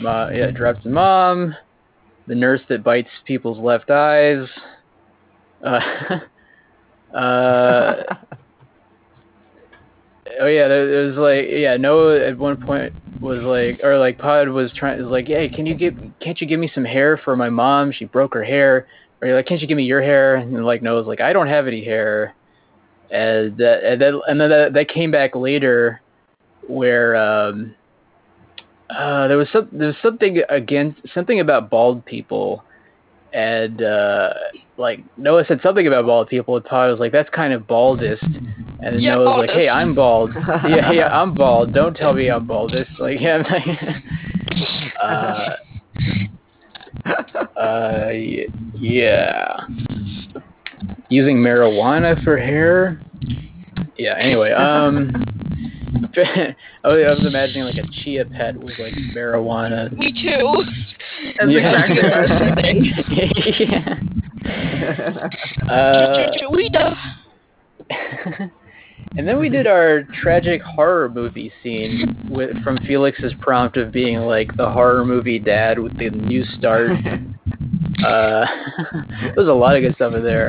mom, the nurse that bites people's left eyes. Oh yeah, it was like, Noah at one point was like, or like Pod was trying, was like, hey, can't you give me some hair for my mom? She broke her hair. Or you're like, can't you give me your hair? And like Noah's like, I don't have any hair. And then that came back later, where there was something about bald people. And, like, Noah said something about bald people, and Pod was like, that's kind of baldist. And then Noah was baldest. Like, hey, I'm bald. Yeah, I'm bald. Don't tell me I'm baldist. Like, yeah, I'm like, yeah. Using marijuana for hair? Yeah, anyway, I was imagining like a chia pet was like marijuana. Me too. That's exactly what I was thinking. And then we did our tragic horror movie scene from Felix's prompt of being like the horror movie dad with the new start. There was a lot of good stuff in there.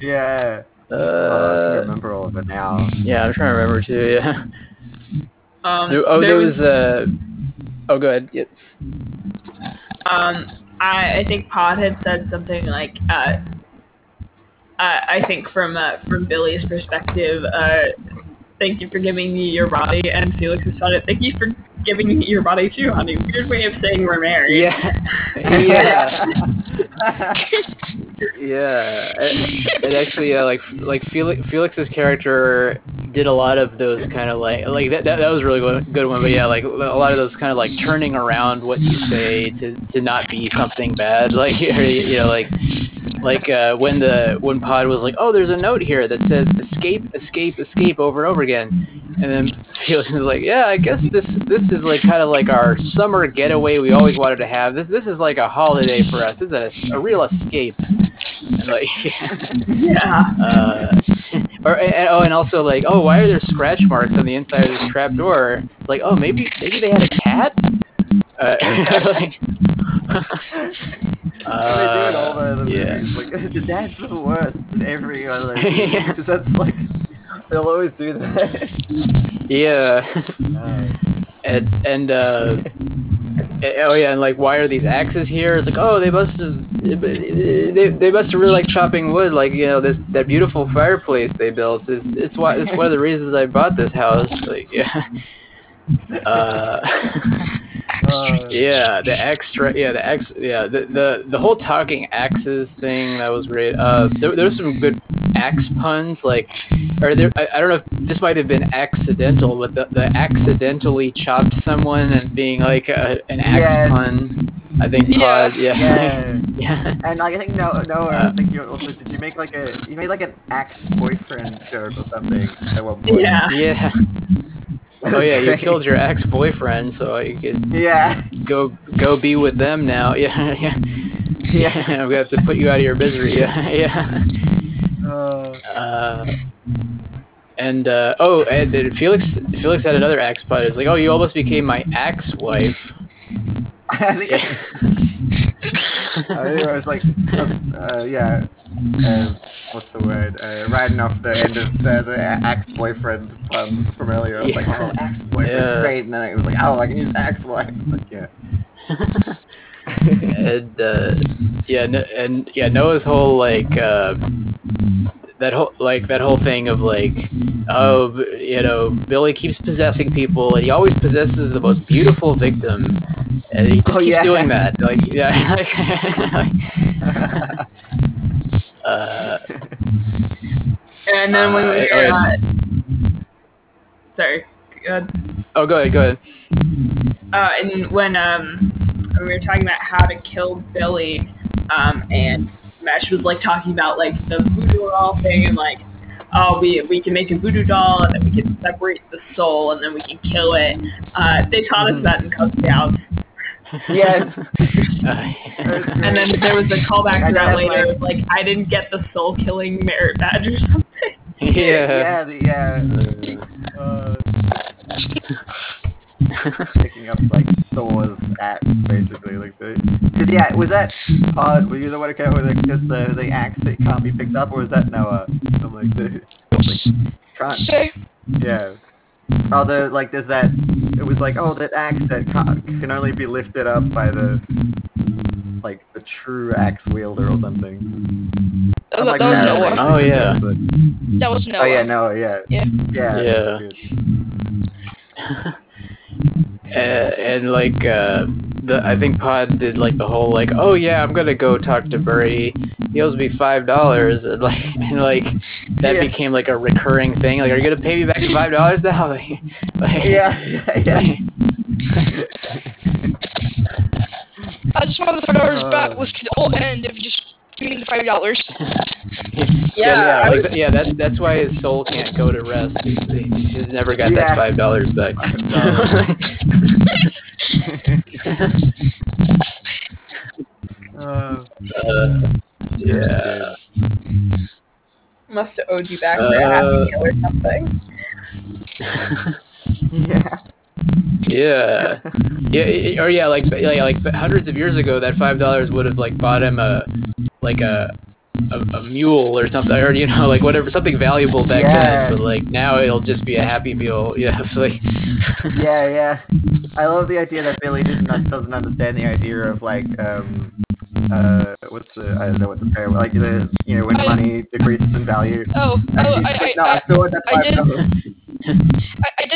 Yeah. I remember all of it now. Yeah, I'm trying to remember too. Yeah. Oh, go ahead. Yep. I think Pod had said something like, I think from Billy's perspective, thank you for giving me your body, and Felix has said it. Thank you for giving me your body too, honey. Weird way of saying we're married. Yeah. Yeah, it actually like Felix's character did a lot of those kind of like that was a really good one. But yeah, like a lot of those kind of like turning around what you say to not be something bad. Like, you know, like when Pod was like, oh, there's a note here that says escape over and over again, and then Felix was like, yeah, I guess this is like kind of like our summer getaway we always wanted to have. This is like a holiday for us. This is a real escape. And like, yeah. And also like, oh, why are there scratch marks on the inside of this trap door? Like, oh, maybe they had a cat. They do it all the dad's the worst in every other movie. Yeah. Because that's like, they'll always do that. Yeah. And like, why are these axes here? It's like, oh, they must have really liked chopping wood. Like, you know, that beautiful fireplace they built. It's one of the reasons I bought this house. Like, yeah. The whole talking axes thing, that was great. There was some good axe puns, like, or there, I don't know if this might have been accidental, but the accidentally chopped someone and being like an axe pun. I think Pod, yeah. And like, I think I think you also made like an axe boyfriend joke or something at one point. Yeah. Oh yeah, you killed your ex-boyfriend, so you could go be with them now. Yeah. I'm gonna have to put you out of your misery. Yeah. And Felix had another axe pun. It's like, oh, you almost became my ex-wife. I think. I was like, what's the word? Riding off the end of the ex-boyfriend from earlier. I was like, oh, ex-boyfriend's great. And then I was like, oh, I can use ex-wife. Like, yeah. and Noah's whole that whole thing of like, oh, you know, Billy keeps possessing people, and he always possesses the most beautiful victim, and he keeps doing that. Like, yeah. And then when we sorry, go ahead. Oh, go ahead. And when we were talking about how to kill Billy, and Mesh was like talking about like the voodoo doll thing, and like, oh, we can make a voodoo doll, and then we can separate the soul, and then we can kill it. They taught us that in Cub Scouts. Yes. And then there was a callback to that later. It was like, I didn't get the soul killing merit badge or something. Yeah. Picking up like souls axe basically, like that. Yeah, was that Pod? Were you the one who came with it? Because the axe that can't be picked up, or was that Noah? I'm like, yeah. Oh, there's that. It was like, oh, that axe that can only be lifted up by the true axe wielder or something. Oh, like, that was Noah. Oh yeah. That was Noah. Oh yeah, Noah. Yeah. I think Pod did like the whole like, oh yeah, I'm gonna go talk to Burry. He owes me $5, and that became like a recurring thing. Like, are you gonna pay me back $5 now? I just want the $5 back, which could all end if you just $3 to $5. Yeah, like, yeah. That's why his soul can't go to rest. He's never got that $5 back. Yeah. Must have owed you back for a half a meal or something. Yeah. Yeah, yeah, or yeah, like hundreds of years ago, that $5 would have like bought him a mule or something, or you know, like whatever, something valuable back then. But like now, it'll just be a Happy Meal. Yeah, so, like. Yeah. I love the idea that Billy doesn't understand the idea of like I don't know what the fair, like the, you know, when money decreases in value. I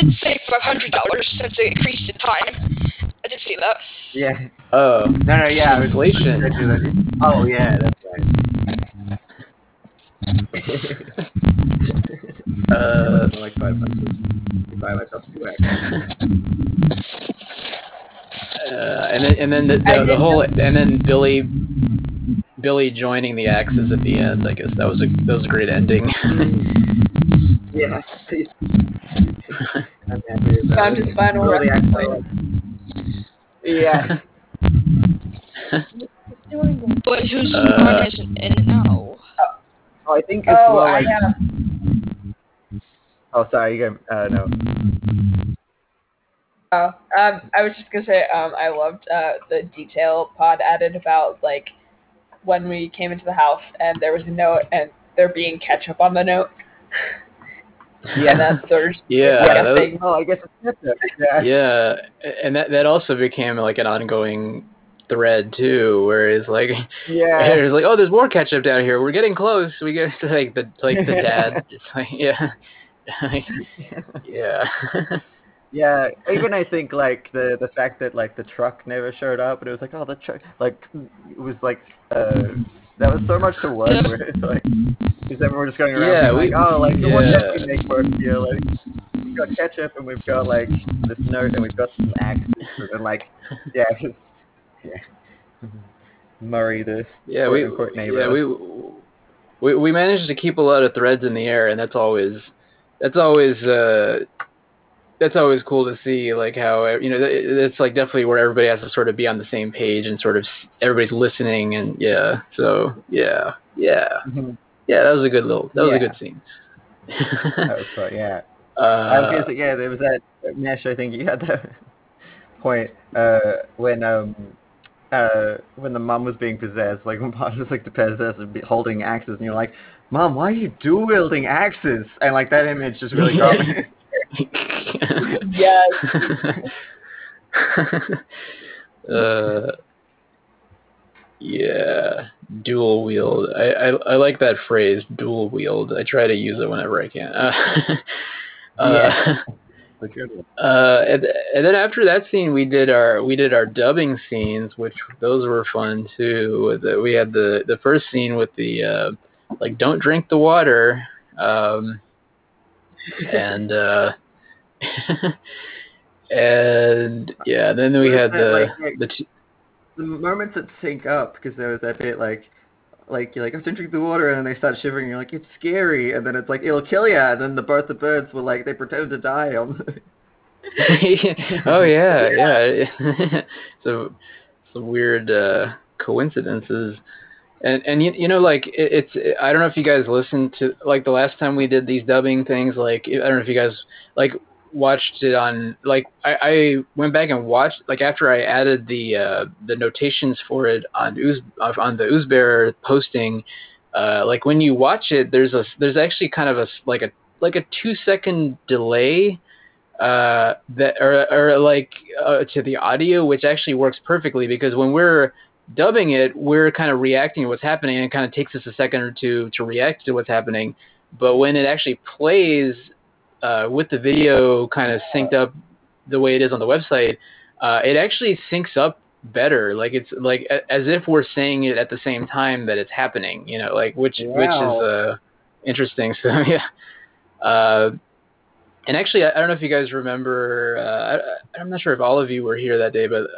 did say $500 since it increased in time. I did see that. Yeah. Oh. No, yeah. Inflation. Oh, yeah, that's right. I like 5 months. Buy myself a new axe. And then Billy joining the axes at the end. I guess that was a great ending. Yeah. I'm happy about found his final rally. Yeah. But who's in it now? Oh, I think it's like... Oh, sorry, you go... no. Oh, I was just gonna say, I loved the detail Pod added about, like, when we came into the house and there was a note and there being ketchup on the note. Yeah, that there's thing. Oh, I guess it's yeah, and that also became like an ongoing thread too, where it's like, there's like, oh, there's more ketchup down here. We're getting close. We get like the dad. It's like yeah. Even I think like the fact that like the truck never showed up, and it was like, oh, the truck, like it was like that was so much to work with. It's like. Because then we're just going around the one that we make work here, like, we've got ketchup and we've got, like, this note and we've got some axes and, like, Murray, the quote-unquote neighbor. Yeah, we managed to keep a lot of threads in the air, and that's always cool to see, like, how, you know, it's, like, definitely where everybody has to sort of be on the same page and sort of everybody's listening and, Mm-hmm. Yeah, that was a good scene. That was fun, yeah. I was gonna say, yeah, there was that, Nash, I think you had that point, when the mom was being possessed, like when Pod was like the possessed and holding axes, and you're like, Mom, why are you dual-wielding axes? And like that image just really got me. Yes. Yeah, dual wield. I like that phrase, dual wield. I try to use it whenever I can. And then after that scene, we did our dubbing scenes, which those were fun too. We had the first scene with the like, don't drink the water, and yeah. Then we had the moments that sync up, because there was that bit like you're like, I'm drinking the water, and then they start shivering, and you're like, it's scary, and then it's like, it'll kill ya, and then both the birds were like, they pretended to die. Oh yeah. So some weird coincidences, and you know, like it's I don't know if you guys listened to, like, the last time we did these dubbing things, like I don't know if you guys like watched it on, like, I went back and watched, like, after I added the notations for it on the Oozbear posting, like when you watch it, there's actually kind of a 2-second delay that to the audio, which actually works perfectly, because when we're dubbing it, we're kind of reacting to what's happening, and it kind of takes us a second or two to react to what's happening. But when it actually plays with the video kind of synced up the way it is on the website, it actually syncs up better. Like, it's like as if we're saying it at the same time that it's happening, you know, like, which is interesting. So yeah. And actually, I don't know if you guys remember, I'm not sure if all of you were here that day, but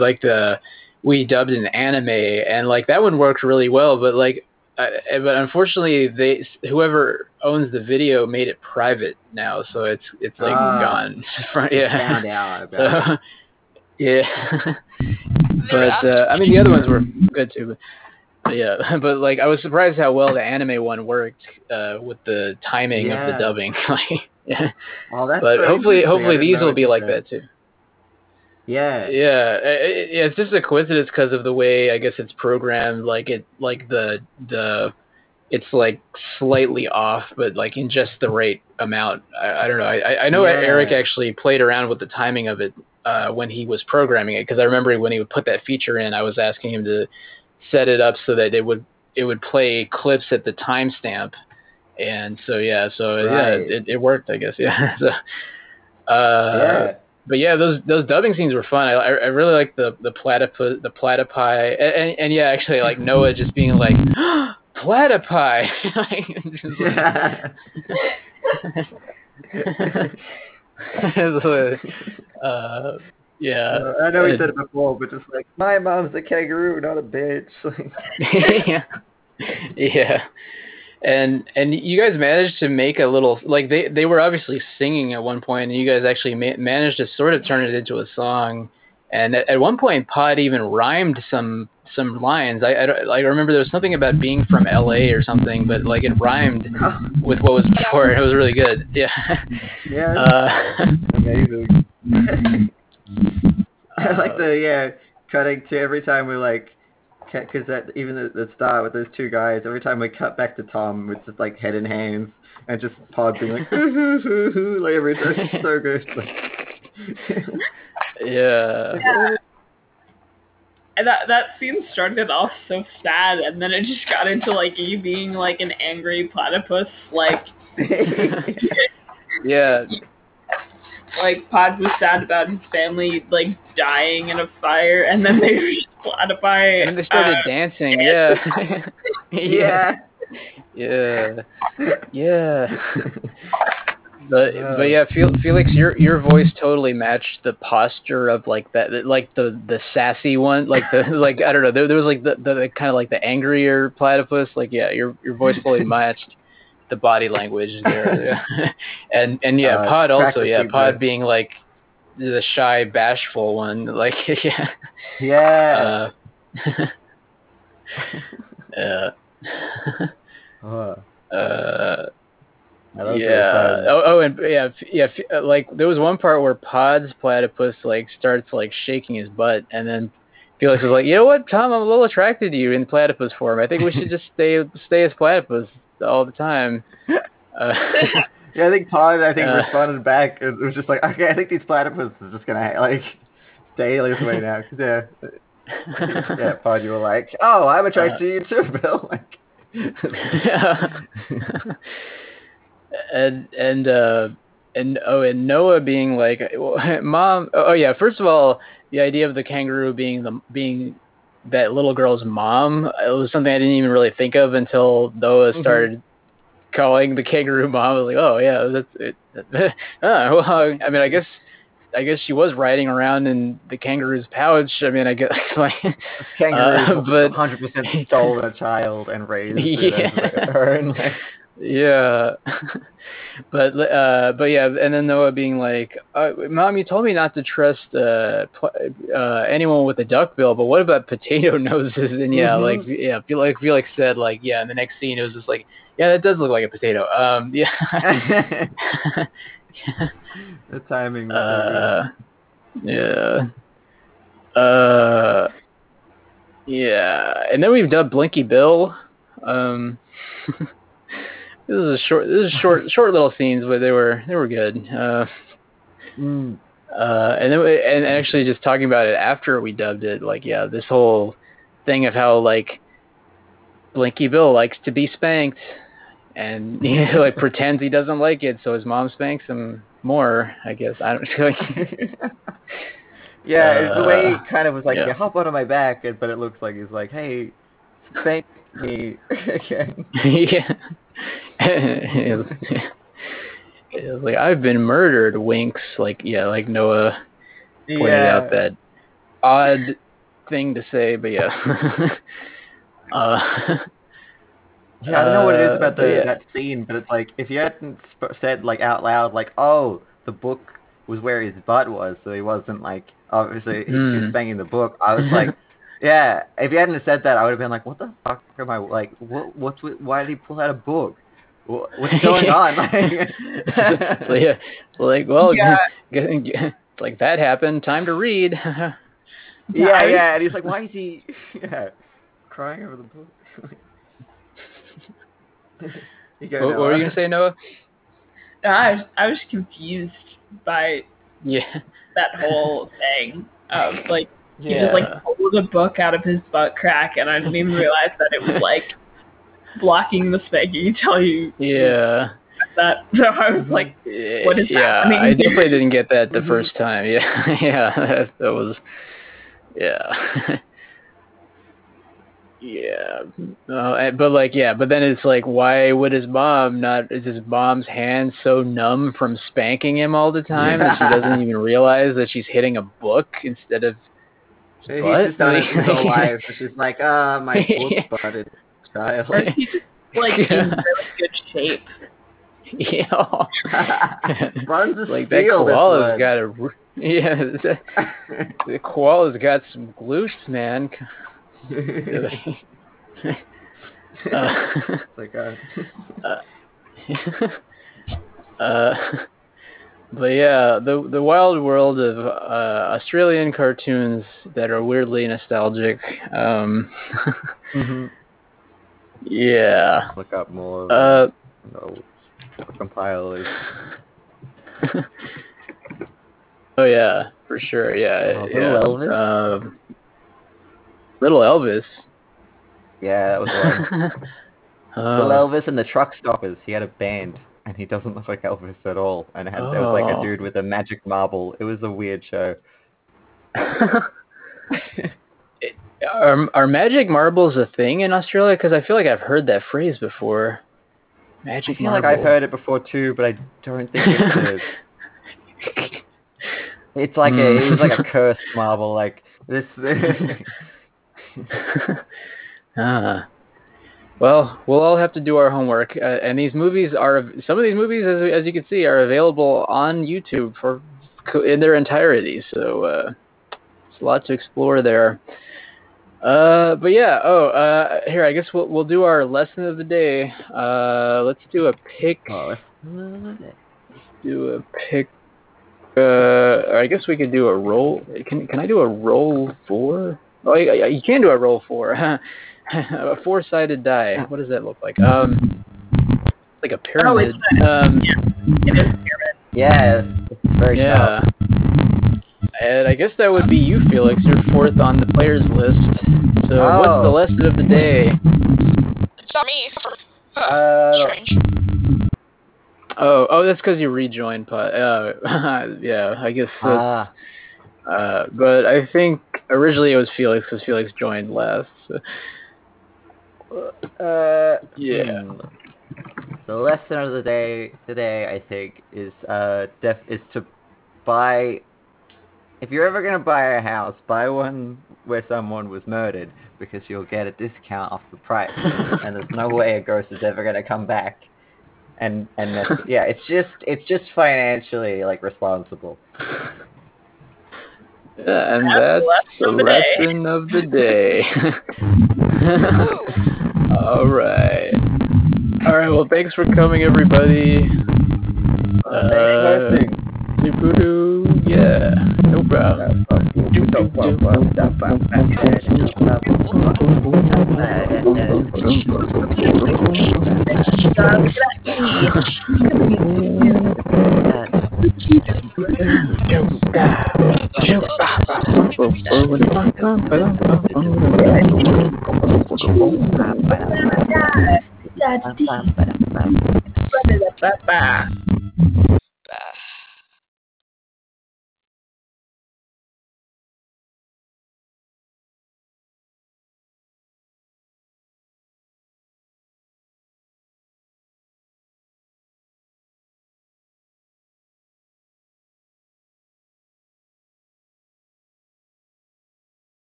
like the we dubbed an anime, and like that one worked really well, but like but unfortunately they, whoever owns the video made it private now, so it's like gone. Yeah. Found out about so, it. Yeah. But I mean the other ones were good too, but yeah, but like I was surprised how well the anime one worked with the timing of the dubbing. Like yeah. Well, that's but hopefully these will be like that too. Yeah. Yeah. It's just a coincidence because of the way I guess it's programmed. Like it, like the, it's like slightly off, but like in just the right amount. I don't know. I know Eric actually played around with the timing of it when he was programming it, because I remember when he would put that feature in, I was asking him to set it up so that it would play clips at the timestamp, and so it worked, I guess. Yeah. So. But yeah, those dubbing scenes were fun. I really liked the platypus, the platypi, and yeah, actually like Noah just being like platypi. I know we said it before, but just like my mom's a kangaroo, not a bitch. Yeah. Yeah. And you guys managed to make a little, like they were obviously singing at one point, and you guys actually managed to sort of turn it into a song. And at one point, Pod even rhymed some lines. I remember there was something about being from LA or something, but like it rhymed with what was before. It was really good. Yeah. Yeah. Amazing. I like the cutting to every time we like. Because that even at the start with those two guys, every time we cut back to Tom with just like head and hands and just Pod being like, like every time, it's so good. Like, yeah. And that scene started off so sad, and then it just got into like you being like an angry platypus, like. Yeah. Like Pod was sad about his family like dying in a fire, and then they were just platypi. And they started dancing, yeah. Yeah. Yeah. Yeah. But yeah, Felix, your voice totally matched the posture of like that, like the sassy one, like the like I don't know, there was like the kind of like the angrier platypus, like yeah, your voice fully matched the body language there. Yeah. and yeah, Pod also, yeah, Pod good. Being like the shy, bashful one, like yeah. Yeah. Yeah. Oh, and yeah. Like there was one part where Pod's platypus like starts like shaking his butt, and then Felix was like, "You know what, Tom? I'm a little attracted to you in platypus form. I think we should just stay as platypus all the time." Yeah, I think Todd, responded back. It was just like, okay, I think these platypus is just gonna like stay this way now. Yeah, yeah, Todd, you were like, oh, I'm attracted to you too, Bill. Like, and Noah being like, Mom. Oh yeah, first of all, the idea of the kangaroo being that little girl's mom, it was something I didn't even really think of until Noah started calling the kangaroo mom. I was like, oh yeah, that's it. Oh, well, I mean, I guess she was riding around in the kangaroo's pouch. I mean, I guess like kangaroo, but 100% stole a child and raised her. And like, yeah. But yeah, and then Noah being like, Mom, you told me not to trust anyone with a duck bill, but what about potato noses? And yeah, like Felix said, like, yeah, and the next scene it was just like, yeah, that does look like a potato. Yeah. The timing. Yeah. Yeah. And then we've dubbed Blinky Bill. This is short little scenes, but they were good. And then and actually just talking about it after we dubbed it, like yeah, this whole thing of how like Blinky Bill likes to be spanked, and he like pretends he doesn't like it, so his mom spanks him more. I guess I don't know. Yeah, it's the way he kind of was like, yeah, hop onto my back, but it looks like he's like, hey, spank me again. Yeah. It was like, I've been murdered, winks. Like, yeah, like Noah pointed out that odd thing to say, but yeah. Yeah, I don't know what it is about that scene, but it's like, if you hadn't said, like, out loud, like, oh, the book was where his butt was, so he wasn't, like, obviously, he was banging the book, I was like, yeah, if you hadn't said that, I would have been like, what the fuck am I, like, why did he pull out a book? What's going on? Like, that happened, time to read. yeah, and he's like, why is he crying over the book? What were you gonna say, Noah? No, I was confused by that whole thing. Like he just like pulled a book out of his butt crack, and I didn't even realize that it was like blocking the thing. You can tell you. Yeah. That so I was like, what is happening? I definitely didn't get that the first time. That was. Yeah. Yeah, but then it's like, why would his mom not? Is his mom's hand so numb from spanking him all the time that she doesn't even realize that she's hitting a book instead of? He's just not alive. She's like, my butt-butted child. Or he's just like in really good shape. Yeah, runs a like steal, that koala's got a the koala's got some glutes, man. But yeah, the wild world of Australian cartoons that are weirdly nostalgic. Yeah. Look up more compilers. Oh yeah, for sure. Yeah. Little Elvis. Little Elvis. Yeah, that was one. Little Elvis and the Truck Stoppers. He had a band, and he doesn't look like Elvis at all. And there was like a dude with a magic marble. It was a weird show. Are magic marbles a thing in Australia? Because I feel like I've heard that phrase before. Magic I feel marble. Like I've heard it before too, but I don't think it is. It's like it was like a cursed marble, like this. Well, we'll all have to do our homework. And these movies some of these movies, as you can see, are available on YouTube in their entirety. So there's a lot to explore there. But yeah. Here, I guess we'll do our lesson of the day. Let's do a pick. I guess we could do a roll. Can I do a roll for? Oh, you can do a roll four. A four-sided die. What does that look like? It's like a pyramid. Oh, it's it is a pyramid. Yeah, it's very tough. And I guess that would be you, Felix. You're fourth on the players list. So what's the lesson of the day? It's not me. Strange. Oh, that's because you rejoined. Yeah, I guess that's... but I think originally it was Felix because Felix joined last. The lesson of the day today, I think, is to buy. If you're ever gonna buy a house, buy one where someone was murdered because you'll get a discount off the price, and there's no way a ghost is ever gonna come back. And it's just financially like responsible. Yeah, and that's the lesson of the day. All right. Well, thanks for coming, everybody. Yeah. No problem.